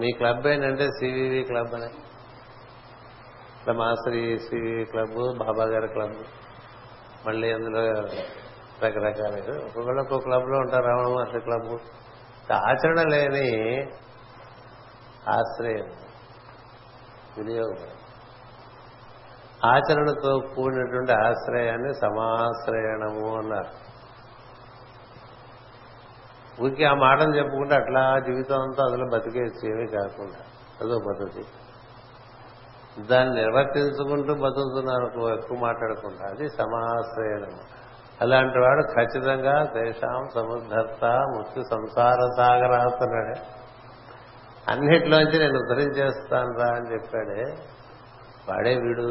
మీ క్లబ్ ఏంటంటే సివివి క్లబ్ అని, ఇట్లా మాస్టర్ సివివి క్లబ్, బాబా గారి క్లబ్, మళ్ళీ అందులో రకరకాల ఒకవేళ ఒక్కో క్లబ్లో ఉంటారు. రావణ మాస్టర్ క్లబ్ ఆచరణ లేని ఆశ్రయం వినియోగం, ఆచరణతో కూడినటువంటి ఆశ్రయాన్ని సమాశ్రయణము అన్నారు. ఊరికి ఆ మాటలు చెప్పుకుంటే అట్లా జీవితం అంతా అందులో బతికేసి ఏమీ కాకుండా అదో పద్ధతి, దాన్ని నిర్వర్తించుకుంటూ బతుకుతున్నారు ఎక్కువ మాట్లాడకుండా, అది సమాశ్రయణము. అలాంటి వాడు ఖచ్చితంగా దేశాం సముద్ధర్త ముఖ్య సంసార సాగరాస్తున్నాడే, అన్నిట్లోంచి నేను ఉద్ధరించేస్తాను రా అని చెప్పాడే వాడే వీడు.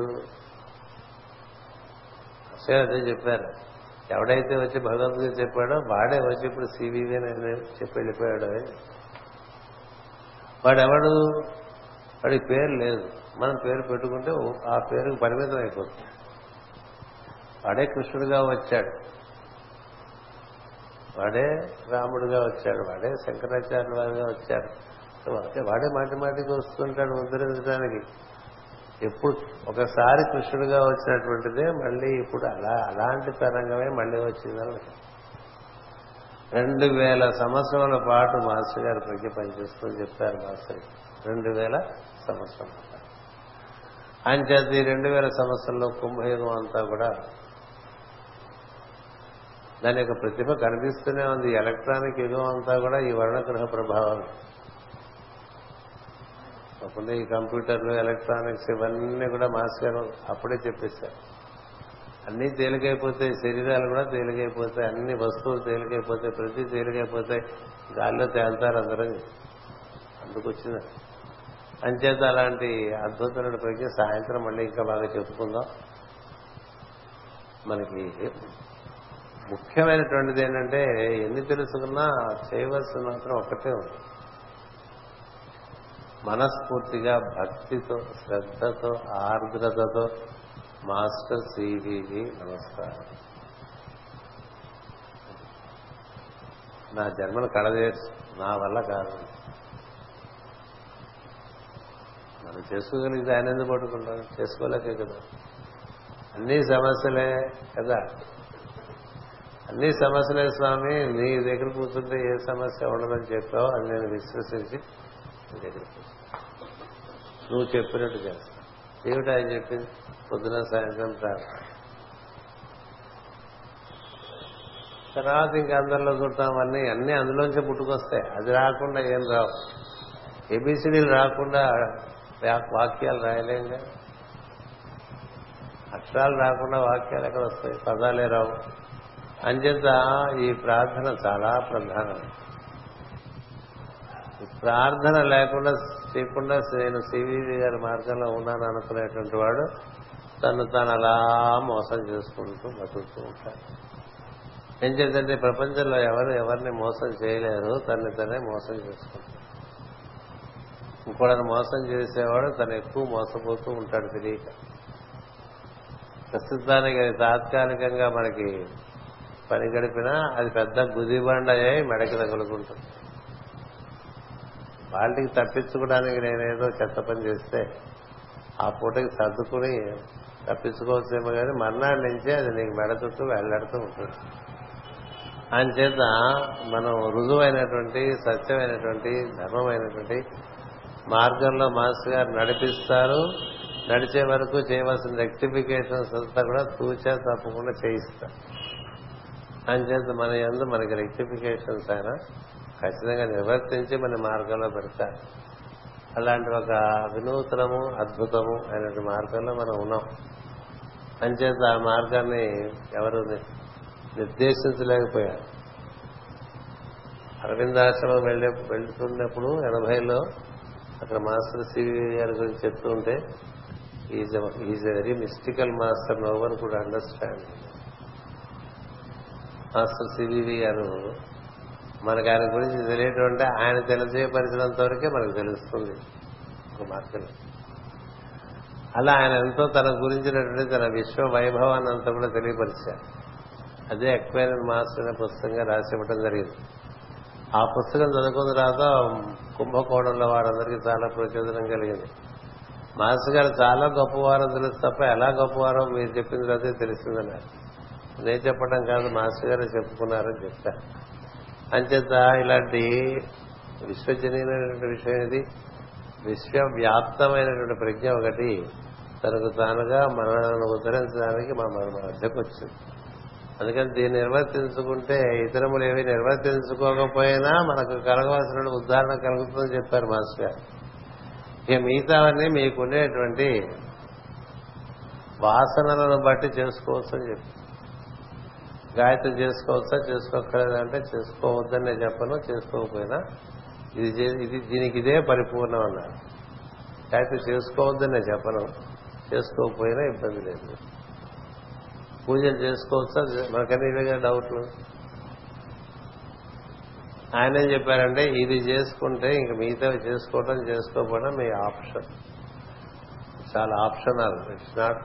అసలు అదే చెప్పారు, ఎవడైతే వచ్చి భగవద్గీత చెప్పాడో వాడే వచ్చి ఇప్పుడు సివివి అని చెప్పి వెళ్ళిపోయాడు. వాడెవడు? వాడి పేరు లేదు. మనం పేరు పెట్టుకుంటే ఆ పేరుకు పరిమితం అయిపోతుంది. వాడే కృష్ణుడిగా వచ్చాడు, వాడే రాముడిగా వచ్చాడు, వాడే శంకరాచార్యుల వారిగా వచ్చాడు, వాడే మాటి మాటికి వస్తుంటాడు ఉద్ధరించడానికి. ఎప్పుడు ఒకసారి కృష్ణుడిగా వచ్చినటువంటిదే మళ్ళీ ఇప్పుడు అలా అలాంటి తరంగమే మళ్ళీ వచ్చిందని రెండు వేల సంవత్సరాల పాటు మాస్టర్ గారి ప్రతి పనిచేస్తూ చెప్తారు. మాస్టర్ రెండు వేల సంవత్సరం ఆయన చేత ఈ రెండు వేల సంవత్సరంలో కుంభయుగం అంతా కూడా దాని యొక్క ప్రతిభ కనిపిస్తూనే ఉంది. ఎలక్ట్రానిక్ యుగం అంతా కూడా ఈ వర్ణగ్రహ ప్రభావం. అప్పుడే ఈ కంప్యూటర్లు, ఎలక్ట్రానిక్స్ ఇవన్నీ కూడా మాస్టర్ అప్పుడే చెప్పేశారు. అన్నీ తేలికైపోతాయి, శరీరాలు కూడా తేలికైపోతాయి, అన్ని వస్తువులు తేలికైపోతాయి, ప్రతి తేలికైపోతాయి, గాల్లో తేల్తారు అందరం. అందుకొచ్చింది. అంచేత అలాంటి అద్భుతమైన ప్రజ్ఞ సాయంత్రం మళ్ళీ ఇంకా బాగా చెప్పుకుందాం. మనకి ముఖ్యమైనటువంటిది ఏంటంటే, ఎన్ని తెలుసుకున్నా చేయవలసింది మాత్రం ఒకటే ఉంది. మనస్ఫూర్తిగా భక్తితో, శ్రద్ధతో, ఆర్ద్రతతో మాస్టర్ సివికి నమస్కారం. నా జన్మను కడదేర్చు, నా వల్ల కాదు. మనం చేసుకోగలిగితే ఆయన ఎందుకు పట్టుకుంటాం? చేసుకోలేకే కదా. అన్ని సమస్యలే కదా, అన్ని సమస్యలే స్వామి. నీ దగ్గర కూర్చుంటే ఏ సమస్య ఉండదని చెప్పావు, అది నేను విశ్వసించి నీ దగ్గర నువ్వు చెప్పినట్టు చేస్తా. ఏమిటి ఆయన చెప్పింది? పొద్దున సాయంత్రం ప్రార్థన. తర్వాత ఇంకా అందరిలో చూడతాం, అన్నీ అన్నీ అందులోంచే పుట్టుకొస్తాయి. అది రాకుండా ఏం రావు. ఏబీసీడీలు రాకుండా వాక్యాలు రాయలేంగా. అక్షరాలు రాకుండా వాక్యాలు ఎక్కడ వస్తాయి? పదాలే రావు. అంచేత ఈ ప్రార్థన చాలా ప్రధానం. ప్రార్థన లేకుండా చేయకుండా నేను సివివి గారి మార్గంలో ఉన్నాను అనుకునేటువంటి వాడు తను తాను అలా మోసం చేసుకుంటూ బతుకుతూ ఉంటాడు. ఏం చేద్దంటే, ప్రపంచంలో ఎవరు ఎవరిని మోసం చేయలేరు, తనని తనే మోసం చేసుకుంటాడు. ఇంకోళ్ళని మోసం చేసేవాడు తను ఎక్కువ మోసపోతూ ఉంటాడు తెలియక. ప్రస్తుతానికి అది తాత్కాలికంగా మనకి పని గడిపినా అది పెద్ద గుదిబండ అయ్యి మెడకి తగులుకుంటుంది. వాళ్ళకి తప్పించుకోవడానికి నేనేదో చెత్త పని చేస్తే ఆ పూటకి సర్దుకుని తప్పించుకోవచ్చేమో, కానీ మర్నాడు నుంచే అది నీకు మెడ చుట్టూ వెళ్లాడుతూ ఉంటుంది. ఆయన చేత మనం రుజువైనటువంటి, సత్యమైనటువంటి, ధర్మమైనటువంటి మార్గంలో మాస్టర్ గారు నడిపిస్తారు. నడిచే వరకు చేయవలసిన రెక్టిఫికేషన్స్ అంతా కూడా తూచా తప్పకుండా చేయిస్తారు. అంచేత మన యందు మనకి రెక్టిఫికేషన్స్ ఆయన ఖచ్చితంగా నిర్వర్తించి మన మార్గంలో పెడతారు. అలాంటి ఒక వినూత్నము, అద్భుతము అయిన మార్గంలో మనం ఉన్నాం. అంచేత ఆ మార్గాన్ని ఎవరు నిర్దేశించలేకపోయారు. అరవిందాశ్రమం వెళ్ళే వెళ్తున్నప్పుడు ఎనభైలో అక్కడ మాస్టర్ సివి గారి గురించి చెప్తూ ఉంటే, is is a very mystical master, no one could understand. Master CV గారు మనకు ఆయన గురించి తెలియటంటే ఆయన తెలియజేయపరిచినంత వరకే మనకు తెలుస్తుంది. ఒక మార్గం అలా ఆయన ఎంతో తన గురించినటువంటి తన విశ్వ వైభవాన్ని అంతా కూడా తెలియపరిచారు. అదే అక్వేరియన్ మాస్టర్ అనే పుస్తకంగా రాసి ఇవ్వడం జరిగింది. ఆ పుస్తకం చదువుకున్న తర్వాత కుంభకోణంలో వారందరికీ చాలా ప్రచోదనం కలిగింది. మాస్టర్ గారు చాలా గొప్పవారో తెలుసు తప్ప ఎలా గొప్పవారో మీరు చెప్పిన తర్వాతే తెలిసిందన్నారు. నేను చెప్పడం కాదు, మాస్టర్ గారే చెప్పుకున్నారని చెప్తారు. అంచేత ఇలాంటి విశ్వజనీయమైనటువంటి విషయం ఇది. విశ్వవ్యాప్తమైనటువంటి ప్రజ్ఞ ఒకటి తనకు తానుగా మనలను ఉద్ధరించడానికి మా మన అద్దకు వచ్చింది. అందుకని దీన్ని నిర్వర్తించుకుంటే ఇతరములు ఏవి నిర్వర్తించుకోకపోయినా మనకు కలగవలసిన ఉదాహరణ కలుగుతుందని చెప్పారు మాస్టర్ గారు. ఇక మిగతావన్నీ మీకుండేటువంటి వాసనలను బట్టి చేసుకోవచ్చు అని చెప్పారు. గాయత్రి చేసుకోవచ్చా, చేసుకోకలేదంటే చేసుకోవద్దని నేను చెప్పను, చేసుకోకపోయినా ఇది ఇది దీనికి ఇదే పరిపూర్ణం అన్నారు. గాయత్రి చేసుకోవద్దని నేను చెప్పను, చేసుకోకపోయినా ఇబ్బంది లేదు. పూజలు చేసుకోవచ్చా, మనకన్నా ఇవేగా డౌట్లు. ఆయన ఏం చెప్పారంటే, ఇది చేసుకుంటే ఇంక మిగతా చేసుకోవడం చేసుకోకపోవడం మీ ఆప్షన్. చాలా ఆప్షనల్, ఇట్స్ నాట్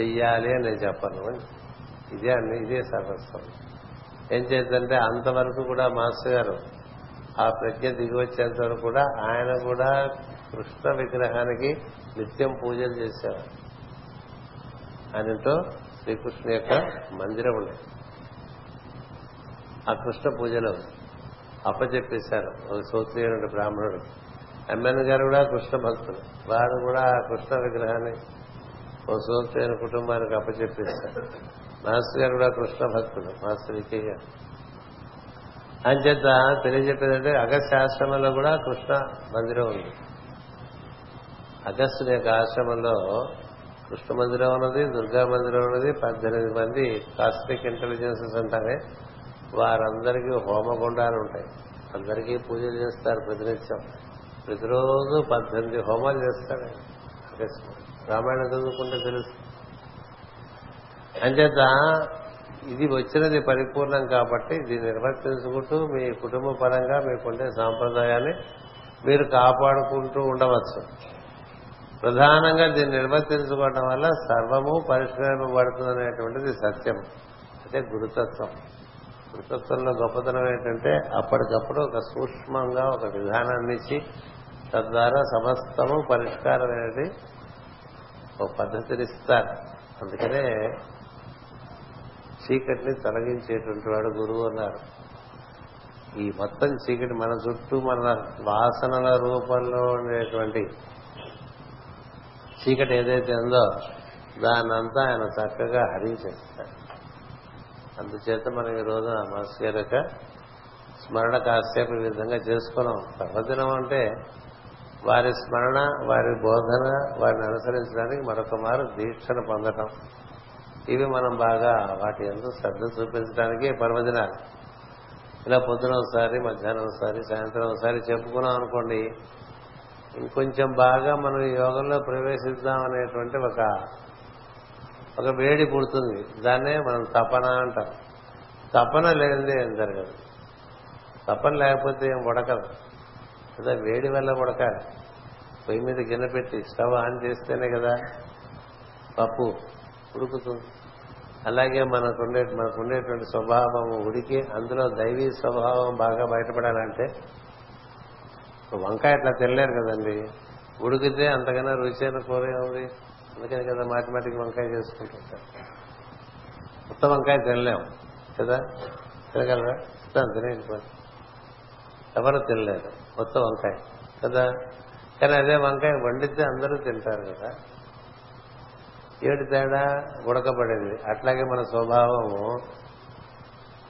చెయ్యాలి అని నేను చెప్పను. ఇదే అన్ని ఇదే సర్వస్వం. ఏం చేద్దంటే అంతవరకు కూడా మాస్టర్ గారు ఆ ప్రజ్ఞ దిగివచ్చేంత వరకు కూడా ఆయన కూడా కృష్ణ విగ్రహానికి నిత్యం పూజలు చేసేవారు. ఆయనతో శ్రీకృష్ణ యొక్క మందిరం ఉండేది. ఆ కృష్ణ పూజలు అప్పచెప్పేశారు ఒక సోత్రీయుడు బ్రాహ్మణుడు. ఎమ్మెన్ గారు కూడా కృష్ణ భక్తులు, వారు కూడా ఆ కృష్ణ విగ్రహాన్ని ఓ సోత్రీయుని కుటుంబానికి అప్పచెప్పేశారు. మాస్టర్ గారు కూడా కృష్ణ భక్తుడు, మాస్టర్ వికే గారు. అని చేత తెలియజెప్పేదంటే అగస్త్య ఆశ్రమంలో కూడా కృష్ణ మందిరం ఉంది. అగస్త్యుని యొక్క ఆశ్రమంలో కృష్ణ మందిరం ఉన్నది, దుర్గా మందిరం ఉన్నది. పద్దెనిమిది మంది కాస్మిక్ ఇంటెలిజెన్సెస్ అంటారే, వారందరికీ హోమగుండాలు ఉంటాయి, అందరికీ పూజలు చేస్తారు ప్రతినిత్యం. ప్రతిరోజు పద్దెనిమిది హోమాలు చేస్తాడు. రామాయణం చదువుకుంటే తెలుసు. అంచేత ఇది వచ్చినది పరిపూర్ణం కాబట్టి ఇది నిర్వర్తించుకుంటూ మీ కుటుంబ పరంగా మీకుండే సాంప్రదాయాన్ని మీరు కాపాడుకుంటూ ఉండవచ్చు. ప్రధానంగా దీన్ని నిర్వర్తించుకోవడం వల్ల సర్వము పరిష్కరింపబడుతుంది అనేటువంటిది సత్యం. అంటే గురుతత్వం. గురుతత్వంలో గొప్పతనం ఏంటంటే అప్పటికప్పుడు ఒక సూక్ష్మంగా ఒక విధానాన్ని ఇచ్చి తద్వారా సమస్తము పరిష్కారం అనేది ఒక పద్ధతిని ఇస్తారు. అందుకనే చీకటిని తొలగించేటువంటి వాడు గురువు అన్నారు. ఈ మొత్తం చీకటి మన చుట్టూ మన వాసనల రూపంలో ఉండేటువంటి చీకటి ఏదైతే ఉందో దాన్నంతా ఆయన చక్కగా హరించేస్తారు. అందుచేత మనం ఈ రోజున మాస్టర్ గారి యొక్క స్మరణ కాసేపు ఈ విధంగా చేసుకున్నాం. పర్వదినం అంటే వారి స్మరణ, వారి బోధన, వారిని అనుసరించడానికి మరొక మారు దీక్షను పొందటం, ఇవి మనం బాగా వాటి ఎంతో శ్రద్ధ చూపించడానికి పర్వదినాలు. ఇలా పొద్దున ఒకసారి, మధ్యాహ్నం ఒకసారి, సాయంత్రం ఒకసారి చెప్పుకున్నాం అనుకోండి, ఇంకొంచెం బాగా మనం యోగంలో ప్రవేశిద్దాం అనేటువంటి ఒక ఒక వేడి పుడుతుంది. దాన్నే మనం తపన అంటాం. తపన లేనిదే ఏం జరగదు. తపన లేకపోతే ఏం ఉడకదు కదా. వేడి వల్ల ఉడకాలి. పొయ్యి మీద గిన్నె పెట్టి స్టవ్ ఆన్ చేస్తేనే కదా పప్పు ఉడుకుతుంది. అలాగే మనకుండే మనకుండేటువంటి స్వభావము ఉడికి అందులో దైవీ స్వభావం బాగా బయటపడాలంటే వంకాయ అట్లా తెల్లేరు కదండి, ఉడికితే అంతకన్నా రుచైన కూర ఉంది. అందుకని కదా మాటి మాటికి వంకాయ చేసుకుంటుంటారు. కొత్త వంకాయ తినలేము కదా, తినగలరా? తినేయండి, ఎవరు తినలేరు కొత్త వంకాయ కదా. కానీ అదే వంకాయ వండితే అందరూ తింటారు కదా. ఏడు తేడా ఉడకబడేది. అట్లాగే మన స్వభావము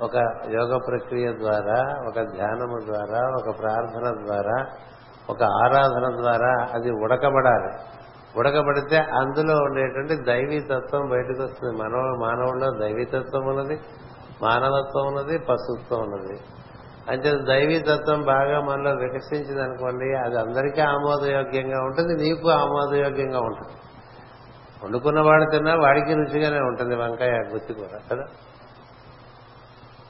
ఒక యోగ ప్రక్రియ ద్వారా, ఒక ధ్యానము ద్వారా, ఒక ప్రార్థన ద్వారా, ఒక ఆరాధన ద్వారా అది ఉడకబడాలి. ఉడకబడితే అందులో ఉండేటువంటి దైవీతత్వం బయటకు వస్తుంది. మనవ మానవుల్లో దైవీతత్వం ఉన్నది, మానవత్వం ఉన్నది, పశుత్వం ఉన్నది. అంటే దైవీతత్వం బాగా మనలో వికసించింది అనుకోండి, అది అందరికీ ఆమోదయోగ్యంగా ఉంటుంది, నీకు ఆమోదయోగ్యంగా ఉంటుంది. వండుకున్నవాడు తిన్నా వాడికి రుచిగానే ఉంటుంది వంకాయ గుత్తి కూర కదా.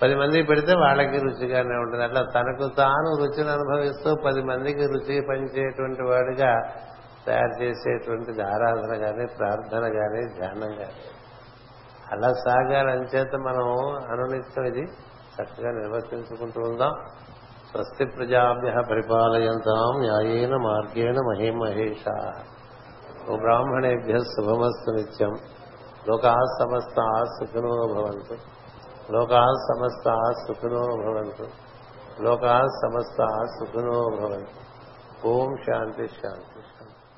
పది మందికి పెడితే వాళ్ళకి రుచిగానే ఉంటుంది. అట్లా తనకు తాను రుచిని అనుభవిస్తూ పది మందికి రుచి పంచేటువంటి వాడిగా తయారు చేసేటువంటిది ఆరాధన కానీ, ప్రార్థన కానీ, ధ్యానం కానీ. అలా సాగాలని చేత మనం అనునిత్యం ఇది చక్కగా నిర్వర్తించుకుంటూ ఉందాం. స్వస్తి ప్రజాభ్యః పరిపాలయంతాం న్యాయేన మార్గేణ మహే మహేషా. ఓ బ్రాహ్మణేభ్యః శుభమస్తు నిత్యం. లోకాః సమస్తాః సుఖినో భవంతు. లోకాః సమస్తాః సుఖినో భవంతు. లోకాః సమస్తాః సుఖినో భవంతు. ఓం శాంతి శాంతి శాంతి.